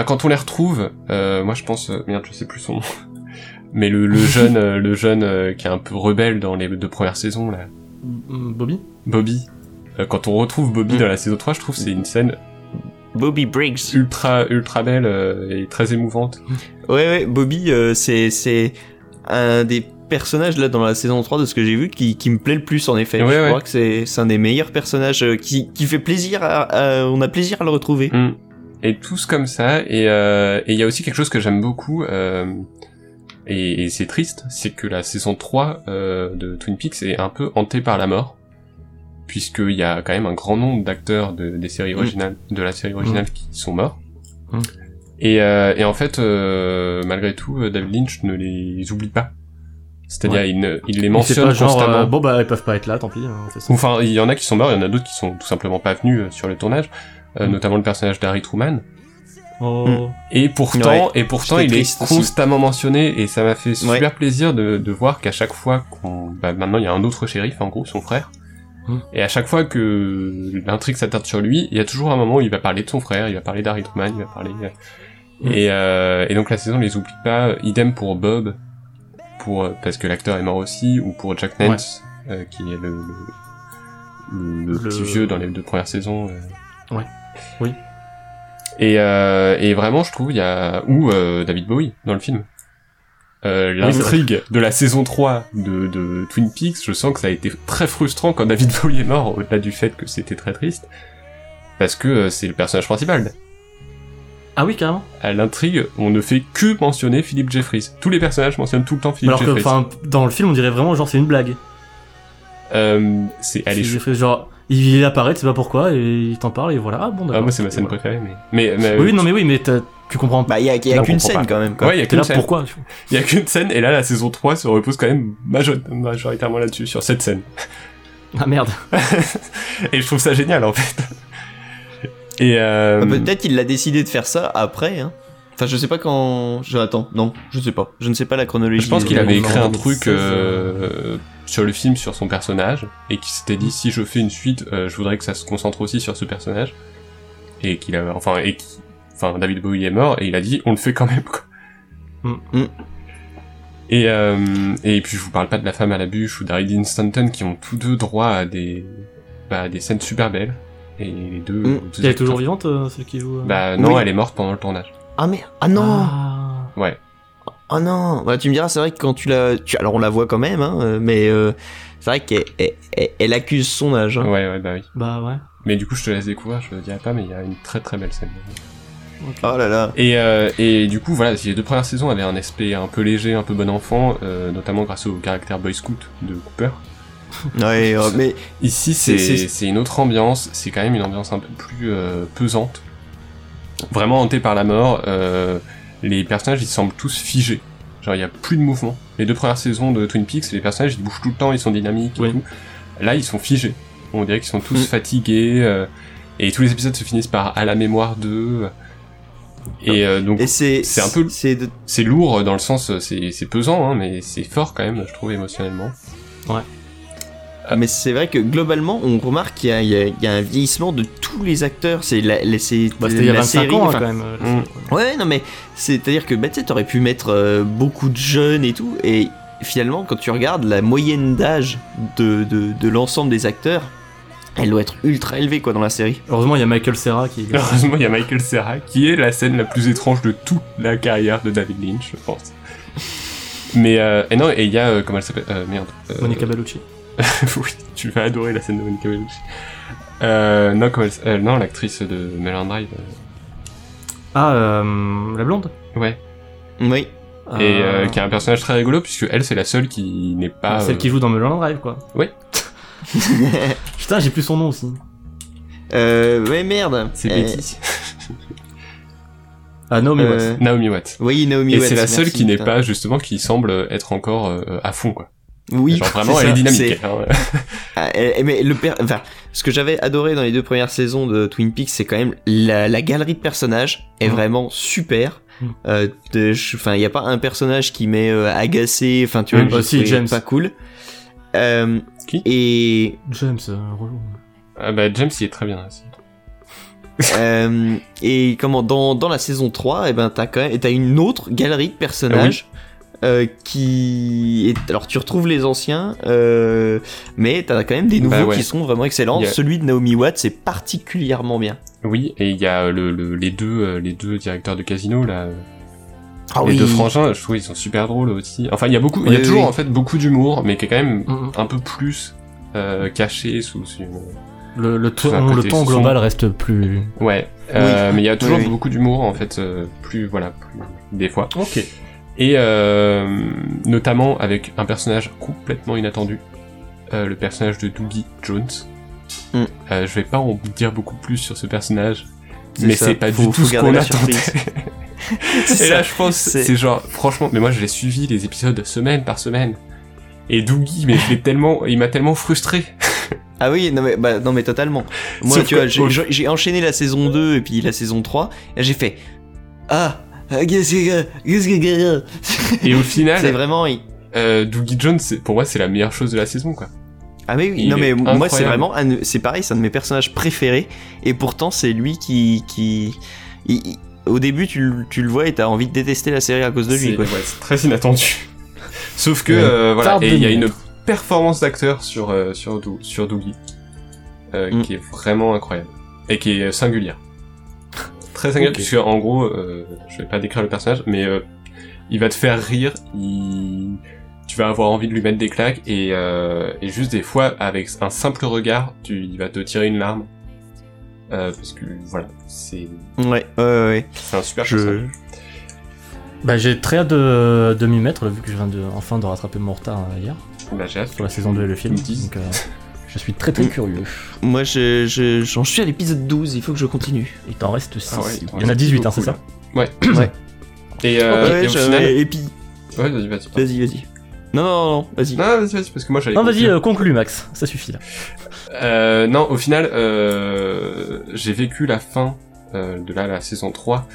Quand on les retrouve, moi je pense, je sais plus son nom, mais le jeune qui est un peu rebelle dans les deux premières saisons là. Bobby. Quand on retrouve Bobby dans la saison 3, je trouve que c'est une scène. Bobby Briggs. Ultra belle, et très émouvante. Ouais, Bobby, c'est un des personnage là dans la saison 3, de ce que j'ai vu, qui me plaît le plus, en effet. Je crois que c'est un des meilleurs personnages, qui fait plaisir on a plaisir à le retrouver. Et tous comme ça, et y a aussi quelque chose que j'aime beaucoup, et c'est triste, c'est que la saison 3 de Twin Peaks est un peu hantée par la mort, puisqu'il y a quand même un grand nombre d'acteurs de la série originale qui sont morts, Et en fait, malgré tout, David Lynch ne les oublie pas. C'est-à-dire, ouais. il les mentionne pas, genre, constamment. Bon, bah, ils peuvent pas être là, tant pis. Hein, enfin, il y en a qui sont morts, il y en a d'autres qui sont tout simplement pas venus sur le tournage, notamment le personnage d'Harry Truman. Oh. Et pourtant, il est constamment mentionné, et ça m'a fait super plaisir de voir qu'à chaque fois maintenant, il y a un autre shérif, en gros, son frère. Et à chaque fois que l'intrigue s'attarde sur lui, il y a toujours un moment où il va parler de son frère, il va parler d'Harry Truman, il va parler... Et donc la saison ne les oublie pas, idem pour Bob, parce que l'acteur est mort aussi, ou pour Jack Nance, qui est le petit vieux dans les deux premières saisons. Ouais, oui. Et vraiment, je trouve, il y a... Ou David Bowie, dans le film. L'intrigue de la saison 3 de Twin Peaks, je sens que ça a été très frustrant quand David Bowie est mort, au-delà du fait que c'était très triste, parce que c'est le personnage principal. Ah oui, carrément. À l'intrigue, on ne fait que mentionner Philip Jeffries. Tous les personnages mentionnent tout le temps Philip Jeffries. Alors que, dans le film, on dirait vraiment, genre, c'est une blague. Genre, il apparaît, tu sais pas pourquoi, et il t'en parle, et voilà. Ah bon, d'accord. Ah, moi, c'est ma scène préférée, mais mais tu comprends. Bah, il y a qu'une scène, pas. Quand même, quoi. Ouais, il y a qu'une scène. Pourquoi? Il y a qu'une scène, et là, la saison 3 se repose quand même majoritairement là-dessus, sur cette scène. Ah, merde. Et je trouve ça génial, en fait. Et peut-être il a décidé de faire ça après, hein. Enfin, je sais pas quand. Je sais pas. Je ne sais pas la chronologie. Je pense qu'il avait écrit un truc sur le film, sur son personnage, et qu'il s'était dit si je fais une suite, je voudrais que ça se concentre aussi sur ce personnage. Et qu'il avait, enfin, David Bowie est mort, et il a dit on le fait quand même, quoi. Mm-hmm. Et puis je vous parle pas de La Femme à la Bûche ou d'Harry Dean Stanton qui ont tous deux droit à des scènes super belles. Et les deux. Elle est toujours vivante, celle qui joue. Bah non, elle est morte pendant le tournage. Ah merde. Ah non. Ouais. Ah non. Bah tu me diras, c'est vrai que quand alors on la voit quand même, hein, mais c'est vrai qu'elle accuse son âge. Hein. Ouais, bah oui. Bah ouais. Mais du coup, je te laisse découvrir. Je le dirai pas, mais il y a une très très belle scène. Okay. Oh là là. Et du coup, voilà, si les deux premières saisons avaient un aspect un peu léger, un peu bon enfant, notamment grâce au caractère boy scout de Cooper. Ouais, mais ici c'est une autre ambiance, c'est quand même une ambiance un peu plus pesante, vraiment hantée par la mort. Les personnages ils semblent tous figés, genre il n'y a plus de mouvement. Les deux premières saisons de Twin Peaks, les personnages ils bougent tout le temps, ils sont dynamiques et tout. Là ils sont figés, on dirait qu'ils sont tous fatigués, et tous les épisodes se finissent par à la mémoire d'eux. Et donc et c'est un peu c'est lourd dans le sens c'est pesant, hein, mais c'est fort quand même, je trouve, émotionnellement. Ouais. Mais c'est vrai que globalement, on remarque qu'il y a un vieillissement de tous les acteurs. C'est il y a 25 série, ans, hein, quand même. Ouais, non, mais c'est-à-dire que tu sais, t'aurais pu mettre beaucoup de jeunes et tout. Et finalement, quand tu regardes la moyenne d'âge de l'ensemble des acteurs, elle doit être ultra élevée, quoi, dans la série. Heureusement, il y a Michael Cera qui est la scène la plus étrange de toute la carrière de David Lynch, je pense. Mais il y a comment elle s'appelle, Monica Bellucci. Oui, tu vas adorer la scène de Monica Bellucci. Non, l'actrice de Melon Drive. La blonde. Ouais. Oui. Et qui a un personnage très rigolo, puisque elle, c'est la seule qui n'est pas. Celle qui joue dans Melon Drive, quoi. Oui. Putain, j'ai plus son nom aussi. Ouais, merde. C'est Betty. Ah, Naomi Watts. Oui, Naomi Watts. Et c'est la seule qui n'est pas, justement, qui semble être encore à fond, quoi. Oui, genre vraiment, elle est dynamique. Mais ce que j'avais adoré dans les deux premières saisons de Twin Peaks, c'est quand même la galerie de personnages est vraiment super. Il y a pas un personnage qui m'est agacé. Enfin, tu vois, aussi James, pas cool. Qui et James, relou. Ah bah James, il est très bien aussi. Et comment dans la saison 3, t'as une autre galerie de personnages. Oui. Alors tu retrouves les anciens, mais t'as quand même des nouveaux qui sont vraiment excellents. Celui de Naomi Watts c'est particulièrement bien. Oui, et il y a les deux directeurs de casino là, deux frangins, je trouve ils sont super drôles aussi. Enfin il y a beaucoup, en fait beaucoup d'humour, mais qui est quand même un peu plus caché sous le ton global reste plus. Ouais, mais il y a toujours beaucoup d'humour en fait, plus des fois. Ok. Et notamment avec un personnage complètement inattendu, le personnage de Dougie Jones. Je vais pas en dire beaucoup plus sur ce personnage, mais c'est pas du tout ce qu'on attendait. Et là, je pense, c'est genre, franchement, mais moi, je l'ai suivi les épisodes semaine par semaine. Et Dougie, mais je l'ai tellement, il m'a tellement frustré. Ah oui, non mais totalement. Moi, sauf tu vois, j'ai enchaîné la saison 2 et puis la saison 3, et j'ai fait, ah, et au final, c'est vraiment, Dougie Jones, pour moi, c'est la meilleure chose de la saison, quoi. Ah mais oui, non mais incroyable. Moi c'est vraiment c'est pareil, c'est un de mes personnages préférés et pourtant c'est lui qui au début tu le vois et t'as envie de détester la série à cause de lui, quoi. Ouais, c'est très inattendu. Sauf que voilà, et il y a une performance d'acteur sur Dougie qui est vraiment incroyable et qui est singulière. Très singulière, puisque en gros je vais pas décrire le personnage mais il va te faire rire, tu vas avoir envie de lui mettre des claques et juste des fois avec un simple regard il va te tirer une larme parce que voilà c'est ouais c'est un super personnage. Bah j'ai très hâte de m'y mettre vu que je viens de rattraper mon retard hier. Bah j'ai hâte pour la saison 2 et le film donc je suis très très curieux. Moi j'en suis à l'épisode 12, il faut que je continue. Il t'en reste 6, il y en a 18 hein, c'est ça ouais. Et au final et puis ouais vas-y. Non, vas-y. Non, vas-y, parce que moi j'allais. Non, conclure. Vas-y, conclue, Max, ça suffit là. Non, au final, j'ai vécu la fin de la saison 3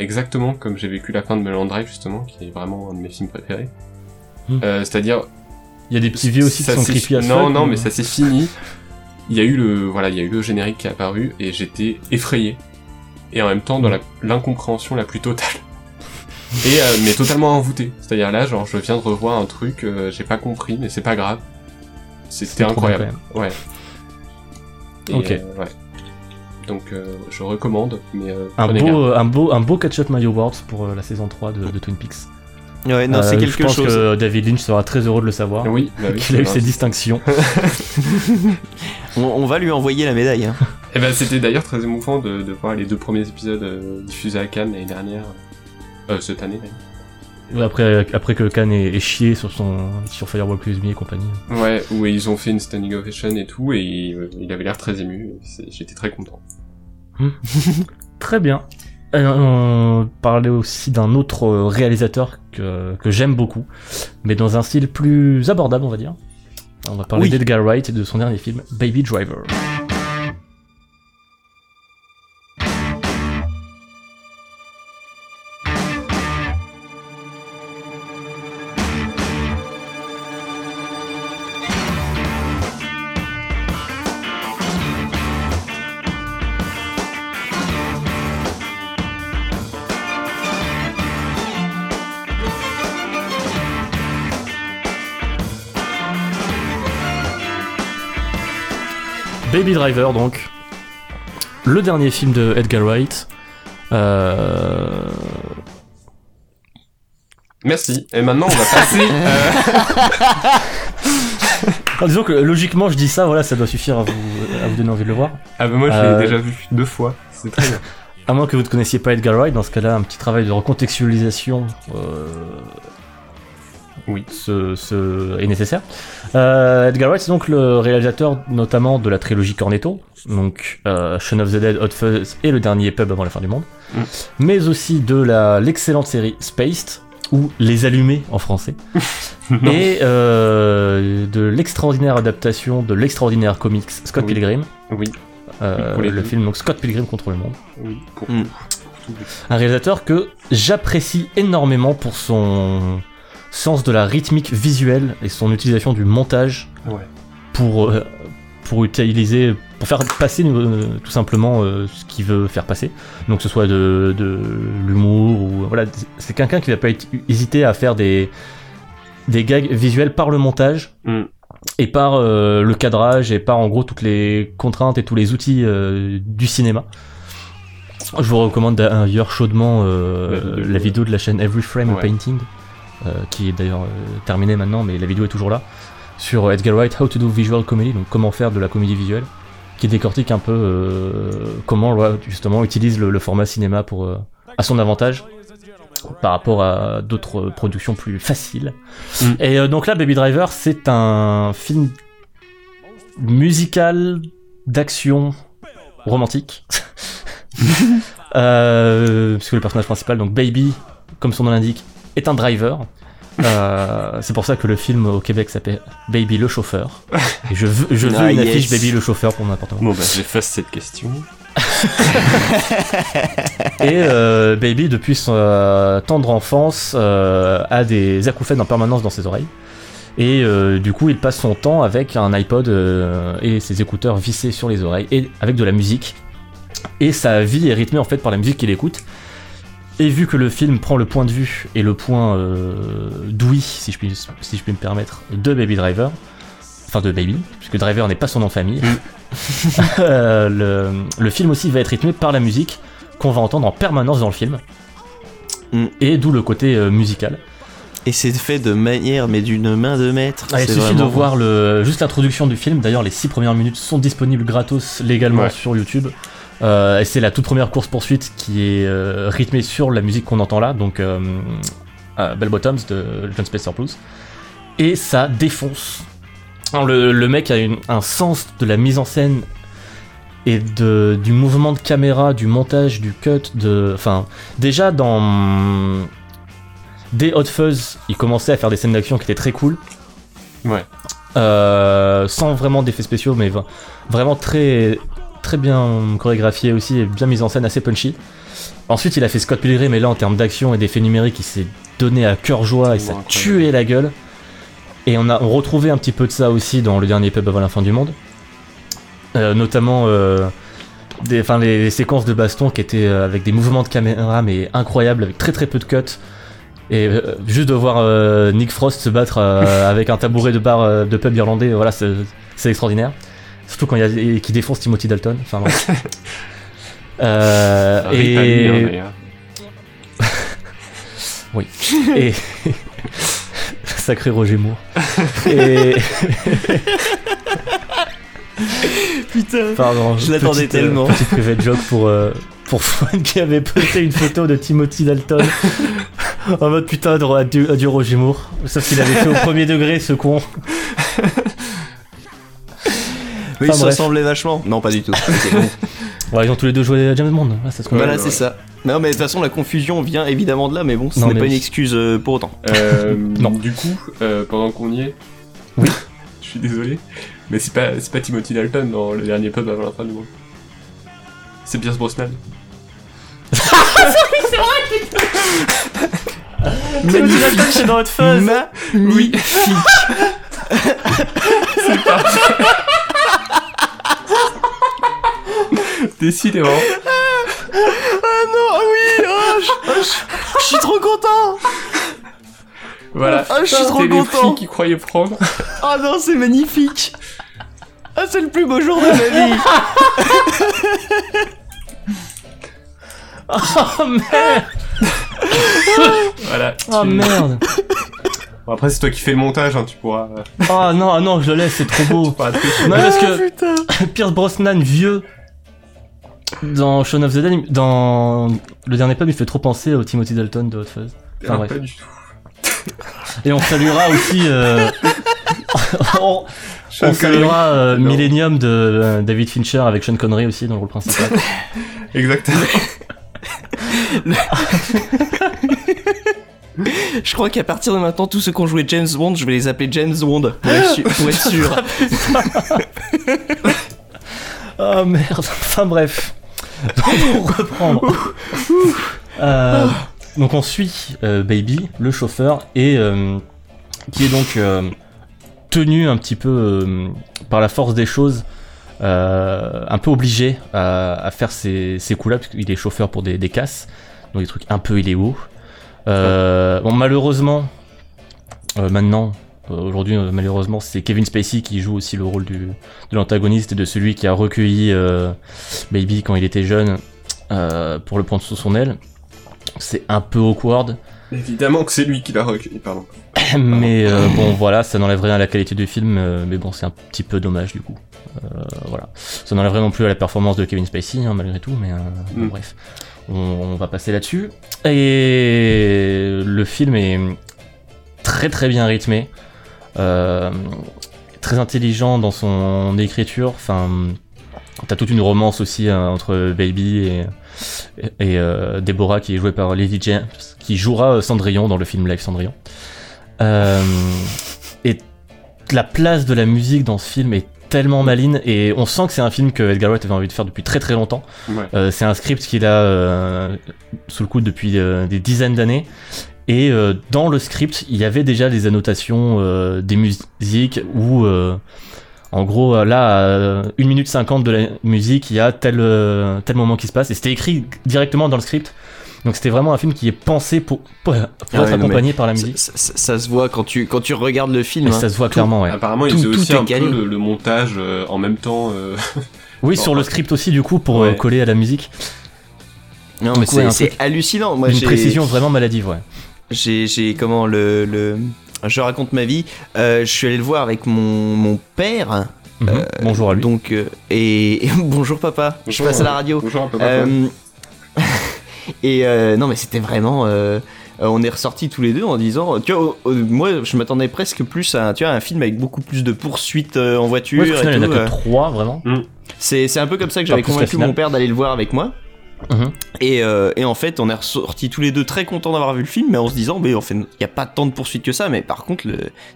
exactement comme j'ai vécu la fin de Melon Drive, justement, qui est vraiment un de mes films préférés. C'est-à-dire. Il y a des petits vieux aussi qui sont creepy à ça. Non, mais ça s'est fini. Il y a eu le générique qui est apparu et j'étais effrayé. Et en même temps, dans l'incompréhension la plus totale. Et mais totalement envoûté, c'est-à-dire là genre je viens de revoir un truc j'ai pas compris mais c'est pas grave, c'était incroyable. Ouais. Et, ouais. Donc je recommande mais un beau catch-up My Awards pour la saison 3 de Twin Peaks. Ouais, non, c'est quelque chose. Je pense que David Lynch sera très heureux de le savoir. Oui, bah oui, qu'il a eu ses distinctions. on va lui envoyer la médaille. Hein. Et ben c'était d'ailleurs très émouvant de voir les 2 premiers épisodes diffusés à Cannes l'année dernière. Cette année même. Après que Cannes ait chié sur Firewalk With Me et compagnie. Ouais, où ils ont fait une standing ovation et tout, et il avait l'air très ému. J'étais très content. Très bien. On parlait aussi d'un autre réalisateur que j'aime beaucoup, mais dans un style plus abordable, on va dire. On va parler d'Edgar Wright et de son dernier film, Baby Driver. Baby Driver, donc, le dernier film de Edgar Wright. Merci. Et maintenant, on va passer. Alors, disons que logiquement, je dis ça, voilà, ça doit suffire à vous donner envie de le voir. Ah ben moi, je l'ai déjà vu 2 fois. C'est très bien. À moins que vous ne connaissiez pas Edgar Wright, dans ce cas-là, un petit travail de recontextualisation. Oui, ce est nécessaire. Edgar Wright, c'est donc le réalisateur notamment de la trilogie Cornetto, donc Shaun of the Dead, Hot Fuzz et Le Dernier Pub avant la fin du monde, mais aussi de l'excellente série Spaced, ou Les Allumés en français, et de l'extraordinaire adaptation de l'extraordinaire comics Scott Pilgrim. Oui. Le film donc Scott Pilgrim contre le monde. Oui. Un réalisateur que j'apprécie énormément pour son sens de la rythmique visuelle et son utilisation du montage pour faire passer tout simplement ce qu'il veut faire passer, donc que ce soit de l'humour ou voilà, c'est quelqu'un qui va pas hésiter à faire des gags visuels par le montage et par le cadrage et par en gros toutes les contraintes et tous les outils du cinéma. Je vous recommande d'ailleurs chaudement la vidéo de la chaîne Every Frame a Painting, qui est d'ailleurs terminée maintenant, mais la vidéo est toujours là, sur Edgar Wright How to do Visual Comedy, donc comment faire de la comédie visuelle, qui décortique un peu comment justement utilise le format cinéma pour à son avantage par rapport à d'autres productions plus faciles. Et donc là, Baby Driver, c'est un film musical d'action romantique puisque le personnage principal, donc Baby, comme son nom l'indique, est un driver. C'est pour ça que le film au Québec s'appelle Baby le chauffeur. Et je veux une affiche Baby le chauffeur pour n'importe quoi. Bon, bah, j'efface cette question. Et Baby, depuis son tendre enfance, a des acouphènes en permanence dans ses oreilles. Et du coup, il passe son temps avec un iPod et ses écouteurs vissés sur les oreilles, et avec de la musique. Et sa vie est rythmée en fait par la musique qu'il écoute. Et vu que le film prend le point de vue et le point d'ouïe, si je puis me permettre, de Baby Driver, enfin de Baby, puisque Driver n'est pas son nom de famille, le film aussi va être rythmé par la musique qu'on va entendre en permanence dans le film, et d'où le côté musical. Et c'est fait de manière, mais d'une main de maître. Ah, il suffit de voir juste l'introduction du film. D'ailleurs, les 6 premières minutes sont disponibles gratos légalement sur YouTube. Et c'est la toute première course-poursuite qui est rythmée sur la musique qu'on entend là, donc Bell Bottoms de John Spacer Blues. Et ça défonce. Alors, le mec a un sens de la mise en scène et du mouvement de caméra, du montage, du cut. Enfin, déjà dans... Dès Hot Fuzz, il commençait à faire des scènes d'action qui étaient très cool. Ouais. Sans vraiment d'effets spéciaux, mais vraiment très, très bien chorégraphié aussi, et bien mis en scène, assez punchy. Ensuite, il a fait Scott Pilgrim, mais là, en termes d'action et d'effets numériques, il s'est donné à cœur joie et ça tuait la gueule. Et on retrouvait un petit peu de ça aussi dans le dernier pub avant la fin du monde. Notamment les séquences de baston qui étaient avec des mouvements de caméra, mais incroyables, avec très très peu de cuts. Et juste de voir Nick Frost se battre avec un tabouret de bar de pub irlandais, voilà, c'est extraordinaire. Surtout quand qui défonce Timothy Dalton. Enfin, bref. Et... oui. Et... Sacré Roger Moore. Et... Putain, pardon, je l'attendais tellement. Petite private joke pour Fouane qui avait posté une photo de Timothy Dalton. En mode putain, adieu Roger Moore. Sauf qu'il avait fait au premier degré, ce con. Mais enfin, ils se ressemblaient vachement. Non, pas du tout. Ouais, ils ont tous les deux joué à James Bond. Là, ça se voilà, c'est ça. Non, mais de toute façon, la confusion vient évidemment de là, mais bon, ce n'est pas une excuse pour autant. Non. Du coup, pendant qu'on y est... Oui. Je suis désolé, mais c'est pas Timothy Dalton dans le dernier pub avant la fin du monde. C'est Pierce Brosnan. C'est vrai que... Mais c'est dans Hot Fuzz. Magnifique. C'est parfait. Décidément. Ah non, oui, je suis trop content. Voilà, ah, je suis trop content. Qui croyait prendre. Ah non, c'est magnifique. Ah, c'est le plus beau jour de ma vie. Oh merde. Voilà. Oh merde. Bon, après c'est toi qui fais le montage, hein, tu pourras. Oh non, non, je le laisse, c'est trop beau. Non, parce que putain. Pierce Brosnan vieux dans Shaun of the Dead, dans le dernier pub, il fait trop penser au Timothy Dalton de Hot Fuzz. Enfin bref. Pas du tout. Et on saluera aussi on saluera Millennium de David Fincher avec Sean Connery aussi dans le rôle principal. Exactement. Je crois qu'à partir de maintenant, tous ceux qui ont joué James Bond, je vais les appeler James Bond pour être sûr. Oh merde, enfin bref. Donc, pour reprendre, donc on suit Baby, le chauffeur, et qui est donc tenu un petit peu par la force des choses. Un peu obligé à faire ces coups là parce qu'il est chauffeur pour des casses, donc des trucs un peu illégaux. Bon, malheureusement maintenant aujourd'hui malheureusement c'est Kevin Spacey qui joue aussi le rôle de l'antagoniste et de celui qui a recueilli Baby quand il était jeune pour le prendre sous son aile. C'est un peu awkward. Évidemment que c'est lui qui l'a recueilli, pardon. Mais bon, voilà, ça n'enlève rien à la qualité du film, mais bon, c'est un petit peu dommage du coup. Voilà. Ça n'enlève rien non plus à la performance de Kevin Spacey, hein, malgré tout, mais bon, bref. On va passer là-dessus. Et le film est très très bien rythmé, très intelligent dans son écriture. Enfin, t'as toute une romance aussi entre Baby et Deborah, qui est jouée par Lily James, qui jouera Cendrillon dans le film live Cendrillon. Et la place de la musique dans ce film est tellement maligne, et on sent que c'est un film que Edgar Wright avait envie de faire depuis très très longtemps. Ouais. C'est un script qu'il a sous le coude depuis des dizaines d'années, et dans le script il y avait déjà les annotations des musiques où en gros là à 1 minute 50 de la musique il y a tel moment qui se passe, et c'était écrit directement dans le script. Donc c'était vraiment un film qui est pensé pour être accompagné par la musique. Ça se voit quand tu regardes le film. Ça se voit clairement, ouais. Apparemment, ils faisaient aussi un peu le montage en même temps. Oui, sur le script aussi, du coup, pour coller à la musique. Non, mais c'est hallucinant. Moi, une précision vraiment maladive, ouais. J'ai comment le Je raconte ma vie. Je suis allé le voir avec mon père. Bonjour à lui. Donc et bonjour papa. Bonjour, je passe à la radio. Bonjour à papa. Et non mais c'était vraiment on est ressortis tous les deux en disant tu vois, moi je m'attendais presque plus à un film avec beaucoup plus de poursuites en voiture. Ouais, parce et tout, il y en a que 3 vraiment. C'est un peu comme ça que j'avais convaincu mon père d'aller le voir avec moi. Et en fait on est ressortis tous les deux très contents d'avoir vu le film, mais en se disant mais en fait il y a pas tant de poursuites que ça, mais par contre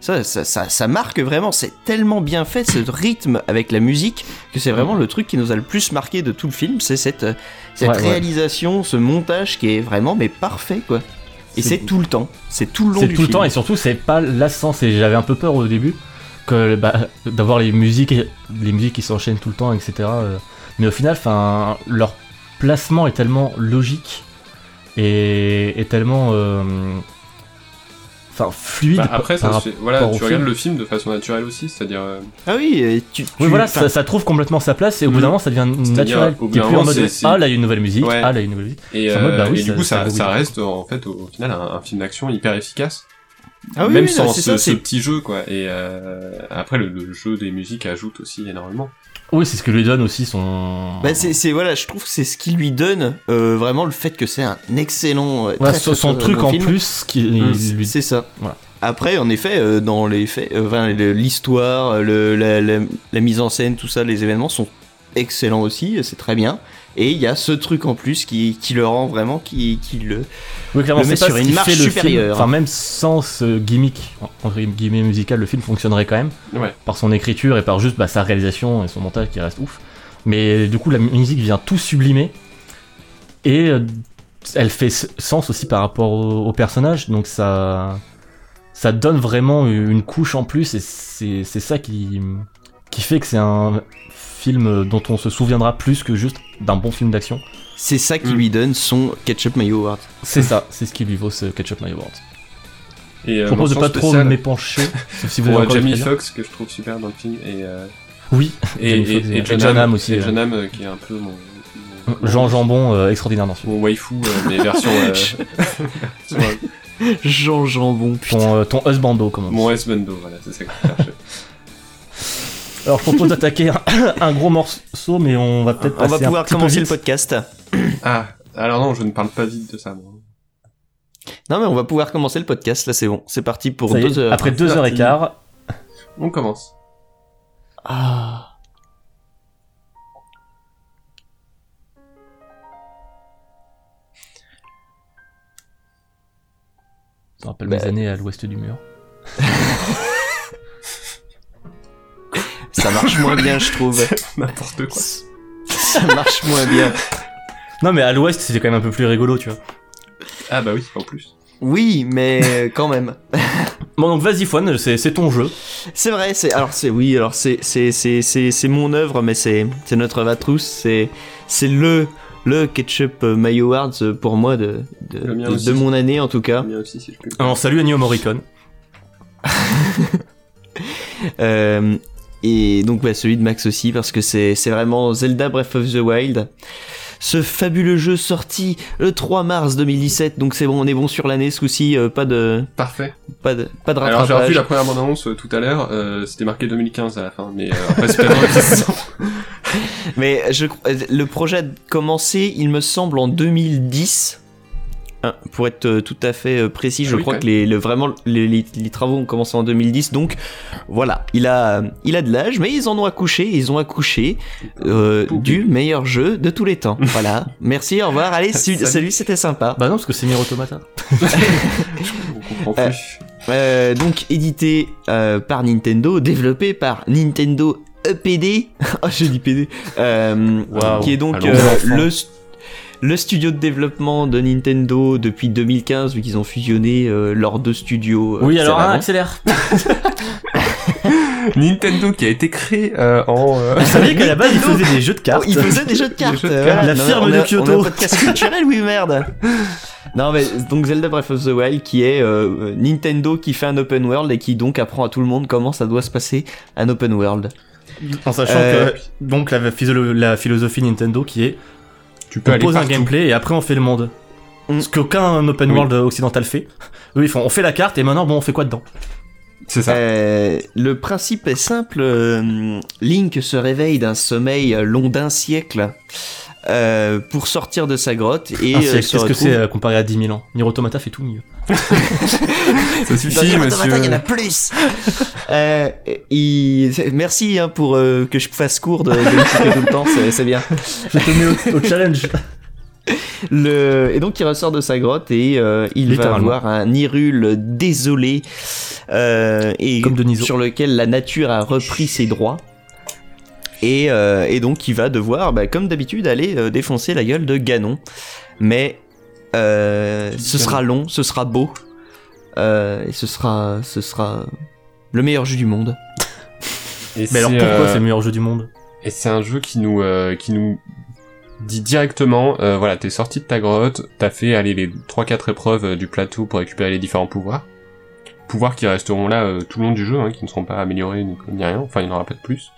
ça marque vraiment, c'est tellement bien fait ce rythme avec la musique que c'est vraiment le truc qui nous a le plus marqué de tout le film, c'est cette réalisation, ce montage qui est vraiment mais parfait quoi. Et c'est tout le temps, c'est tout le long du film. C'est tout le temps et surtout c'est pas lassant. J'avais un peu peur au début que d'avoir les musiques qui s'enchaînent tout le temps, etc. Mais au final leur placement est tellement logique et tellement fluide. Après, tu regardes le film de façon naturelle aussi, c'est-à-dire. Ah oui, ça trouve complètement sa place et au bout d'un moment, ça devient naturel. T'es plus en mode là il y a une nouvelle musique, là il y a une nouvelle musique. Et, mode, et du coup, ça reste en fait au final un film d'action hyper efficace. Ah oui, même oui, sans ce petit jeu quoi. Et après, le jeu des musiques ajoute aussi énormément. Oui, c'est ce que lui donne aussi son. Je trouve que c'est ce qui lui donne vraiment le fait que c'est un excellent. Son truc en film. Plus qui. C'est ça. Voilà. Après, en effet, dans les faits, l'histoire, la mise en scène, tout ça, les événements sont excellents aussi. C'est très bien. Et il y a ce truc en plus qui le rend vraiment, qui le. Oui, clairement, le met sur une marche supérieure. Enfin, même sans ce gimmick, entre guillemets musical, le film fonctionnerait quand même. Ouais. Par son écriture et par juste sa réalisation et son montage qui reste ouf. Mais du coup, la musique vient tout sublimer. Et elle fait sens aussi par rapport au personnage. Donc ça donne vraiment une couche en plus. Et c'est ça qui fait que c'est un film dont on se souviendra plus que juste d'un bon film d'action. C'est ça qui lui donne son Ketchup Mayo Award. C'est ça, c'est ce qui lui vaut ce Ketchup Mayo Award. Et, je propose de pas trop m'épancher, sauf si vous voulez. Jamie Foxx que je trouve super dans le film et oui. Et John Hamm aussi. Et John Hamm qui est un peu mon Jean Jambon extraordinaire dans ce film. Mon waifu mais version. Jean Jambon. Putain. Ton husbando comment. Mon husbando, voilà, c'est ça que je cherchais. Alors je propose d'attaquer un gros morceau, mais on va peut-être passer un petit peu vite. On va pouvoir commencer le podcast. Ah, alors non, je ne parle pas vite de ça, moi. Non, mais on va pouvoir commencer le podcast, là c'est bon. C'est parti pour 2 heures. Après 2h15, on commence. Ah... Ça rappelle mes années à l'ouest du mur. Ça marche moins bien, je trouve. N'importe quoi. Ça marche moins bien. Non, mais à l'ouest, c'était quand même un peu plus rigolo, tu vois. Ah bah oui, en plus. Oui, mais quand même. Bon, donc vas-y, Fouane, c'est ton jeu. C'est vrai, c'est mon œuvre, mais c'est notre Vatrousse, c'est le Ketchup Mayo Awards pour moi de mon année, en tout cas. Le mien aussi, si je peux. Alors, salut Ennio Morricone. Et donc celui de Max aussi, parce que c'est vraiment Zelda Breath of the Wild, ce fabuleux jeu sorti le 3 mars 2017. Donc c'est bon, on est bon sur l'année ce coup-ci, pas de rattrapage. Alors j'ai revu la première bande-annonce tout à l'heure, c'était marqué 2015 à la fin, mais après c'est pas vrai. Mais le projet a commencé, il me semble, en 2010. Pour être tout à fait précis, je crois que les travaux ont commencé en 2010, donc voilà, il a de l'âge, mais ils ont accouché du meilleur jeu de tous les temps. Voilà, merci, au revoir, allez, salut, c'était sympa. Bah non, parce que c'est Nier Automata. Je comprends plus. Donc édité par Nintendo, développé par Nintendo EPD, oh je dis PD, wow. Qui est donc le studio de développement de Nintendo depuis 2015, vu qu'ils ont fusionné leurs deux studios. Oui, alors accélère. Nintendo qui a été créé en... Vous saviez qu'à la base, ils faisaient des jeux de cartes. La firme de Kyoto. On a un podcast culturel, oui, merde. Non, mais donc Zelda Breath of the Wild, qui est Nintendo qui fait un open world et qui donc apprend à tout le monde comment ça doit se passer un open world. En sachant que donc la philosophie Nintendo qui est... Tu peux on pose partout. Un gameplay et après on fait le monde. Ce qu'aucun open world occidental fait. Eux ils font on fait la carte et maintenant bon on fait quoi dedans. C'est ça. Le principe est simple. Link se réveille d'un sommeil long d'un siècle pour sortir de sa grotte et qu'est-ce que c'est comparé à 10 000 ans. Nier Automata fait tout mieux. Ça suffit monsieur. Nier Automata il y en a plus. Merci hein, pour que je fasse court de musique tout le temps, c'est bien. Je te mets au challenge. Et donc il ressort de sa grotte et il va avoir un Hyrule désolé et sur lequel la nature a repris ses droits. Et donc il va devoir, comme d'habitude, aller défoncer la gueule de Ganon. Mais ce sera long, ce sera beau, et ce sera le meilleur jeu du monde. Mais alors pourquoi c'est le meilleur jeu du monde ? Et c'est un jeu qui nous dit directement, voilà, t'es sorti de ta grotte, t'as fait les 3-4 épreuves du plateau pour récupérer les différents pouvoirs qui resteront là tout le long du jeu, hein, qui ne seront pas améliorés ni rien, enfin il n'en aura pas de plus.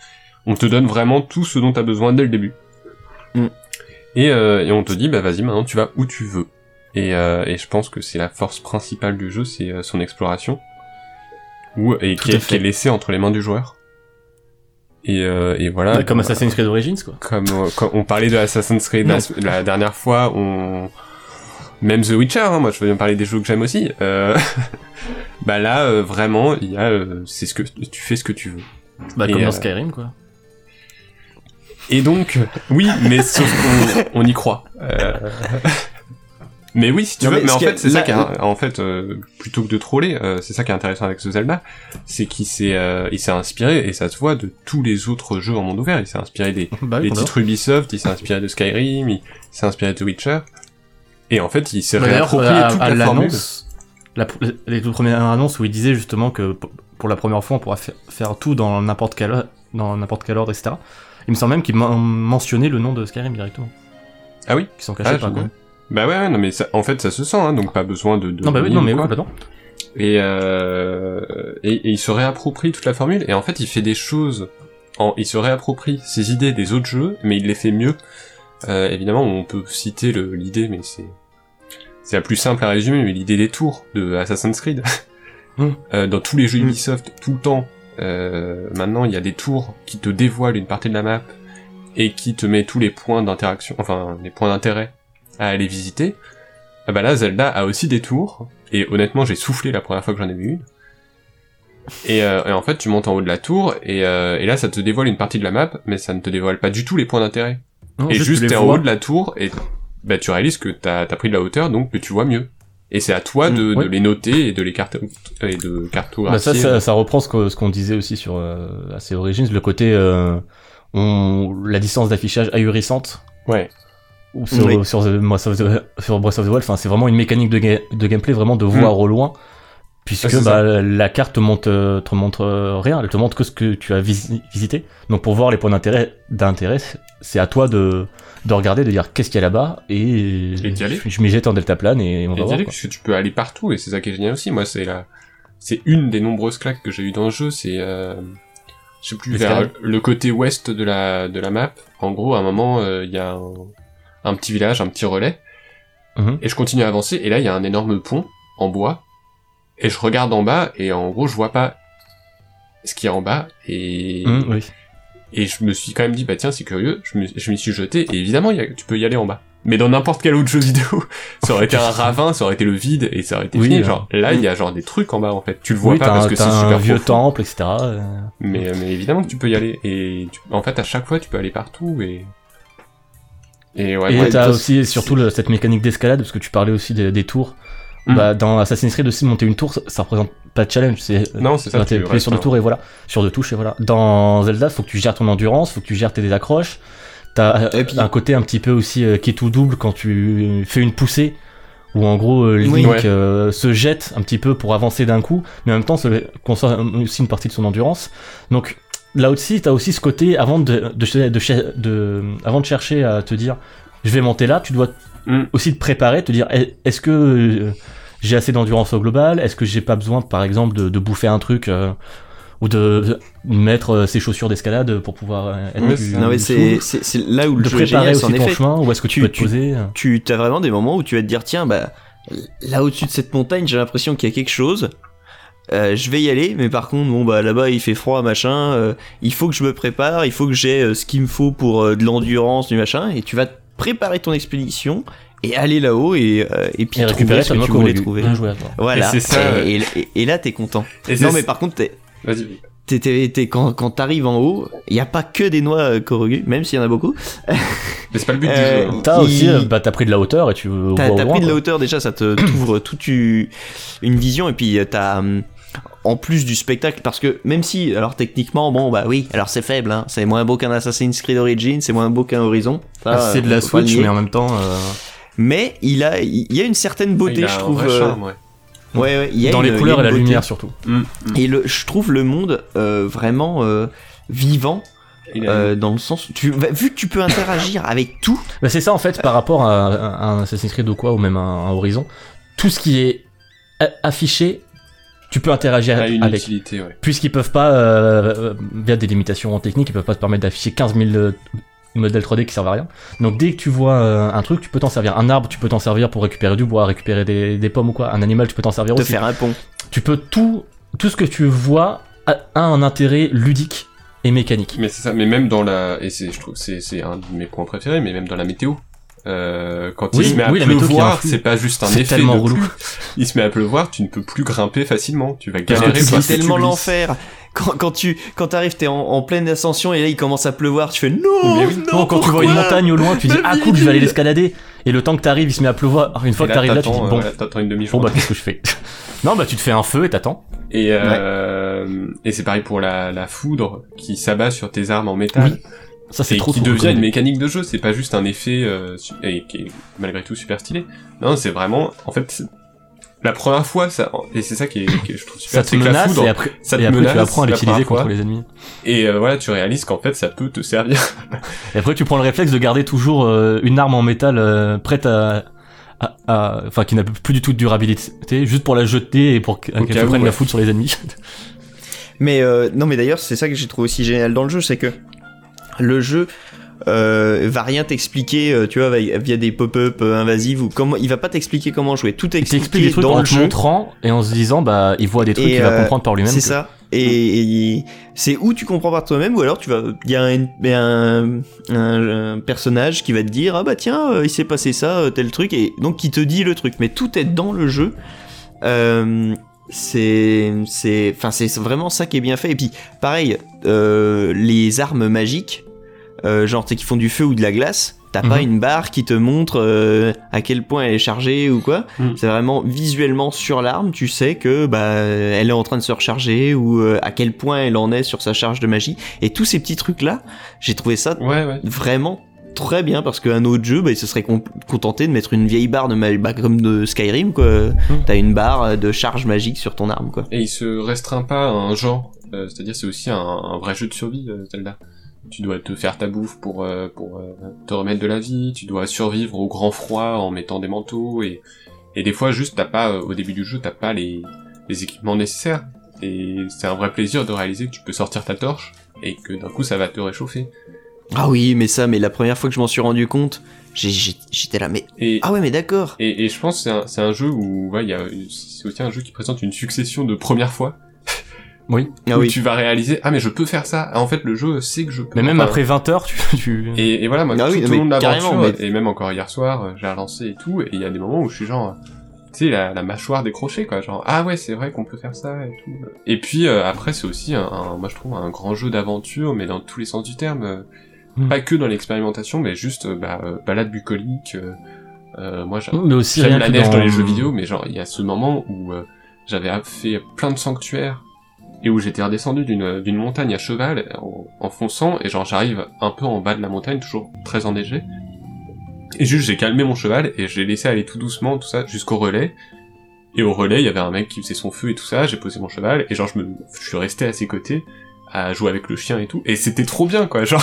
On te donne vraiment tout ce dont t'as besoin dès le début. Mm. Et on te dit, bah vas-y, maintenant tu vas où tu veux. Et je pense que c'est la force principale du jeu, c'est son exploration, qui est laissée entre les mains du joueur. Et voilà. Bah, comme Assassin's Creed Origins, quoi. Comme on parlait de Assassin's Creed la dernière fois, même The Witcher, hein, moi je veux bien parler des jeux que j'aime aussi. Bah là, vraiment, il y a, c'est ce que tu fais ce que tu veux. Bah comme dans Skyrim, quoi. Et donc, oui, mais sauf qu'on y croit. Mais oui, si tu veux, mais en fait, c'est ça qui est, en fait, plutôt que de troller, c'est ça qui est intéressant avec ce Zelda, c'est qu'il s'est inspiré, et ça se voit, de tous les autres jeux en monde ouvert. Il s'est inspiré des titres Ubisoft, il s'est inspiré de Skyrim, il s'est inspiré de Witcher, et en fait, il s'est réapproprié toute la formule. Les toutes premières annonces où il disait justement que pour la première fois, on pourra faire tout dans n'importe quel ordre, etc. Il me semble même qu'il mentionnait le nom de Skyrim directement. Ah oui ? Qui s'en cachait pas, quoi. Bah ouais, non mais ça, en fait ça se sent, hein, donc pas besoin de non bah oui, non mais complètement. Et il se réapproprie toute la formule, et en fait il fait des choses, il se réapproprie ses idées des autres jeux, mais il les fait mieux. Évidemment on peut citer l'idée, mais c'est la plus simple à résumer, mais l'idée des tours de Assassin's Creed. Dans tous les jeux Ubisoft, tout le temps, maintenant il y a des tours qui te dévoilent une partie de la map, et qui te met tous les points d'interaction, enfin les points d'intérêt, à aller visiter. Ah bah là, Zelda a aussi des tours, et honnêtement, j'ai soufflé la première fois que j'en ai vu une. Et en fait, tu montes en haut de la tour, et là, ça te dévoile une partie de la map, mais ça ne te dévoile pas du tout les points d'intérêt. Non, et juste, t'es en haut de la tour, et bah, tu réalises que t'as pris de la hauteur, donc que tu vois mieux. Et c'est à toi de les noter et de les cartographier. Bah ça reprend ce qu'on disait aussi sur ses origines, le côté... la distance d'affichage ahurissante. Ouais. Sur Breath of the Wild, enfin c'est vraiment une mécanique de gameplay, vraiment de voir au loin, puisque la carte te montre rien, elle te montre que ce que tu as visité. Donc pour voir les points d'intérêt, c'est à toi de regarder, de dire qu'est-ce qu'il y a là-bas, et je m'y jette en deltaplane et on va voir. Parce que tu peux aller partout, et c'est ça qui est génial aussi. Moi c'est une des nombreuses claques que j'ai eu dans le jeu, c'est je sais plus vers le côté ouest de la map. En gros, à un moment, il y a un petit village, un petit relais, et je continue à avancer, et là il y a un énorme pont en bois, et je regarde en bas, et en gros je vois pas ce qu'il y a en bas, et je me suis quand même dit, bah tiens c'est curieux, je m'y suis jeté, et évidemment tu peux y aller en bas. Mais dans n'importe quel autre jeu vidéo, ça aurait été un ravin, ça aurait été le vide, et ça aurait été fini. Genre, là, il y a genre des trucs en bas, en fait. Tu le vois pas parce que c'est super profond. Vieux temple, etc. Mais évidemment que tu peux y aller. Et tu, en fait, à chaque fois, tu peux aller partout et ouais. Et ouais, t'as aussi, surtout cette mécanique d'escalade, parce que tu parlais aussi des tours. Bah, dans Assassin's Creed aussi, monter une tour, ça représente pas de challenge. C'est, non, c'est ça. T'es plié sur deux tours et voilà. Sur deux touches et voilà. Dans Zelda, faut que tu gères ton endurance, faut que tu gères tes accroches. T'as un côté un petit peu aussi qui est tout double quand tu fais une poussée où en gros Link se jette un petit peu pour avancer d'un coup, mais en même temps ça consomme aussi une partie de son endurance. Donc là aussi t'as aussi ce côté avant de chercher à te dire je vais monter là, tu dois aussi te préparer, te dire est-ce que j'ai assez d'endurance au global, est-ce que j'ai pas besoin par exemple de bouffer un truc ou de mettre ses chaussures d'escalade pour pouvoir être c'est là où le jeu est génial, c'est en effet. Chemin, ou est-ce que tu peux te poser. Tu as vraiment des moments où tu vas te dire tiens bah là au-dessus de cette montagne j'ai l'impression qu'il y a quelque chose. Je vais y aller, mais par contre bon bah là-bas il fait froid machin. Il faut que je me prépare, il faut que j'ai ce qu'il me faut pour de l'endurance du machin. Et tu vas préparer ton expédition. Et aller là-haut et puis et récupérer ce que tu voulais trouver. Voilà. Et c'est ça. Et là t'es content. Non mais par contre quand t'arrives en haut, il y a pas que des noix Korogu, même s'il y en a beaucoup. Mais c'est pas le but du jeu. T'as aussi, t'as pris de la hauteur et tu veux. T'as pris de la hauteur déjà, ça te t'ouvre toute une vision et puis t'as en plus du spectacle parce que même si, alors techniquement, bon bah oui, alors c'est faible, hein, c'est moins beau qu'un Assassin's Creed Origins, c'est moins beau qu'un Horizon. Ça, c'est de la Switch, mais en même temps. Mais il y a une certaine beauté, je trouve. Ouais, il y a dans les couleurs et la lumière surtout. Et je trouve le monde vraiment vivant dans le sens où vu que tu peux interagir avec tout. Bah c'est ça en fait par rapport à un Assassin's Creed ou quoi ou même un Horizon, tout ce qui est affiché, tu peux interagir avec. Utilité, ouais. Puisqu'ils peuvent pas via des limitations techniques, ils peuvent pas te permettre d'afficher 15 000 modèles 3D qui servent à rien. Donc dès que tu vois un truc, tu peux t'en servir. Un arbre, tu peux t'en servir pour récupérer du bois, récupérer des pommes ou quoi. Un animal, tu peux t'en servir aussi. Te faire un pont. Tu peux tout ce que tu vois a un intérêt ludique et mécanique. Mais c'est ça. Mais même dans je trouve, c'est un de mes points préférés. Mais même dans la météo, quand il se met à pleuvoir, c'est pas juste un effet de pluie. Il se met à pleuvoir, tu ne peux plus grimper facilement. Tu vas galérer. C'est tellement l'enfer. Quand t'arrives, t'es en pleine ascension et là il commence à pleuvoir, tu fais non, quand tu vois une montagne au loin, tu dis cool, je vais aller l'escalader. Et le temps que t'arrives, il se met à pleuvoir. Alors, une fois que t'arrives là, tu dis t'attends une demi-journée. Bon bah qu'est-ce que je fais? Non bah tu te fais un feu et t'attends. Et c'est pareil pour la foudre qui s'abat sur tes armes en métal. Oui. Ça c'est trop. Qui devient une mécanique de jeu, c'est pas juste un effet et qui est malgré tout super stylé. Non, c'est vraiment en fait. La première fois, ça, et c'est ça qui est je trouve super, ça te menace, foudre, et après tu apprends à l'utiliser contre les ennemis. Et voilà, tu réalises qu'en fait, ça peut te servir. Et après, tu prends le réflexe de garder toujours une arme en métal prête à, enfin, qui n'a plus du tout de durabilité, juste pour la jeter et pour qu'elle te prenne la foudre sur les ennemis. Mais non, mais d'ailleurs, c'est ça que j'ai trouvé aussi génial dans le jeu, c'est que le jeu va rien t'expliquer, tu vois, via des pop-up invasives ou comment. Il va pas t'expliquer comment jouer. Tout est expliqué dans le jeu. En te montrant et en se disant, bah, il voit des trucs qu'il va comprendre par lui-même. C'est ça. Et c'est où tu comprends par toi-même ou alors il y a un personnage qui va te dire, ah bah tiens, il s'est passé ça, tel truc, et donc qui te dit le truc. Mais tout est dans le jeu. C'est vraiment ça qui est bien fait. Et puis, pareil, les armes magiques. Genre qui font du feu ou de la glace, t'as pas une barre qui te montre à quel point elle est chargée ou quoi. C'est vraiment visuellement sur l'arme, tu sais que bah elle est en train de se recharger ou à quel point elle en est sur sa charge de magie. Et tous ces petits trucs là, j'ai trouvé ça vraiment très bien parce qu'un autre jeu, bah, il se serait contenté de mettre une vieille barre de comme de Skyrim quoi. T'as une barre de charge magique sur ton arme quoi. Et il se restreint pas à un genre, c'est-à-dire c'est aussi un vrai jeu de survie Zelda. Tu dois te faire ta bouffe pour te remettre de la vie, tu dois survivre au grand froid en mettant des manteaux et des fois juste t'as pas au début du jeu t'as pas les équipements nécessaires et c'est un vrai plaisir de réaliser que tu peux sortir ta torche et que d'un coup ça va te réchauffer. Ah oui mais la première fois que je m'en suis rendu compte j'étais là mais ah ouais mais d'accord. Et je pense que c'est un jeu où c'est aussi un jeu qui présente une succession de premières fois. Oui. Ah oui. Tu vas réaliser, ah mais je peux faire ça. En fait, le jeu sait que je peux. Mais même après 20 heures, tu... Et voilà, moi, tout le long de l'aventure, et même encore hier soir, j'ai relancé et tout, et il y a des moments où je suis genre, tu sais, la mâchoire décrochée, quoi, genre, ah ouais, c'est vrai qu'on peut faire ça et tout. Et puis, après, c'est aussi moi je trouve un grand jeu d'aventure, mais dans tous les sens du terme, pas que dans l'expérimentation, mais juste, balade bucolique, moi, j'aime la neige dans les jeux vidéo, mais genre, il y a ce moment où j'avais fait plein de sanctuaires et où j'étais redescendu d'une montagne à cheval en fonçant, et genre, j'arrive un peu en bas de la montagne, toujours très enneigé. Et juste, j'ai calmé mon cheval et je l'ai laissé aller tout doucement, tout ça, jusqu'au relais. Et au relais, il y avait un mec qui faisait son feu et tout ça, j'ai posé mon cheval, et genre, je suis resté à ses côtés, à jouer avec le chien et tout, et c'était trop bien, quoi, genre,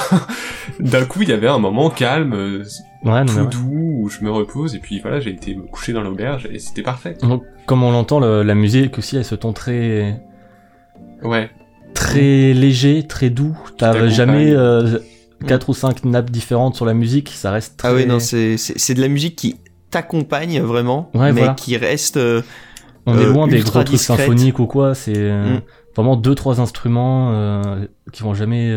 d'un coup, il y avait un moment calme, doux, où je me repose, et puis voilà, j'ai été me coucher dans l'auberge, et c'était parfait. Donc, comme on l'entend, la musique aussi, elle se tend très... Ouais. Très léger, très doux, t'as jamais... 4 ou 5 nappes différentes sur la musique, ça reste très... Ah oui, non, c'est de la musique qui t'accompagne vraiment, ouais, mais voilà, qui reste on est loin des gros trucs symphoniques ou quoi, c'est vraiment 2-3 instruments qui vont jamais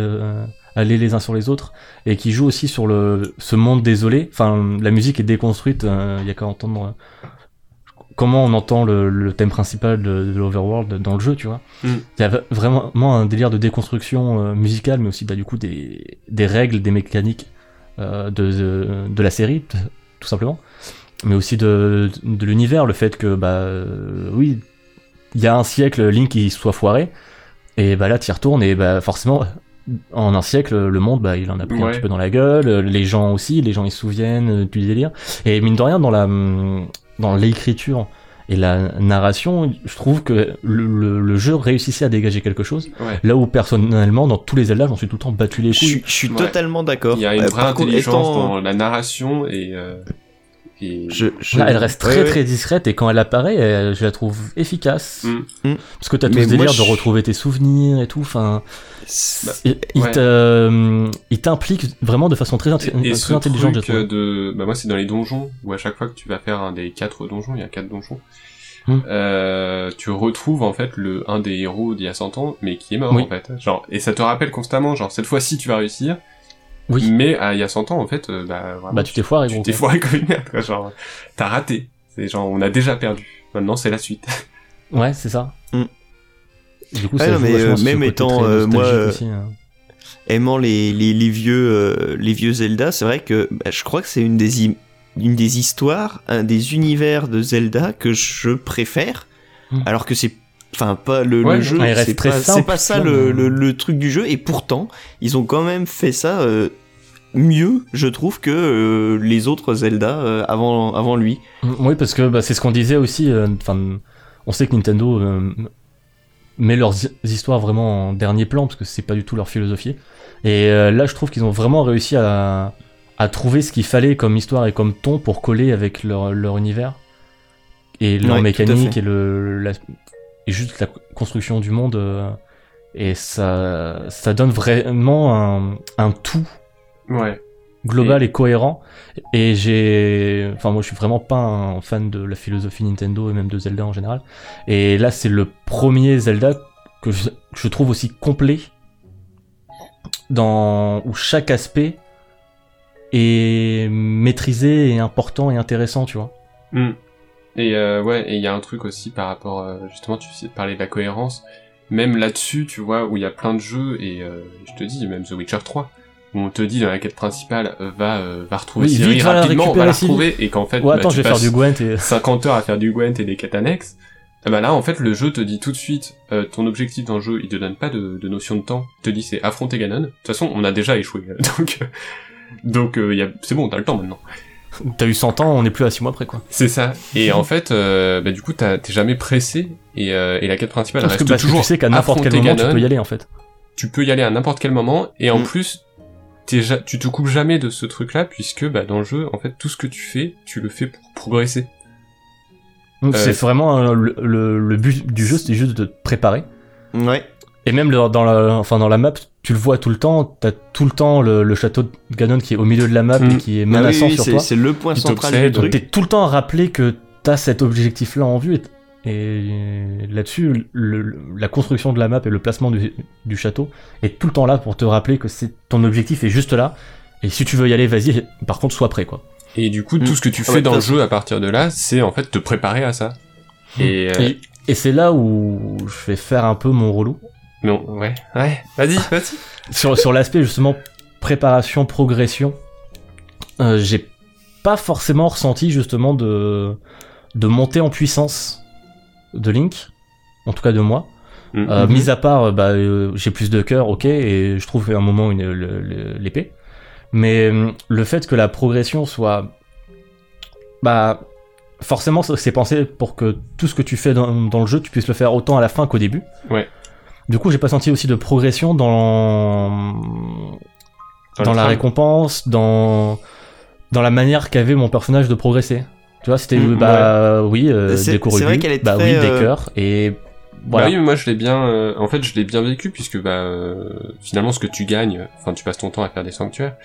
aller les uns sur les autres, et qui jouent aussi sur ce monde désolé, enfin, la musique est déconstruite, il y a qu'à entendre comment on entend le thème principal de l'Overworld dans le jeu, tu vois. Il y a vraiment un délire de déconstruction musicale, mais aussi du coup des règles, des mécaniques de la série, tout simplement, mais aussi de l'univers, le fait que oui, il y a un siècle Link il soit foiré, et là t'y retournes, et forcément en un siècle le monde il en a pris un petit peu dans la gueule, les gens ils se souviennent du délire, et mine de rien dans l'écriture et la narration, je trouve que le jeu réussissait à dégager quelque chose, là où personnellement dans tous les Zelda j'en suis tout le temps battu les couilles. Je suis totalement d'accord, il y a une vraie intelligence dans la narration, et... elle reste très très discrète, et quand elle apparaît je la trouve efficace, parce que t'as tout ce délire de retrouver tes souvenirs et tout, enfin il t'implique vraiment de façon très très intelligente. Et ce truc moi c'est dans les donjons, où à chaque fois que tu vas faire un des 4 donjons, il y a 4 donjons, tu retrouves en fait un des héros d'il y a 100 ans, mais qui est mort en fait, genre, et ça te rappelle constamment, genre, cette fois-ci tu vas réussir. Oui. Mais il y a 100 ans, en fait, vraiment, tu t'es foiré, tu t'es foiré comme une merde, quoi, genre, t'as raté. C'est genre, on a déjà perdu. Maintenant, c'est la suite. Ouais, c'est ça. Du coup, ça joue, mais, même étant moi, aussi, aimant les vieux Zelda, c'est vrai que je crois que c'est une des histoires, un des univers de Zelda que je préfère, alors que c'est... Enfin, pas le jeu, c'est pas ça le truc du jeu, et pourtant, ils ont quand même fait ça mieux, je trouve, que les autres Zelda avant lui. Oui, parce que c'est ce qu'on disait aussi, on sait que Nintendo met leurs histoires vraiment en dernier plan, parce que c'est pas du tout leur philosophie, et là je trouve qu'ils ont vraiment réussi à trouver ce qu'il fallait comme histoire et comme ton pour coller avec leur univers, et leur mécanique, et et juste la construction du monde, et ça donne vraiment un tout global et cohérent, et moi je suis vraiment pas un fan de la philosophie Nintendo et même de Zelda en général, et là c'est le premier Zelda que je trouve aussi complet, où chaque aspect est maîtrisé et important et intéressant, tu vois. Et et il y a un truc aussi par rapport, justement, tu parlais de la cohérence, même là-dessus, tu vois, où il y a plein de jeux, et je te dis, même The Witcher 3, où on te dit dans la quête principale, va retrouver Ciri rapidement, va la retrouver, et qu'en fait, tu passes 50 heures à faire du Gwent et des quêtes annexes, là, en fait, le jeu te dit tout de suite, ton objectif dans le jeu, il te donne pas de notion de temps, il te dit c'est affronter Ganon, de toute façon, on a déjà échoué, donc c'est bon, t'as le temps maintenant. T'as eu 100 ans, on est plus à 6 mois près, quoi. C'est ça. Et en fait, du coup, t'es jamais pressé, et la quête principale reste toujours. Parce que tu sais qu'à n'importe quel moment, tu peux y aller, en fait. Tu peux y aller à n'importe quel moment, et en plus, tu te coupes jamais de ce truc-là, puisque dans le jeu, en fait, tout ce que tu le fais pour progresser. Donc c'est vraiment le but du jeu, c'est juste de te préparer. Ouais. Et même dans la map, tu le vois tout le temps, t'as tout le temps le château de Ganon qui est au milieu de la map et qui est menaçant sur toi. C'est le point central du truc. T'es tout le temps rappelé que t'as cet objectif-là en vue, et Et là-dessus, la construction de la map et le placement du château est tout le temps là pour te rappeler que ton objectif est juste là. Et si tu veux y aller, vas-y, par contre, sois prêt, quoi. Et du coup, tout ce que tu fais dans le jeu à partir de là, c'est en fait te préparer à ça. Et c'est là où je vais faire un peu mon relou. Non, ouais, vas-y. Sur l'aspect, justement, préparation, progression, j'ai pas forcément ressenti, justement, de montée en puissance de Link, en tout cas de moi. Mis à part, j'ai plus de cœur, ok, et je trouve à un moment l'épée. Mais le fait que la progression soit... forcément, c'est pensé pour que tout ce que tu fais dans le jeu, tu puisses le faire autant à la fin qu'au début. Ouais. Du coup, j'ai pas senti aussi de progression dans la récompense, dans la manière qu'avait mon personnage de progresser. Tu vois, c'était des coups rubis, des cœurs, et... Voilà. Bah oui, mais moi je l'ai bien vécu, puisque finalement ce que tu gagnes, tu passes ton temps à faire des sanctuaires,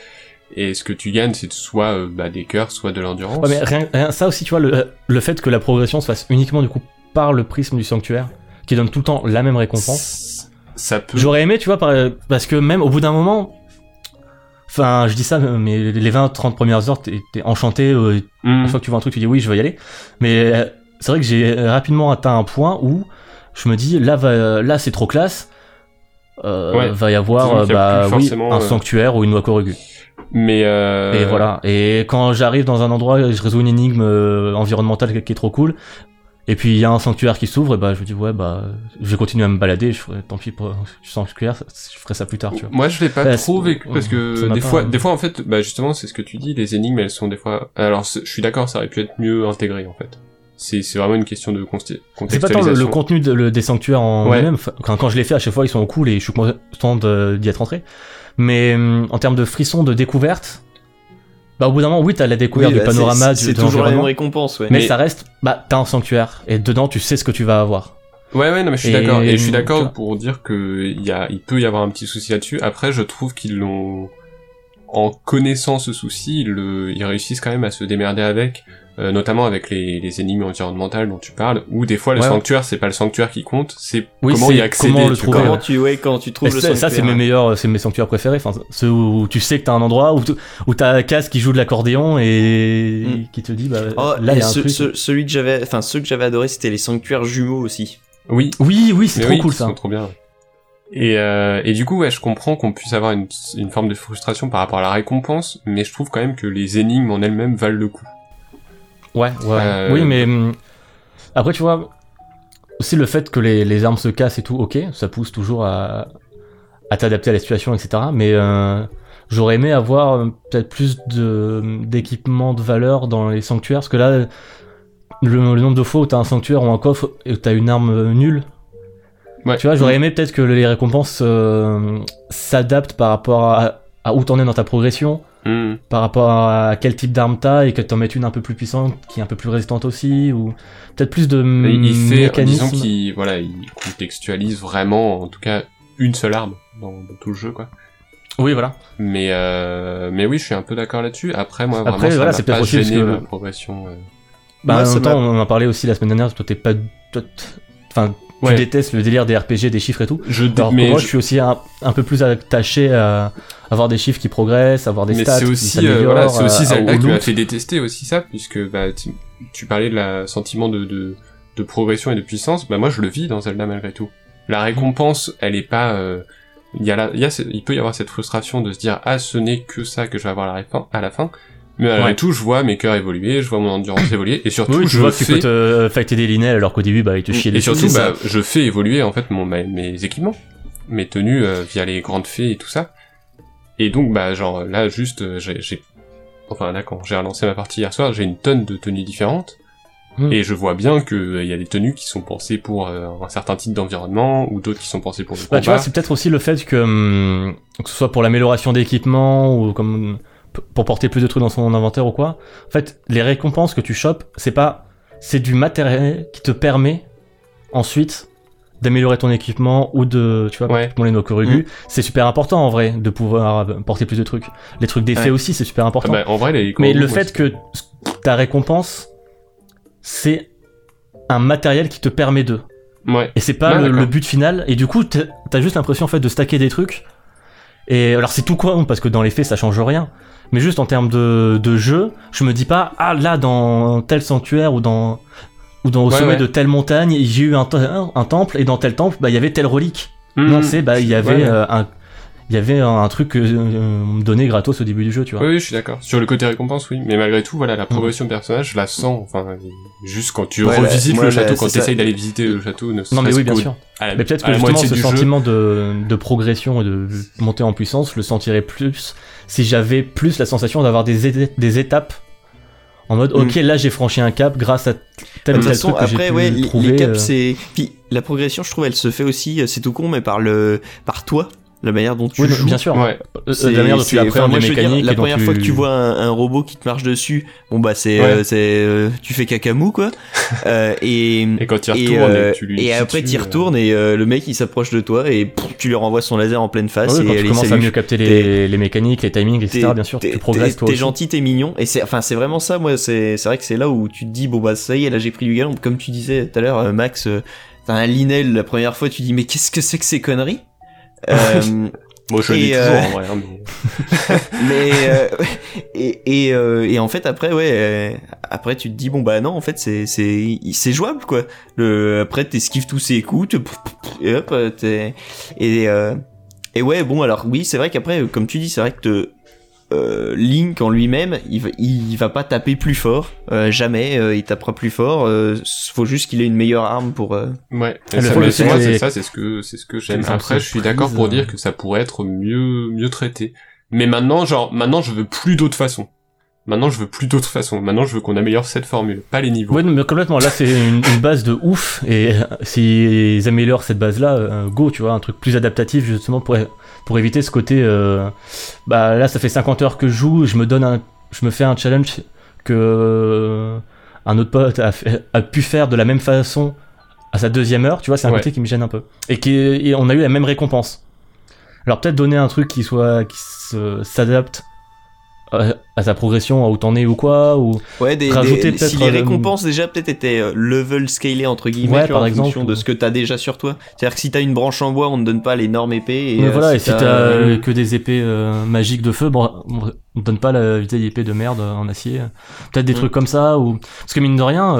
et ce que tu gagnes c'est soit des cœurs, soit de l'endurance. Ouais, mais rien ça aussi, tu vois, le fait que la progression se fasse uniquement du coup par le prisme du sanctuaire, qui donne tout le temps la même récompense, ça peut... J'aurais aimé, tu vois, parce que même au bout d'un moment, enfin je dis ça, mais les 20-30 premières heures t'es enchanté, une fois que tu vois un truc tu dis oui je veux y aller, mais c'est vrai que j'ai rapidement atteint un point où je me dis, là c'est trop classe, va y avoir un sanctuaire ou une Wakorugu. Et voilà. Et quand j'arrive dans un endroit, je résous une énigme environnementale qui est trop cool, et puis il y a un sanctuaire qui s'ouvre, et je me dis, je vais continuer à me balader, tant pis pour le sanctuaire, je ferai ça plus tard, tu vois. Moi, je l'ai pas trop vécu, parce que des fois, en fait, justement, c'est ce que tu dis, les énigmes, elles sont des fois... Alors, je suis d'accord, ça aurait pu être mieux intégré, en fait. C'est vraiment une question de contextualisation. C'est pas tant le contenu des sanctuaires en eux-mêmes. Quand je les fais, à chaque fois, ils sont cool et je suis content d'y être rentré. Mais en termes de frissons, de découverte, au bout d'un moment, oui, t'as la découverte du panorama, c'est de toujours la même récompense. Ouais. Mais ça reste, t'as un sanctuaire et dedans, tu sais ce que tu vas avoir. Ouais, non, mais je suis d'accord. Et je suis d'accord pour dire que il peut y avoir un petit souci là-dessus. Après, je trouve qu'ils l'ont, en connaissant ce souci, ils réussissent quand même à se démerder avec. Notamment avec les énigmes environnementales dont tu parles, où des fois le sanctuaire c'est pas le sanctuaire qui compte, c'est comment y accéder, quand tu trouves le sanctuaire. Ça c'est mes sanctuaires préférés, ceux où tu sais que t'as un endroit où t'as Cass qui joue de l'accordéon et qui te dit là il y a un truc. Ceux que j'avais adoré, c'était les sanctuaires jumeaux aussi. Oui, c'est trop cool ça. Ils sont trop bien. Et du coup, je comprends qu'on puisse avoir une forme de frustration par rapport à la récompense, mais je trouve quand même que les énigmes en elles-mêmes valent le coup. Oui, mais après, tu vois, aussi le fait que les armes se cassent et tout, ok, ça pousse toujours à t'adapter à la situation, etc. Mais j'aurais aimé avoir peut-être plus d'équipements de valeur dans les sanctuaires, parce que là, le nombre de fois où t'as un sanctuaire ou un coffre et où t'as une arme nulle, tu vois, j'aurais aimé peut-être que les récompenses s'adaptent par rapport à où t'en es dans ta progression. Par rapport à quel type d'arme t'as, et que t'en mettes une un peu plus puissante qui est un peu plus résistante aussi, ou peut-être plus de mécanismes. Disons qu'il contextualise vraiment, en tout cas, une seule arme dans tout le jeu, quoi. Oui, voilà. Mais oui, je suis un peu d'accord là-dessus. Après, moi, vraiment, ça m'a pas gêné ma progression. On en parlait aussi la semaine dernière, toi t'es pas... Tu détestes le délire des RPG, des chiffres et tout. Je suis aussi un peu plus attaché à avoir des chiffres qui progressent, avoir des stats qui s'améliorent. C'est aussi Zelda qui m'a fait détester aussi ça, puisque tu parlais de la sentiment de progression et de puissance. Moi, je le vis dans Zelda malgré tout. La récompense, elle est pas... il peut y avoir cette frustration de se dire « Ah, ce n'est que ça que je vais avoir à la fin ». Mais malgré tout, je vois mes cœurs évoluer, je vois mon endurance évoluer, et surtout, je vois que tu peux te fighter des linelles alors qu'au début, ils te chiaient dessus. Et surtout, je fais évoluer, en fait, mes équipements, mes tenues, via les grandes fées et tout ça. Et donc, là, juste, quand j'ai relancé ma partie hier soir, j'ai une tonne de tenues différentes, et je vois bien que y a des tenues qui sont pensées pour un certain type d'environnement, ou d'autres qui sont pensées pour le combat. Tu vois, c'est peut-être aussi le fait que ce soit pour l'amélioration d'équipements, ou comme... pour porter plus de trucs dans son inventaire ou quoi. En fait, les récompenses que tu chopes, c'est du matériel qui te permet ensuite d'améliorer ton équipement ou de, tu vois, pour les Nokorugu, c'est super important en vrai de pouvoir porter plus de trucs. Les trucs d'effet aussi, c'est super important. En vrai, mais le fait que ta récompense, c'est un matériel qui te permet d'eux. Ouais. Et c'est pas le but final. Et du coup, t'as juste l'impression en fait de stacker des trucs. Et alors c'est tout con parce que dans les faits ça change rien. Mais juste en termes de jeu, je me dis pas ah là dans tel sanctuaire ou dans au sommet de telle montagne j'ai eu un temple et dans tel temple bah il y avait telle relique. Non c'est bah il y avait un truc que on me donnait gratos au début du jeu, tu vois. Oui, je suis d'accord. Sur le côté récompense, oui. Mais malgré tout, voilà, la progression de personnage, je la sens. Enfin, juste quand tu revisites le château, quand tu essayes d'aller visiter le château. Non, mais oui, bien sûr. Mais peut-être que justement, ce sentiment de progression et de montée en puissance, je le sentirais plus si j'avais plus la sensation d'avoir des étapes. En mode, ok, là j'ai franchi un cap grâce à tel ou tel truc que j'ai pu trouver. Les caps, c'est. Puis la progression, je trouve, elle se fait aussi, c'est tout con, mais par toi. La manière dont tu joues. Bien sûr. Ouais. La manière dont tu apprends les mécaniques. La première fois que tu vois un robot qui te marche dessus, bon bah c'est tu fais cacamou quoi. Et quand tu y retournes, tu lui. Et après tu y retournes et le mec il s'approche de toi et tu lui renvoies son laser en pleine face. Ouais, et tu commences à mieux capter les mécaniques, les timings, etc. Bien sûr, tu progresses toi. T'es gentil, t'es mignon et c'est vraiment ça. Moi c'est vrai que c'est là où tu te dis bon bah ça y est là j'ai pris du galon. Comme tu disais tout à l'heure Max, t'as un Linel la première fois tu dis mais qu'est-ce que c'est que ces conneries. Moi je l'ai toujours en vrai, mais et en fait après après tu te dis bon bah non en fait c'est jouable quoi. Après t'esquives tous ces coups et hop et ouais bon alors oui c'est vrai qu'après comme tu dis c'est vrai que Link en lui-même il va pas taper plus fort jamais il tapera plus fort faut juste qu'il ait une meilleure arme pour ouais moi c'est ce que j'aime. Après je suis d'accord pour dire que ça pourrait être mieux traité mais maintenant je veux plus d'autres façons. Maintenant, je veux qu'on améliore cette formule, pas les niveaux. Ouais, mais complètement. Là, c'est une base de ouf. Et s'ils améliorent cette base-là, go, tu vois, un truc plus adaptatif, justement, pour éviter ce côté, bah, là, ça fait 50 heures que je joue, je me fais un challenge que un autre pote a pu faire de la même façon à sa deuxième heure, tu vois, c'est un côté qui me gêne un peu. Et on a eu la même récompense. Alors, peut-être donner un truc qui s'adapte à sa progression, à où t'en es ou quoi, ou rajouter peut-être si les récompenses déjà peut-être étaient level scalées entre guillemets par exemple, en fonction de ce que t'as déjà sur toi. C'est-à-dire que si t'as une branche en bois, on te donne pas l'énorme épée. Et voilà, si t'as que des épées magiques de feu, bon, on te donne pas la vieille épée de merde en acier. Peut-être des trucs comme ça, ou parce que mine de rien,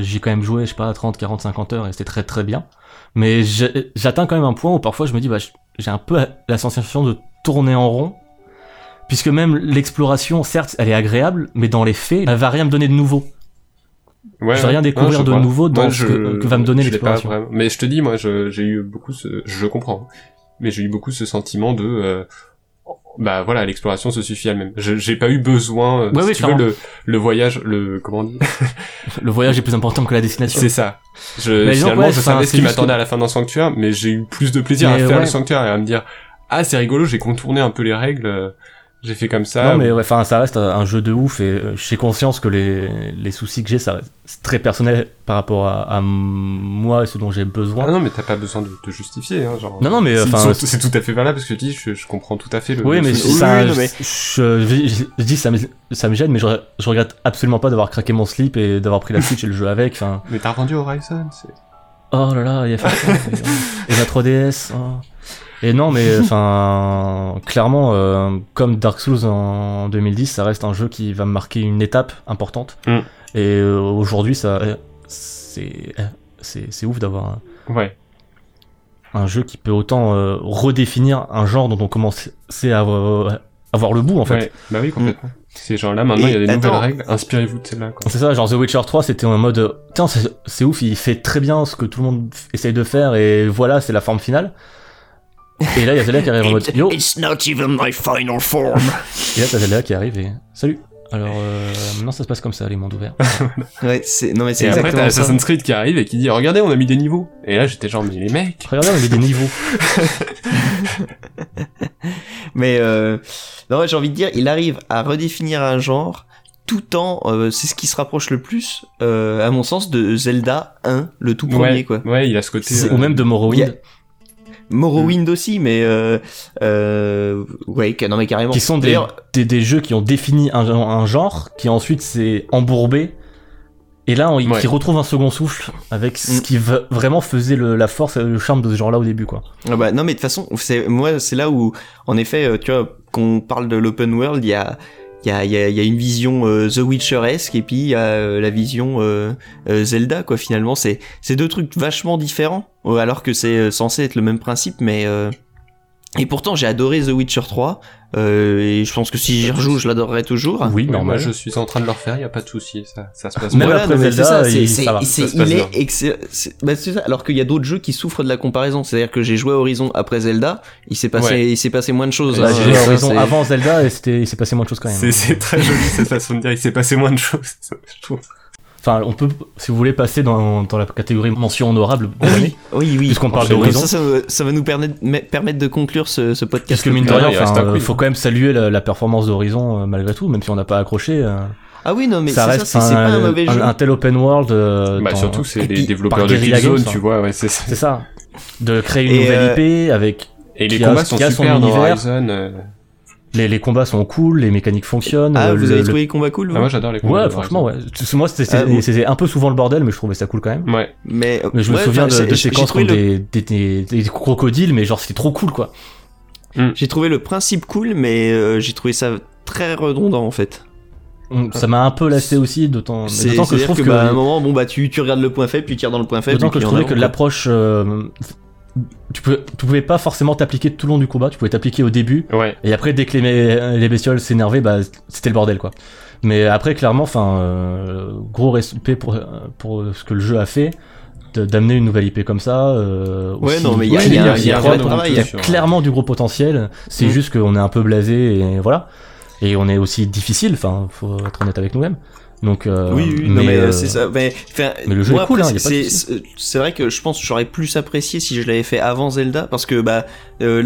j'ai quand même joué, je sais pas, 30, 40, 50 heures et c'était très très bien. Mais j'atteins quand même un point où parfois je me dis bah j'ai un peu la sensation de tourner en rond. Puisque même l'exploration, certes, elle est agréable, mais dans les faits, elle va rien me donner de nouveau. Je vais rien découvrir de nouveau dans ce que va me donner l'exploration. Mais je te dis, moi, j'ai eu beaucoup je comprends, mais j'ai eu beaucoup ce sentiment de... bah voilà, l'exploration se suffit elle-même. J'ai pas eu besoin, si tu veux, le voyage, comment on dit le voyage est plus important que la destination. C'est ça. Je savais ce qui m'attendait à la fin d'un sanctuaire, mais j'ai eu plus de plaisir à faire le sanctuaire et à me dire « Ah, c'est rigolo, j'ai contourné un peu les règles. » J'ai fait comme ça. Non mais enfin ça reste un jeu de ouf et j'ai conscience que les soucis que j'ai ça reste très personnel par rapport à moi et ce dont j'ai besoin. Ah non mais t'as pas besoin de te justifier hein, genre. Non mais enfin c'est tout à fait valable parce que tu dis je comprends tout à fait le. Oui mais ça je dis ça me gêne mais je regrette absolument pas d'avoir craqué mon slip et d'avoir pris la Switch et le jeu avec enfin. Mais t'as revendu Horizon c'est. Oh là là il y a fait ça et la 3DS. Oh. Et non, mais enfin, clairement, comme Dark Souls en 2010, ça reste un jeu qui va marquer une étape importante. Et aujourd'hui, ça, c'est ouf d'avoir un jeu qui peut autant redéfinir un genre dont on commençait à voir le bout, en fait. Ouais. Bah oui, complètement. Ces gens-là, maintenant, il y a des nouvelles règles. Inspirez-vous de celles-là. Quoi. C'est ça, genre The Witcher 3, c'était en mode, tiens, c'est ouf, il fait très bien ce que tout le monde essaye de faire, et voilà, c'est la forme finale. Et là, il y a Zelda qui arrive en mode yo. It's not even my final form. Et là, t'as Zelda qui arrive et salut. Alors, maintenant, ça se passe comme ça, les mondes ouverts. Non, mais c'est exactement ça. Et après, t'as Assassin's Creed qui arrive et qui dit regardez, on a mis des niveaux. Et là, j'étais genre mais les mecs. Regardez, on a mis des niveaux. Mais non, j'ai envie de dire, il arrive à redéfinir un genre. Tout en c'est ce qui se rapproche le plus à mon sens de Zelda 1, le tout premier quoi. Ouais, il a ce côté ou même de Morrowind. Morrowind aussi, mais non mais carrément. Qui sont des jeux qui ont défini un genre, qui ensuite s'est embourbé Et là, il retrouve un second souffle avec ce qui vraiment faisait la force, le charme de ce genre-là au début, quoi. Ah bah, non, mais de toute façon, c'est là où, en effet, tu vois, quand on parle de l'open world, il y a une vision The Witcher-esque et puis il y a la vision Zelda, quoi. Finalement, c'est deux trucs vachement différents, alors que c'est censé être le même principe, mais. Et pourtant, j'ai adoré The Witcher 3, et je pense que si j'y rejoue, je l'adorerai toujours. Oui, normal. Moi, je suis en train de le refaire, il y a pas de souci, ça se passe bien. Voilà, mais ça, c'est ça. Alors qu'il y a d'autres jeux qui souffrent de la comparaison. C'est-à-dire que j'ai joué à Horizon après Zelda, il s'est passé moins de choses. Là, j'ai joué Horizon avant Zelda, et il s'est passé moins de choses quand même. C'est très joli cette façon de dire, il s'est passé moins de choses, je trouve. Enfin, on peut, si vous voulez, passer dans la catégorie mention honorable. Oui. Puisqu'on parle d'Horizon. Ça va nous permettre de conclure ce podcast. Parce que mine de rien, il faut quand même saluer la performance d'Horizon, malgré tout, même si on n'a pas accroché. Ah oui, non, mais ça reste c'est pas un mauvais jeu. Un tel open world. Surtout, c'est les développeurs de Killzone, tu vois, ouais, c'est ça. De créer une nouvelle IP avec. Et les combats sont super dans Horizon. Les combats sont cool, les mécaniques fonctionnent. Ah, vous avez trouvé les combats cool, vous ? Ah, moi j'adore les combats. Ouais, franchement, ouais. Moi c'était un peu souvent le bordel, mais je trouvais ça cool quand même. Ouais. Mais je me souviens de séquences comme des crocodiles, mais genre c'était trop cool, quoi. J'ai trouvé le principe cool, mais j'ai trouvé ça très redondant en fait. Ça m'a un peu lassé aussi, d'autant que je trouve que à un moment, tu regardes le point faible, puis tu tires dans le point faible. D'autant que je trouvais que l'approche. Tu pouvais pas forcément t'appliquer tout le long du combat, tu pouvais t'appliquer au début, et après dès que les bestioles s'énervaient, c'était le bordel, quoi. Mais après clairement, gros respect pour ce que le jeu a fait, d'amener une nouvelle IP comme ça. Il y a clairement du gros potentiel, c'est juste qu'on est un peu blasé, et voilà. Et on est aussi difficile, faut être honnête avec nous-mêmes. Donc, mais c'est ça. Mais le jeu est cool, c'est vrai que je pense que j'aurais plus apprécié si je l'avais fait avant Zelda, parce que là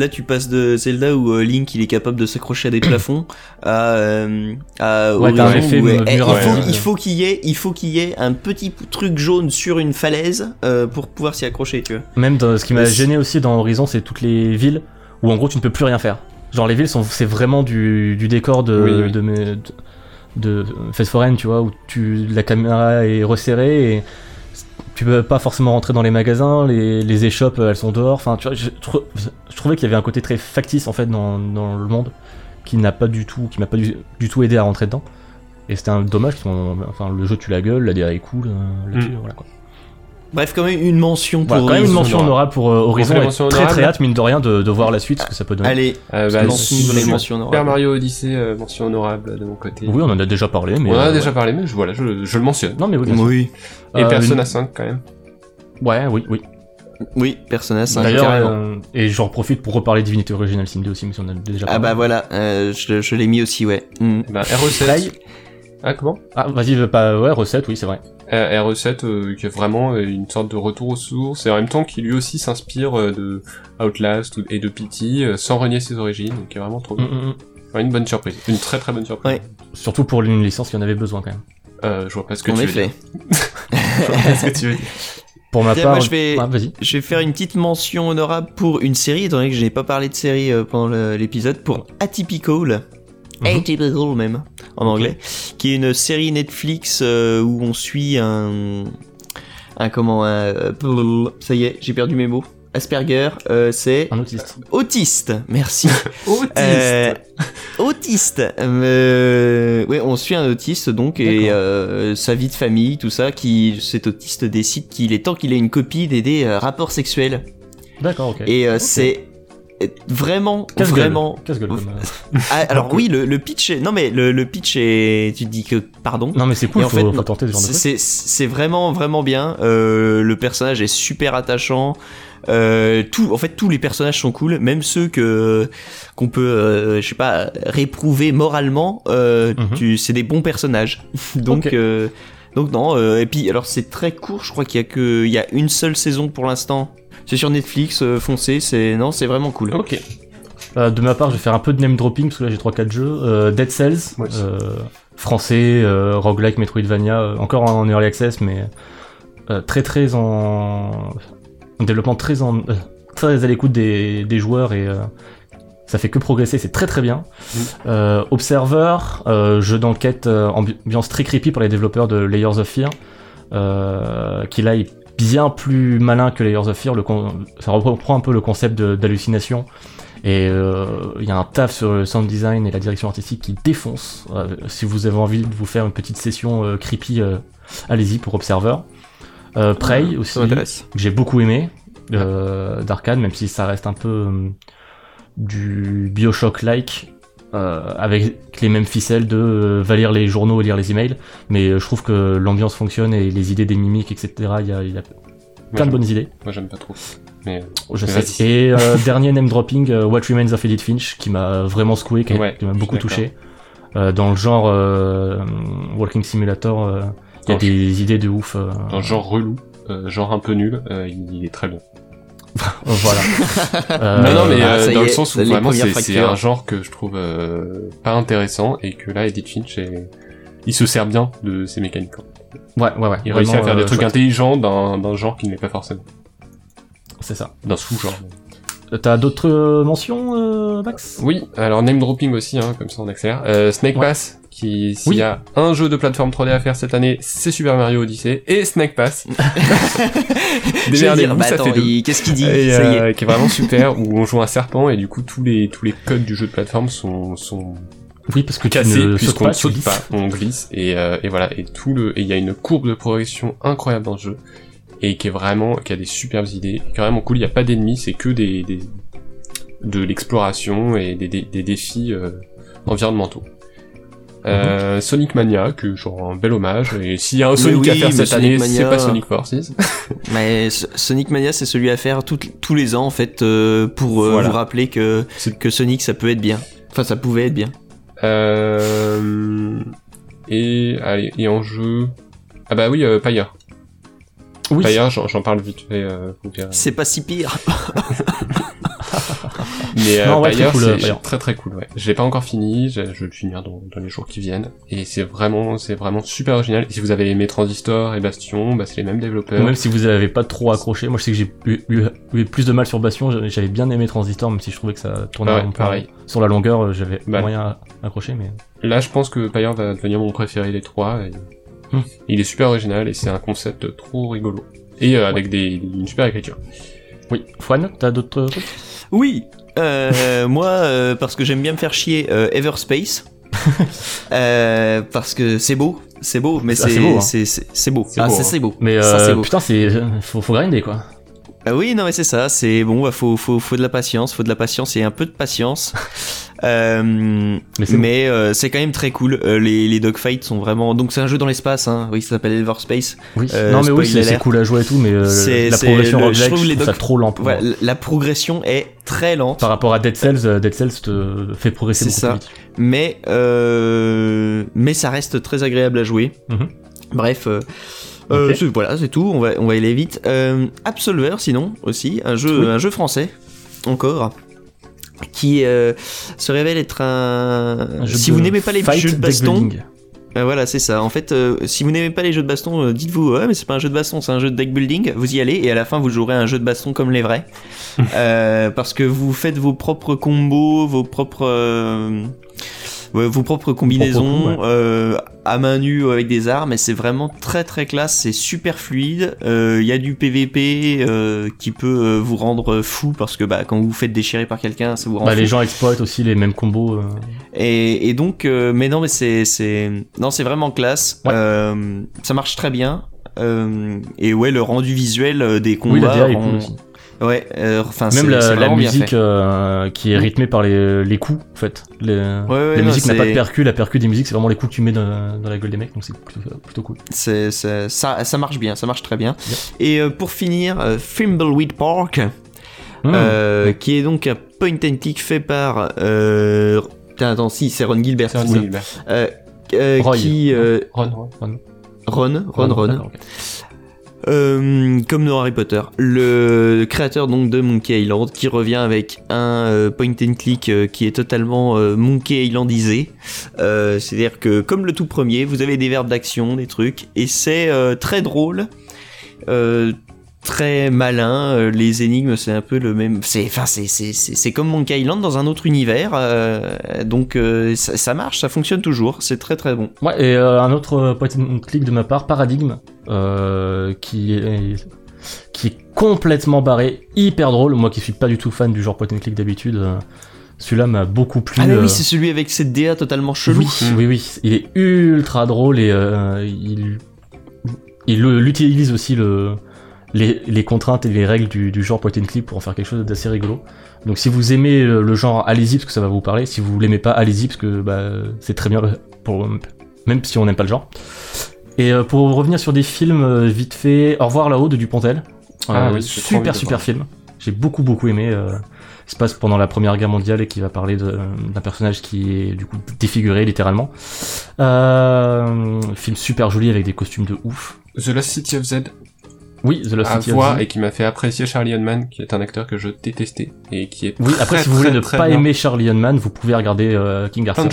tu passes de Zelda où Link il est capable de s'accrocher à des plafonds à Horizon où il faut qu'il y ait un petit truc jaune sur une falaise pour pouvoir s'y accrocher, tu vois. Même ce qui m'a gêné aussi dans Horizon, c'est toutes les villes où en gros tu ne peux plus rien faire. Genre les villes c'est vraiment du décor de fête foraine, tu vois, où la caméra est resserrée et tu peux pas forcément rentrer dans les magasins, les échoppes elles sont dehors, enfin tu vois, je trouvais qu'il y avait un côté très factice en fait dans le monde qui m'a pas du tout aidé à rentrer dedans, et c'était un dommage parce que le jeu tue la gueule, la DA est cool là-dessus, voilà quoi. Bref, quand même une mention pour Horizon. Quand même une mention honorable pour Horizon. Très très hâte, mine de rien, de voir la suite, ce que ça peut donner. Allez, Super Mario Odyssey, mention honorable de mon côté. Oui, on en a déjà parlé, mais. On en a déjà parlé, mais je le mentionne. Non, mais oui. Et Persona 5, quand même. Ouais, oui. Oui, Persona 5. D'ailleurs, et j'en profite pour reparler Divinity Original Sin 2 aussi, mais on en a déjà parlé. Ah bah voilà, je l'ai mis aussi, ouais. R7. Ah, comment ? Ah, vas-y, R7, oui, c'est vrai. R7 qui est vraiment une sorte de retour aux sources, et en même temps qui lui aussi s'inspire de Outlast et de Pity, sans renier ses origines, donc qui est vraiment trop bien. Une bonne surprise, une très très bonne surprise. Ouais. Surtout pour une licence qui en avait besoin quand même. Je vois pas ce que tu veux dire. Je vois pas ce que tu veux dire. Pour ma part, moi, je vais faire une petite mention honorable pour une série, étant donné que je n'ai pas parlé de série pendant l'épisode, pour Atypical. Atypical même en anglais, qui est une série Netflix où on suit ça y est, j'ai perdu mes mots. Asperger, c'est un autiste. Autiste, merci. Autiste. On suit un autiste donc, et sa vie de famille, tout ça. Cet autiste décide qu'il est temps qu'il ait une copie des rapports sexuels. D'accord, ok. Et c'est vraiment casse-gueule alors oui, le pitch est... non mais le pitch est, tu te dis que pardon, non mais c'est cool, faut tenter ce genre de truc. C'est vraiment vraiment bien, le personnage est super attachant, tous les personnages sont cool, même ceux qu'on peut réprouver moralement, c'est des bons personnages. Donc donc non, et puis alors c'est très court, je crois qu'il y a une seule saison pour l'instant. C'est sur Netflix, foncez, c'est vraiment cool. Ok. De ma part, je vais faire un peu de name dropping, parce que là j'ai 3-4 jeux. Dead Cells, français, roguelike, Metroidvania, encore en early access, mais très très en développement, très à l'écoute des joueurs, et ça fait que progresser, c'est très très bien. Observer, jeu d'enquête, ambiance très creepy par les développeurs de Layers of Fear. qui là est bien plus malin que Layers of Fear. Ça reprend un peu le concept d'hallucination. Et il y a un taf sur le sound design et la direction artistique qui défonce. Si vous avez envie de vous faire une petite session creepy, allez-y pour Observer. Prey aussi, que j'ai beaucoup aimé, d'arcade, même si ça reste un peu du Bioshock-like, avec les mêmes ficelles de va lire les journaux et lire les emails. Mais je trouve que l'ambiance fonctionne et les idées des mimiques, etc. Il y a plein de bonnes idées. Moi, j'aime pas trop. Mais je sais. Et dernier name dropping, What Remains of Edith Finch, qui m'a vraiment secoué, qui m'a beaucoup touché. Dans le genre Walking Simulator, il y a des idées de ouf. Dans le genre relou, genre un peu nul, il est très bon. Voilà. Non, mais dans le sens où vraiment c'est un genre que je trouve pas intéressant et que là Edith Finch, il se sert bien de ses mécaniques. Ouais. Il réussit à faire des trucs intelligents d'un genre qui ne l'est pas forcément. C'est ça. D'un sous-genre. T'as d'autres mentions, Max ? Oui, alors name dropping aussi, comme ça on accélère. Snake Pass, qui s'il y a un jeu de plateforme 3D à faire cette année, c'est Super Mario Odyssey et Snake Pass. Démerdez-vous, ça fait deux. Qu'est-ce qu'il dit ? Ça y est. Qui est vraiment super, où on joue un serpent et du coup tous les codes du jeu de plateforme sont parce que cassés, puisqu'on ne saute pas, on glisse et voilà. Et il y a une courbe de progression incroyable dans le jeu. Et qui a des superbes idées, qui est vraiment cool. Il n'y a pas d'ennemis, c'est que de l'exploration et des défis environnementaux. Sonic Mania, que genre un bel hommage, et s'il y a un Sonic à faire cette année, c'est pas Sonic Forces. Mais Sonic Mania, c'est celui à faire tous les ans en fait, pour vous rappeler que Sonic ça peut être bien. Enfin, ça pouvait être bien. Et en jeu... Ah bah oui, Pyre. Oui. D'ailleurs, j'en parle vite fait. C'est pas si pire. Mais d'ailleurs, c'est très très cool. Ouais. J'ai pas encore fini. Je vais le finir dans les jours qui viennent. Et c'est vraiment super original. Et si vous avez aimé Transistor et Bastion, bah c'est les mêmes développeurs. Même si vous avez pas trop accroché, moi je sais que j'ai eu plus de mal sur Bastion. J'avais bien aimé Transistor, même si je trouvais que ça tournait un peu sur la longueur. J'avais moyen accroché, mais là je pense que Pyre va devenir mon préféré des trois. Il est super original et c'est un concept trop rigolo. Et avec une super écriture. Oui. Fouane, t'as d'autres trucs ? Oui. Moi, parce que j'aime bien me faire chier, Everspace. Parce que c'est beau, mais c'est beau. C'est beau. Mais ça, c'est beau. Putain, faut grinder quoi. Oui, non mais c'est ça, c'est bon, bah faut de la patience, et un peu de patience. Mais c'est quand même très cool. Les dogfights sont vraiment. Donc c'est un jeu dans l'espace, ça s'appelle Everspace. Oui. Non mais oui, c'est cool à jouer et tout, mais la progression je trouve ça trop lent. Ouais, la progression est très lente. Par rapport à Dead Cells te fait progresser beaucoup plus vite. Mais ça reste très agréable à jouer. Mm-hmm. Bref. Okay. Voilà, c'est tout, on va aller vite. Absolver, sinon, aussi, un jeu français, encore, qui se révèle être un jeu. Si vous n'aimez pas les jeux de baston, voilà, c'est ça. En fait, si vous n'aimez pas les jeux de baston, dites-vous, mais c'est pas un jeu de baston, c'est un jeu de deck building. Vous y allez et à la fin, vous jouerez un jeu de baston comme les vrais. Parce que vous faites vos propres combos, vos propres combinaisons à main nue avec des armes, et c'est vraiment très très classe, c'est super fluide. Y a du PVP qui peut vous rendre fou, parce que quand vous vous faites déchirer par quelqu'un, ça vous rend fou. Les gens exploitent aussi les mêmes combos. Et donc, c'est vraiment classe. Ouais. Ça marche très bien. Le rendu visuel des combats. Oui, même la musique qui est rythmée par les coups en fait. La musique n'a pas de percu, la percu des musiques c'est vraiment les coups que tu mets dans la gueule des mecs, donc c'est plutôt cool. Ça marche bien, ça marche très bien. Et pour finir, Thimbleweed Park, qui est donc un point and click fait par c'est Ron Gilbert. Ron. Comme dans Harry Potter, le créateur donc de Monkey Island, qui revient avec un point and click qui est totalement Monkey Islandisé, c'est-à-dire que comme le tout premier, vous avez des verbes d'action, des trucs, et c'est très drôle, très malin. Les énigmes, c'est un peu le même. C'est comme Monkey Island dans un autre univers. Donc ça marche, ça fonctionne toujours. C'est très très bon. Ouais. Et un autre point and click de ma part, Paradigme, qui est complètement barré, hyper drôle. Moi qui suis pas du tout fan du genre point and click d'habitude. Celui-là m'a beaucoup plu. Ah mais oui, c'est celui avec cette DA totalement chelou. Oui, il est ultra drôle et il utilise aussi les contraintes et les règles du genre point and click pour en faire quelque chose d'assez rigolo. Donc si vous aimez le genre, allez-y parce que ça va vous parler. Si vous l'aimez pas, allez-y parce que c'est très bien, même si on n'aime pas le genre. Et pour revenir sur des films, vite fait, Au revoir là-haut de Dupontel. Oui, super film. J'ai beaucoup aimé. Qui se passe pendant la Première Guerre mondiale et qui va parler d'un personnage qui est du coup défiguré littéralement. Film super joli avec des costumes de ouf. The Lost City of Z. Oui, The Lost City of Z. À voir et qui m'a fait apprécier Charlie Hunnam, qui est un acteur que je détestais et qui est. Oui, très, après si vous voulez ne pas aimer Charlie Hunnam, vous pouvez regarder King Arthur.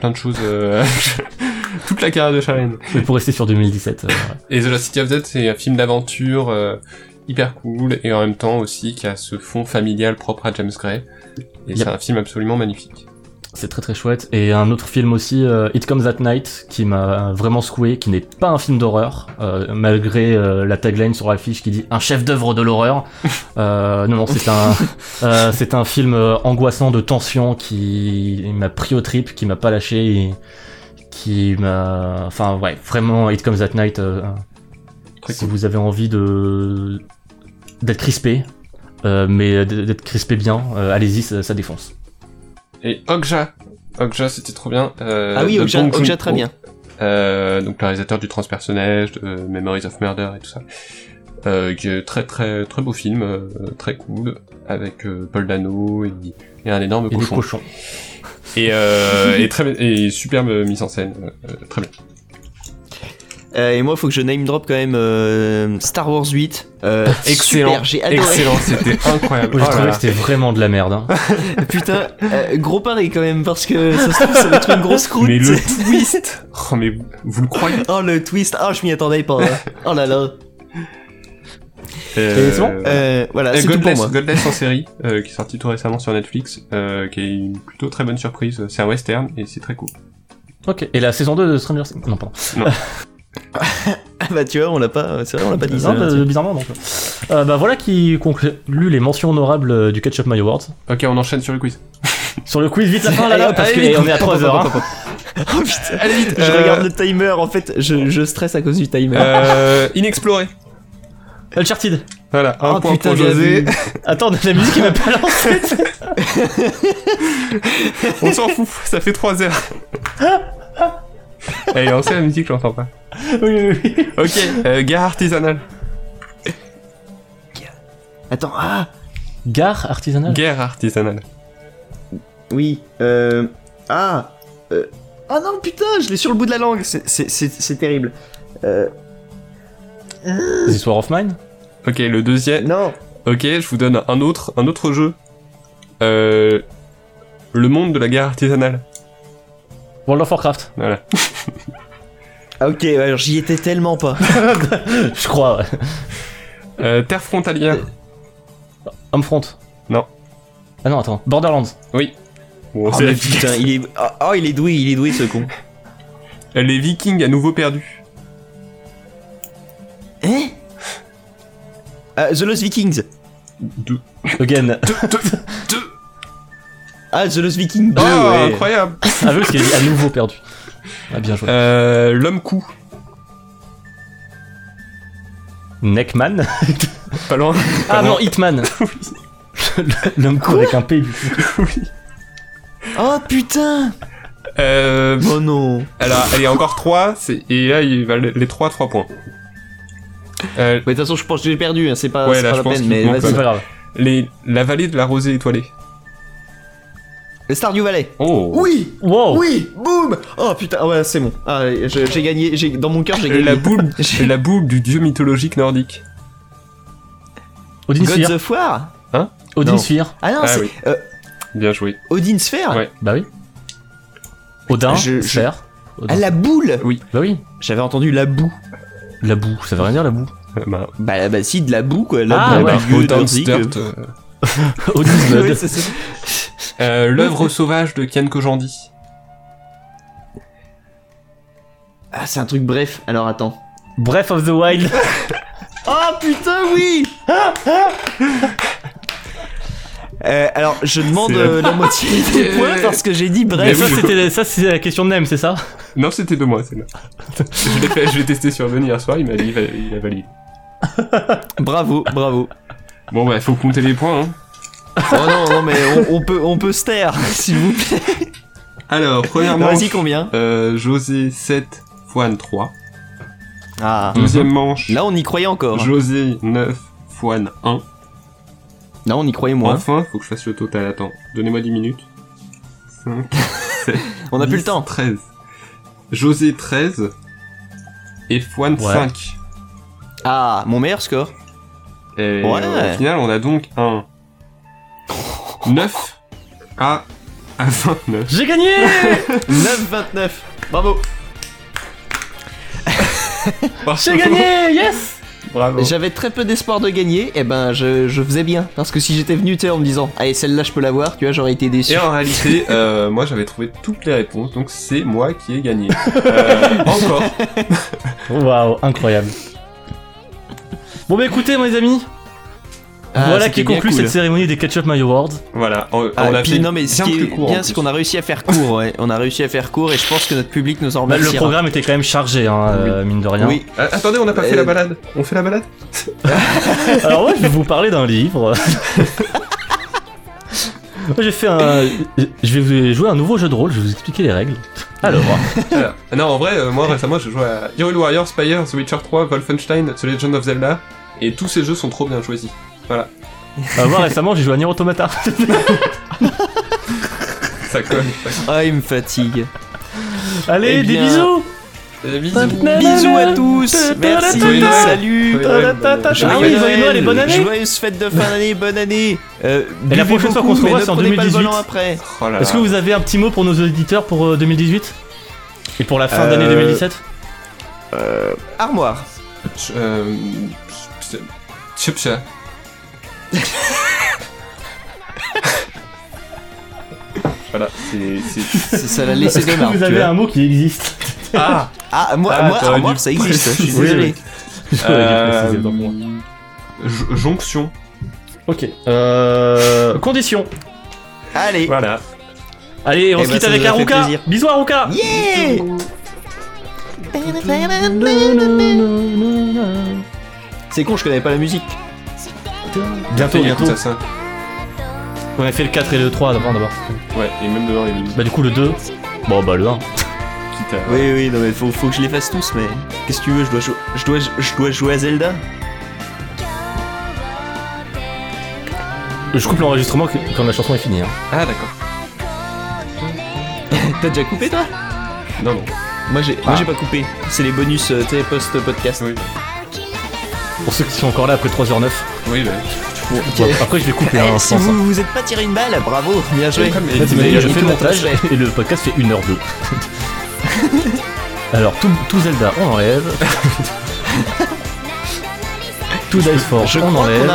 Plein de choses. Toute la carrière de Charlie Hunnam. Mais pour rester sur 2017. Et The Lost City of Z, c'est un film d'aventure. Hyper cool et en même temps aussi qui a ce fond familial propre à James Gray et yep. C'est un film absolument magnifique, c'est très très chouette. Et un autre film aussi, It Comes at Night, qui m'a vraiment secoué, qui n'est pas un film d'horreur malgré la tagline sur l'affiche qui dit un chef d'œuvre de l'horreur. non c'est un film angoissant de tension qui m'a pris au trip, qui m'a pas lâché et qui m'a vraiment It Comes at Night. Si vous avez envie d'être crispé, mais d'être crispé bien, allez-y, ça défonce. Et Okja, c'était trop bien. Ah oui, Okja très bien. Donc le réalisateur du Transpersonnage, de Memories of Murder et tout ça, qui est très très très beau film, très cool, avec Paul Dano et un énorme cochon. Et très et superbe mise en scène, très bien. Et moi, faut que je name drop quand même Star Wars 8. Excellent, super, j'ai adoré. Excellent, c'était incroyable. Moi, j'ai trouvé que c'était vraiment de la merde. Hein. Putain, gros pari quand même, parce que ça se trouve, ça va être une grosse croûte. Mais le twist. Oh, mais vous le croyez? Oh, le twist. Oh, je m'y attendais pas. Oh là là. C'est bon. Voilà, c'est Godless, tout pour moi. Godless en série, qui est sorti tout récemment sur Netflix, qui est une plutôt très bonne surprise. C'est un western et c'est très cool. Ok. Et la saison 2 de Stranger Things. Non, pardon. Non. Bah tu vois, on l'a pas, c'est vrai, on l'a pas dit. Non, bizarrement donc. Voilà qui conclut les mentions honorables du Ketchup Mayo Awards. Ok, on enchaîne sur le quiz. Sur le quiz, vite la fin là, parce qu'on est à 3h. Oh putain, allez vite. Je regarde le timer, en fait, je stresse à cause du timer. Inexploré. Uncharted. Voilà, un point pour José. Attends, la musique m'a pas lancé. On s'en fout, ça fait 3h. Allez, on sait la musique, je l'entends pas. Oui. Ok, gare artisanale. Attends, Gare artisanale. Guerre artisanale. Oui, Ah non, putain, je l'ai sur le bout de la langue, c'est terrible. The War of Mine. Ok, le deuxième. Non. Ok, je vous donne un autre jeu. Le monde de la guerre artisanale. World of Warcraft. Voilà. Ok, alors j'y étais tellement pas. Je crois, ouais. Terre frontalière. Homefront. Non. Ah non, attends. Borderlands. Oui. Wow, oh, mais putain, il est doué ce con. Les Vikings à nouveau perdus. Hein? The Lost Vikings. Deux. Again. Deux. Ah, The Lost Vikings 2, ouais. Incroyable. Ah oui, parce qu'il est à nouveau perdu. Ah, bien joué. L'homme-coup. Neckman. Pas loin. Ah non, Hitman. L'homme-coup avec un P du coup. Oui. Oh, putain. Oh non. Alors, allez, encore 3, et là, il va les 3 points. De toute façon, je pense que j'ai perdu, hein. c'est pas la peine, mais c'est pas grave. La vallée de la rosée étoilée. Le Stardew Valley. Oh. Oui. Wow. Oui. Boum. Oh putain. Ouais, c'est bon. Ah, j'ai gagné. Dans mon cœur, j'ai gagné. La boule du dieu mythologique nordique. Odin Sphere. God of War. Hein? Odin Sphere. Ah non, c'est. Oui. Bien joué. Odin Sphere. Ouais. Bah oui. Odin Sphere. Ah, la boule. Oui. Bah oui. J'avais entendu la boue. La boue. Ça veut rien dire la boue. Bah si, de la boue quoi. L'œuvre sauvage de Kian Kojandi. Ah, c'est un truc bref. Alors attends. Breath of the Wild. Oh putain, oui. Alors, je demande la moitié des points parce que j'ai dit bref. Ça, c'était la question de Nem, c'est ça? Non, c'était de moi, celle-là. Je l'ai testé sur Ben hier soir, il m'a dit il a validé. Bravo. Bon, bah, faut compter les points, hein. Oh non, mais on peut se taire, s'il vous plaît. Alors, premièrement. Vas-y, combien? José 7, Fouane 3. Ah. Deuxième manche. Là, on y croyait encore. José 9, Fouane 1. Non, on y croyait moins. Enfin, faut que je fasse le total. Attends, donnez-moi 10 minutes. 5, 7, on a 10, plus le temps. 13. José 13 et Fouane 5. Ah, mon meilleur score. Et au final, on a donc un 9 à 29. J'ai gagné. 9-29. Bravo. J'ai gagné. Yes. Bravo. J'avais très peu d'espoir de gagner, et ben je faisais bien. Parce que si j'étais venu en me disant « Allez, celle-là, je peux l'avoir », tu vois, j'aurais été déçu. Et en réalité, moi, j'avais trouvé toutes les réponses, donc c'est moi qui ai gagné. Encore. Waouh, incroyable. Bon, bah écoutez, mes amis, voilà qui conclut cette cérémonie des Ketchup Mayo Awards. Voilà, on a fait bien plus court. Bien, c'est qu'on a réussi à faire court, on a réussi à faire court, et je pense que notre public nous en remerciera. Le programme était quand même chargé, hein, mine de rien. Oui. Attendez, on n'a pas fait la balade. On fait la balade? Alors moi, je vais vous parler d'un livre. Moi, je vais jouer un nouveau jeu de rôle, je vais vous expliquer les règles. Alors. Non, en vrai, moi récemment je jouais à Hyrule Warriors, Spire, The Witcher 3, Wolfenstein, The Legend of Zelda, et tous ces jeux sont trop bien choisis. Voilà. Moi récemment j'ai joué à Nier Automata. Ça colle. Ah, il me fatigue. Allez, des bisous. Bisous à tous. Merci. Salut. Joyeux Noël et bonne année. Joyeuse fête de fin d'année, bonne année. Et la prochaine fois qu'on se revoit, c'est en 2018. Est-ce que vous avez un petit mot pour nos auditeurs pour 2018 et pour la fin d'année 2017? Armoire. Chupcha. Voilà, c'est ça la laissée démarre. Vous avez un mot qui existe. Moi ça existe. Je suis désolé. Jonction. Ok. Condition. Allez. Voilà. Allez, on se quitte avec Aruka. Bisous Aruka. Yeah. C'est con, je connais pas la musique. Bientôt. Ça. On avait fait le 4 et le 3 d'abord. Ouais, et même devant les limites. Bah du coup le 2. Bon bah le 1. Oui, non mais faut que je les fasse tous, mais qu'est-ce que tu veux, je dois jouer à Zelda. Je coupe l'enregistrement quand la chanson est finie. Hein. Ah d'accord. T'as déjà coupé toi? Non. Moi j'ai pas coupé. C'est les bonus post-podcast. Oui. Pour ceux qui sont encore là après 3h09. Oui, bah. Okay. Après, je vais couper un sens. Si vous êtes pas tiré une balle, bravo, bien joué. Je fais le montage et le podcast fait 1h02. Alors, tout Zelda, on enlève. Tout Dice Forge, on enlève. Je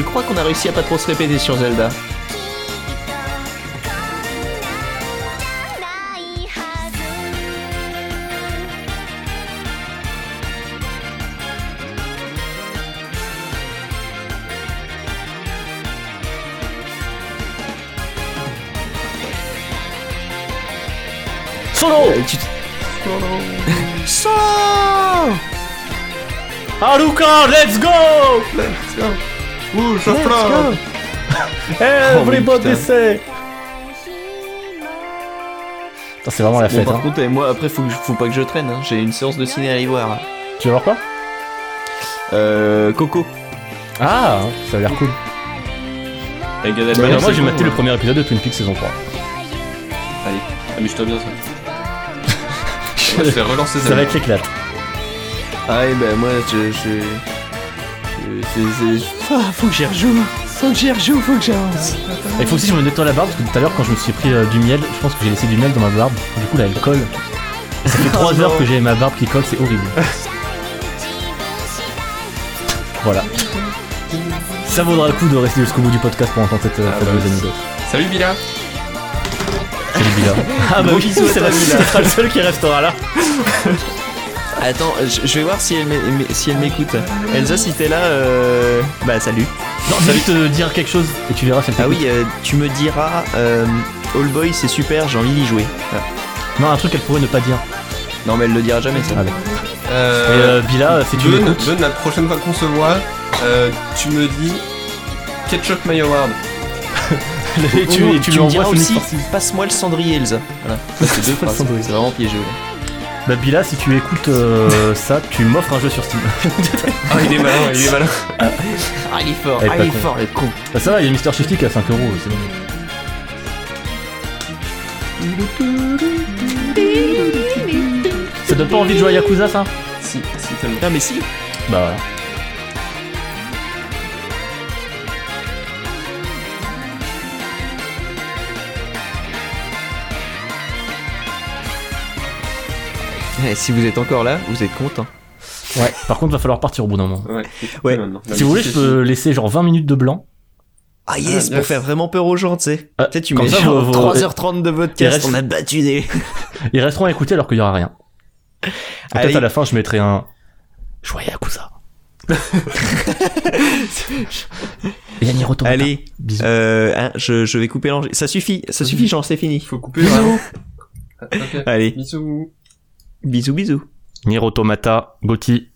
crois qu'on a réussi à pas trop se répéter sur Zelda. So Haruka, let's go. Ouh, ça flamme. Everybody say. Putain, c'est vraiment la fête. Par contre, moi après faut pas que je traîne, hein. J'ai une séance de ciné à aller voir. Tu veux voir quoi? Coco. Ah, ça a l'air cool. Moi j'ai maté le premier épisode de Twin Peaks saison 3. Allez, amuse-toi bien ça. Je vais relancer ça. Ça va être l'éclat. Ah et ben moi Faut que j'y rejoue, faut que j'avance. Il faut aussi que je me nettoie la barbe, parce que tout à l'heure quand je me suis pris du miel, je pense que j'ai laissé du miel dans ma barbe. Du coup là elle colle. Ça fait 3 heures que j'ai ma barbe qui colle, c'est horrible. Voilà. Ça vaudra le coup de rester jusqu'au bout du podcast pour entendre cette fabuleuse anecdote. Salut Bila. Salut Bila. Ah bah oui, c'est le seul qui restera là. Attends, je vais voir si elle m'écoute. Elsa, si t'es là, bah salut. Non, je vais te dire quelque chose et tu verras si elle t'écoute. Ah oui, tu me diras, All Boy c'est super, j'ai envie d'y jouer. Ah. Non, un truc qu'elle pourrait ne pas dire. Non, mais elle le dira jamais ça. Ah, Bila, si tu m'écoutes. Donne la prochaine fois qu'on se voit, tu me dis Ketchup My Award. Et tu me diras aussi, passe-moi le cendrier Elsa. Voilà, c'est deux phrases, c'est vraiment piégé. Là. Bah Bila, si tu écoutes ça, tu m'offres un jeu sur Steam. Ah oh, il est malin. Ah il est fort, le con. Bah ça va, il y a Mister Shifty qui a 5€, c'est bon. Ça donne pas envie de jouer à Yakuza ça ? Si tellement. Ah mais si. Bah. Et si vous êtes encore là, vous êtes content. Ouais, par contre, va falloir partir au bout d'un moment. Ouais. Si vous voulez, je peux laisser genre 20 minutes de blanc. Ah yes, pour faire vraiment peur aux gens, tu sais. Peut-être tu mets 3h30 de podcast, on a battu des... Ils resteront à écouter alors qu'il n'y aura rien. Peut-être à la fin, je mettrai un... Joyeux Yakuza. Et Nier Automata. Allez, bisous. Je vais couper l'enregistrement. Ça suffit, genre, c'est fini. Faut couper vraiment. Okay. Allez. Bisous. Bisous. Nier Automata, Gauthier.